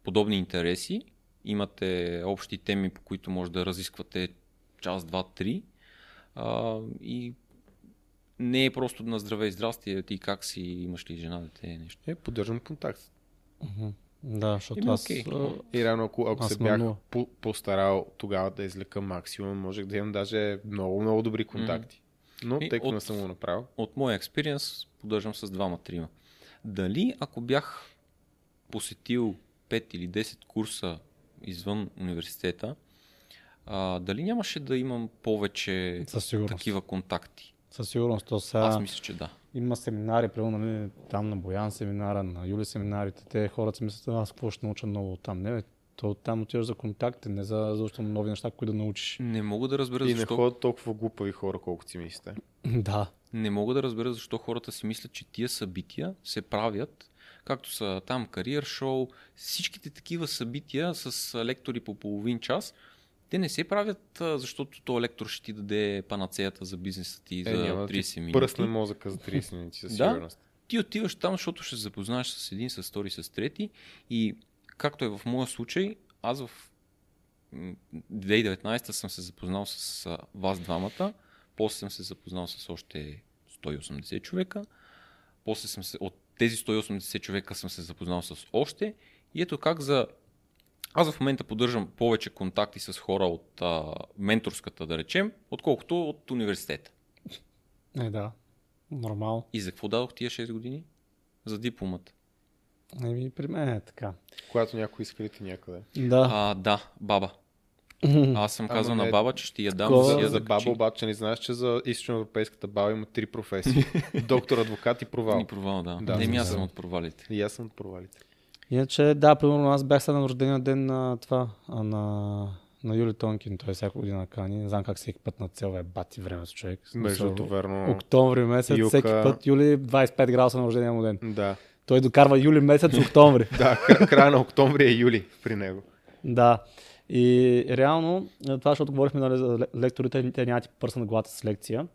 подобни интереси, имате общи теми, по които може да разисквате час, два, три и... Не е просто на здраве и здрасти, ти как си, имаш ли жена, дете, нещо. Е, поддържам контакт. Uh-huh. Да, защото аз... Okay. И рано, ако, ако аз се бях по- постарал тогава да извлека максимум, можех да имам даже много, много добри контакти. Mm-hmm. Но тъй като не съм го направил. От моя експириенс поддържам с двама-трима. Дали ако бях посетил пет или десет курса извън университета, а, дали нямаше да имам повече такива контакти? Със сигурност, то сега аз мисля, че да. Има семинари, примерно там на Боян семинара, на Юли семинарите, те хората си мислят, аз какво ще науча много оттам. Не, то оттам отиваш за контакти, не за защо нови неща, които да научиш. Не мога да разбера защо... И не ходят толкова глупави хора, колкото си мислите. Да. Не мога да разбера защо хората си мислят, че тия събития се правят, както са там кариер шоу, всичките такива събития с лектори по половин час. Те не се правят, защото този лектор ще ти даде панацеята за бизнеса ти е, за трийсет минути. Пръсне мозъка за трийсет минути, със сигурност. Да, ти отиваш там, защото ще се запознаеш с един, с втори, с трети и както е в моя случай, аз в две хиляди и деветнайсета съм се запознал с вас двамата, после съм се запознал с още сто и осемдесет човека, после съм се, от тези сто и осемдесет човека съм се запознал с още и ето как за Аз в момента поддържам повече контакти с хора от а, менторската, да речем, отколкото от университета. Е, да. Нормално. И за какво дадох тия шест години? За дипломата. Еми, при мен е така. Когато някой изкрити някъде. Да. А, да, баба. Аз съм казал на баба, че ще я дам да си я за баба, обаче не знаеш, че за източноевропейската баба има три професии. Доктор, адвокат и провал. И провал, да. да Еми, аз съм от провалите. И аз съм от провалите. Иначе, да, примерно аз бях сега на рождения ден на това, а на, на Юли Тонкин, той всяка година кани. Не знам как всеки път на цел е бати времето човек. Междуто верно. Октомври месец, Йока... всеки път Юли двайсет и пет градуса на рождения му ден. Да. Той докарва юли месец, октомври. Да, края на октомври е юли при него. Да. И реално, това, защото говорихме нали, за лекторите, те нямат пърсна главата с лекция.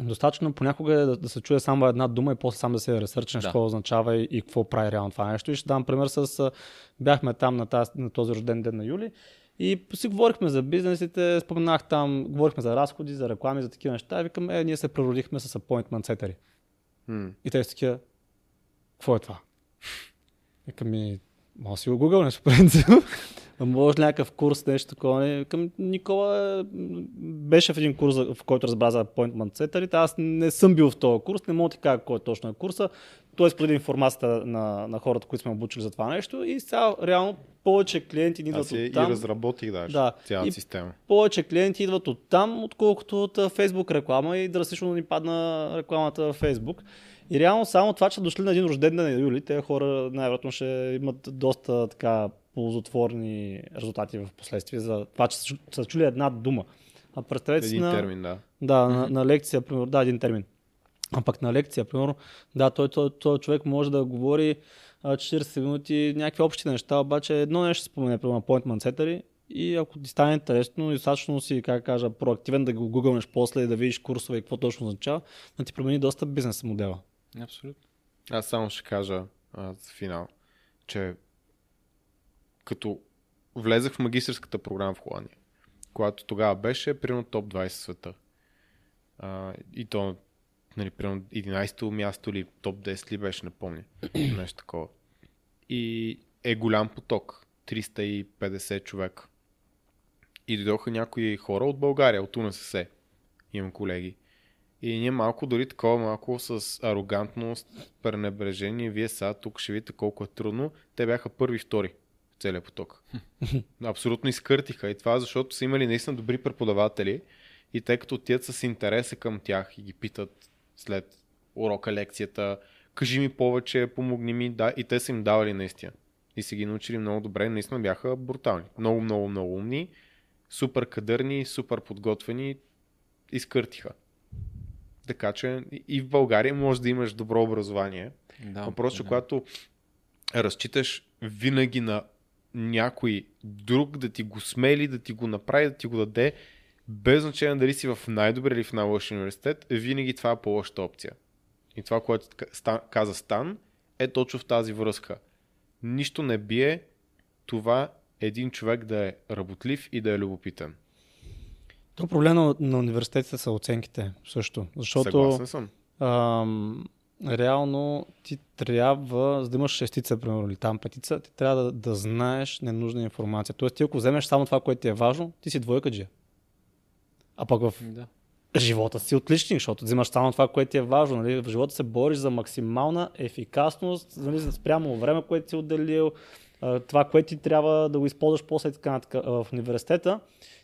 Достатъчно понякога е да, да се чуе само една дума и после сам да се ресърчнеш, да. Какво означава и, и какво прави реално това нещо. И ще дам пример с... Бяхме там на, тази, на този рожден ден на Юли и си говорихме за бизнесите, споменах там, говорихме за разходи, за реклами, за такива неща. И викам, е, ние се преродихме с appointment setter-и. Hmm. И те са такива, какво е това? Викам ми, мога си го гугълнеш в принцип. Може някакъв курс, нещо такова. Към Никола беше в един курс, в който разбра за appointment setter. Аз не съм бил в този курс, не мога да ти кажа кой точно е курса. Той сподели информацията на, на хората, които сме обучили за това нещо и сега реално повече клиенти идват от там. И разработих даже да. Цялата система. Повече клиенти идват от там, отколкото от Facebook реклама и драстично ни падна рекламата в Facebook. И реално само това, че дошли на един рожден ден на Юли, те хора най-вероятно ще имат доста така ползотворни резултати в последствие за това, че са чули една дума. А представете си на, термин, да. Да, на, на лекция, примерно, да, един термин. А пък на лекция, примерно, да, той, той, той човек може да говори четирийсет минути някакви общи неща, обаче едно нещо спомене, примерно, appointment setter-и и ако ти стане интересно и достатъчно си, как кажа, проактивен да го гугълнеш после и да видиш курсове и какво точно означава, да ти промени доста бизнес модела. Абсолютно. Аз само ще кажа а, за финал, че като влезах в магистърската програма в Холандия, която тогава беше примерно топ двайсет света. А, и то нали, примерно единайсето място или топ десет ли беше, не помня. Нещо такова. И е голям поток. триста и петдесет човека. И дойдоха някои хора от България, от УНСС. Имам колеги. И ние малко, дори такова малко с арогантност, пренебрежение, вие сега тук ще видите колко е трудно. Те бяха първи, втори. Целият поток. Абсолютно изкъртиха и това, защото са имали наистина добри преподаватели и тъй като отидат с интереса към тях и ги питат след урока, лекцията, кажи ми повече, помогни ми, да, и те са им давали наистина. И са ги научили много добре, наистина бяха брутални. Много, много, много умни, супер кадърни, супер подготвени, изкъртиха. Така че и в България може да имаш добро образование. Да, въпрос, че да. Когато разчиташ винаги на някой друг да ти го смели, да ти го направи, да ти го даде, без значение дали си в най-добре или в най-лъжен университет, винаги това е по-лъжата опция. И това, което каза Стан, е точно в тази връзка. Нищо не бие това един човек да е работлив и да е любопитен. То проблема на университетите са оценките също. Защото, съгласен съм. Ам... Реално ти трябва, за да имаш шестица, примерно, или там петица, ти трябва да, да знаеш ненужна информация. Тоест ти ако вземеш само това, което ти е важно, ти си двойкаджия. А пък в да. Живота си отличник, защото взимаш само това, което ти е важно. Нали? В живота се бориш за максимална ефикасност, нали? Спрямо време, което ти отделил, това, което ти трябва да го използваш после така, така, в университета.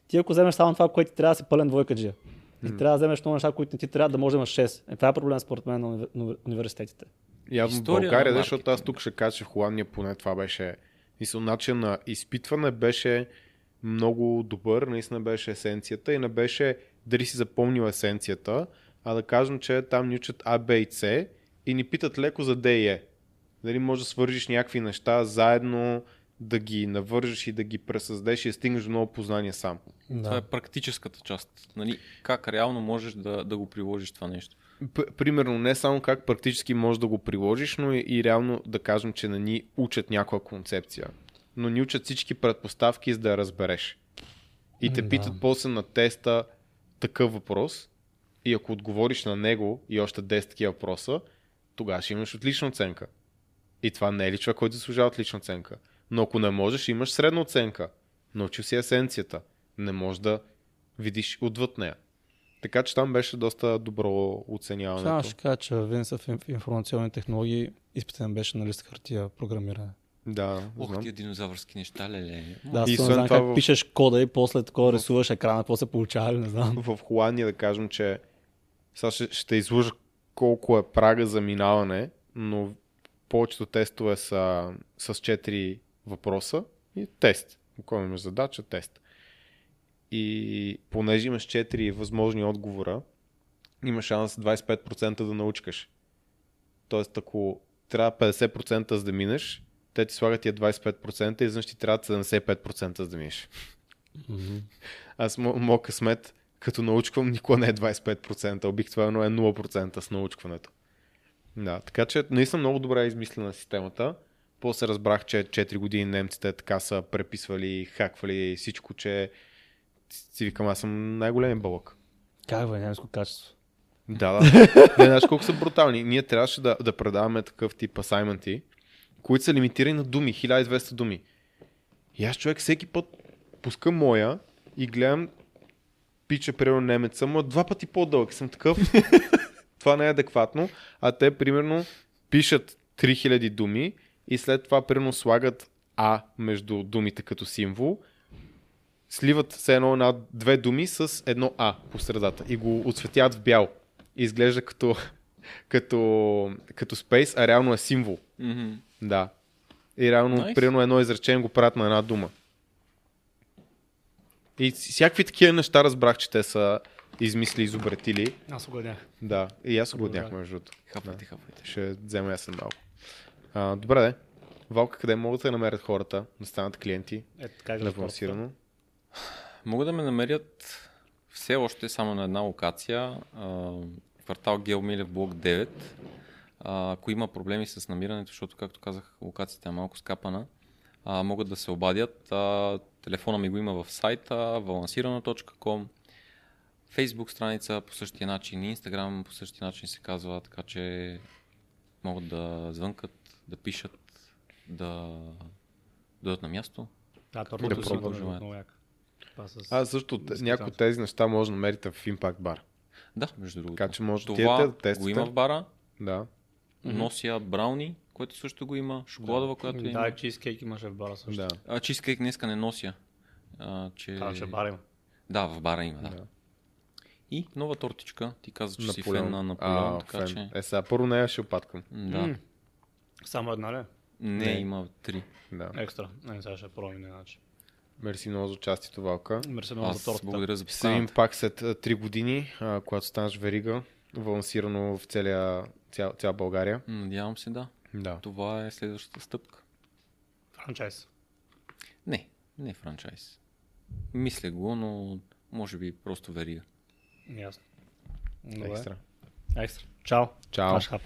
Ти ако вземеш само това, което ти трябва да си пълен двойкаджия. И mm. трябва да вземеш много неща, които не ти трябва да може да имаш шест. Е, това е проблем според мен на университетите. Явно в България, на защото аз тук ще кажа, че в Холандия поне това беше. Мисля, начин на изпитване беше много добър, наистина беше есенцията и не беше дали си запомнил есенцията, а да кажем, че там ни учат А, Б и С и ни питат леко за Д и Е. Дали може да свържиш някакви неща заедно, да ги навържеш и да ги пресъздеш и да стигнеш до много познание сам. Да. Това е практическата част. Нали? Как реално можеш да, да го приложиш това нещо? П- примерно не само как практически можеш да го приложиш, но и, и реално да кажем, че не ни учат някаква концепция. Но ни учат всички предпоставки, за да я разбереш. И те да. Питат после на теста такъв въпрос и ако отговориш на него и още десет такива въпроса, тогава ще имаш отлична оценка. И това не е ли човек, който заслужава отлична оценка? Но ако не можеш, имаш средна оценка. Научил си есенцията. Не можеш да видиш отвъд нея. Така че там беше доста добро оценяването. Само ще кажа, че Винса в информационни технологии изпитен беше на лист хартия програмиране. Да, ох, тия динозавърски неща, леле. Да, и също не знам как в... пишеш кода и после такова рисуваш екрана, какво се получава, не знам. В Холандия да кажем, че сега ще, ще изложа колко е прага за минаване, но повечето тестове са с четири въпроса и тест. Ако имаш задача, тест. И понеже имаш четири възможни отговора, имаш шанс двайсет и пет процента да научкаш. Тоест, ако трябва петдесет процента за да минеш, те ти слагат тия двайсет и пет процента и значи ти трябва седемдесет и пет процента за да минеш. Mm-hmm. Аз м- мога късмет, като научквам, никога не е двайсет и пет процента, обикновено е нула процента с научкването. Да, така че наистина много добре е измислена системата. После разбрах, че четири години немците така са преписвали, хаквали всичко, че си викам, аз съм най-големия бълък. Как бе, немско качество? Да, да. Не знаеш колко са брутални. Ние трябваше да, да предаваме такъв тип асайменти, които са лимитирани на думи, хиляда и двеста думи. И аз човек всеки път пускам моя и гледам пича, примерно немеца, но два пъти по-дълъг. Съм такъв. Това не е адекватно. А те, примерно, пишат три хиляди думи и след това, примерно, слагат А между думите като символ. Сливат се едно на две думи с едно А по средата и го отцветят в бял. И изглежда като, като, като спейс, а реално е символ. Mm-hmm. Да. И реално, nice. Примерно едно изречение го правят на една дума. И всякакви такива неща разбрах, че те са измисли, изобретили. Аз огладях. Да, и аз огладях между другото. Хапайте, да. Хапайте. Ще взема ясен малко. А, добре, де. Валка, къде могат да намерят хората, да станат клиенти? Ето, как да балансирано. Могат да ме намерят все още само на една локация, а, квартал Гео Милев, блок девет. А, ако има проблеми с намирането, защото, както казах, локацията е малко скапана, а, могат да се обадят. А, телефона ми го има в сайта valansirano точка com. Facebook страница по същия начин и Instagram по същия начин се казва, така че могат да звънкат, да пишат, да дойдат на място. Да, това да пробват. А също някои от тези неща може да намерите в Impact Bar. Да, между другото. Така че може да тиете, го има в бара. Да. Нося брауни, който също го има. Шоколадова, да. Която да, има. Да, чизкейк имаше в бара също. Да. А чизкейк днеска не нося. А, че... Та, че в бара има. Да, в бара има, да. да. И нова тортичка. Ти каза, че Наполеон. Си фен на Наполеон. А, така, фен. Че... Е, сега първо нея ще опаткам. Да. М-м. Само една ли? Не, не, има три. Да. Екстра. Не, сега ще пробвам иначе. Мерси много за участието, Валка. Мерси много за тортата. Благодаря за поканата. Импакт след три години, а, когато станеш верига, балансирано в целия, ця, ця България. Надявам се, да. да. Това е следващата стъпка. Франчайз? Не, не франчайз. Мисля го, но може би просто верига. Ясно. Добре. Екстра. Екстра. Чао. Чао.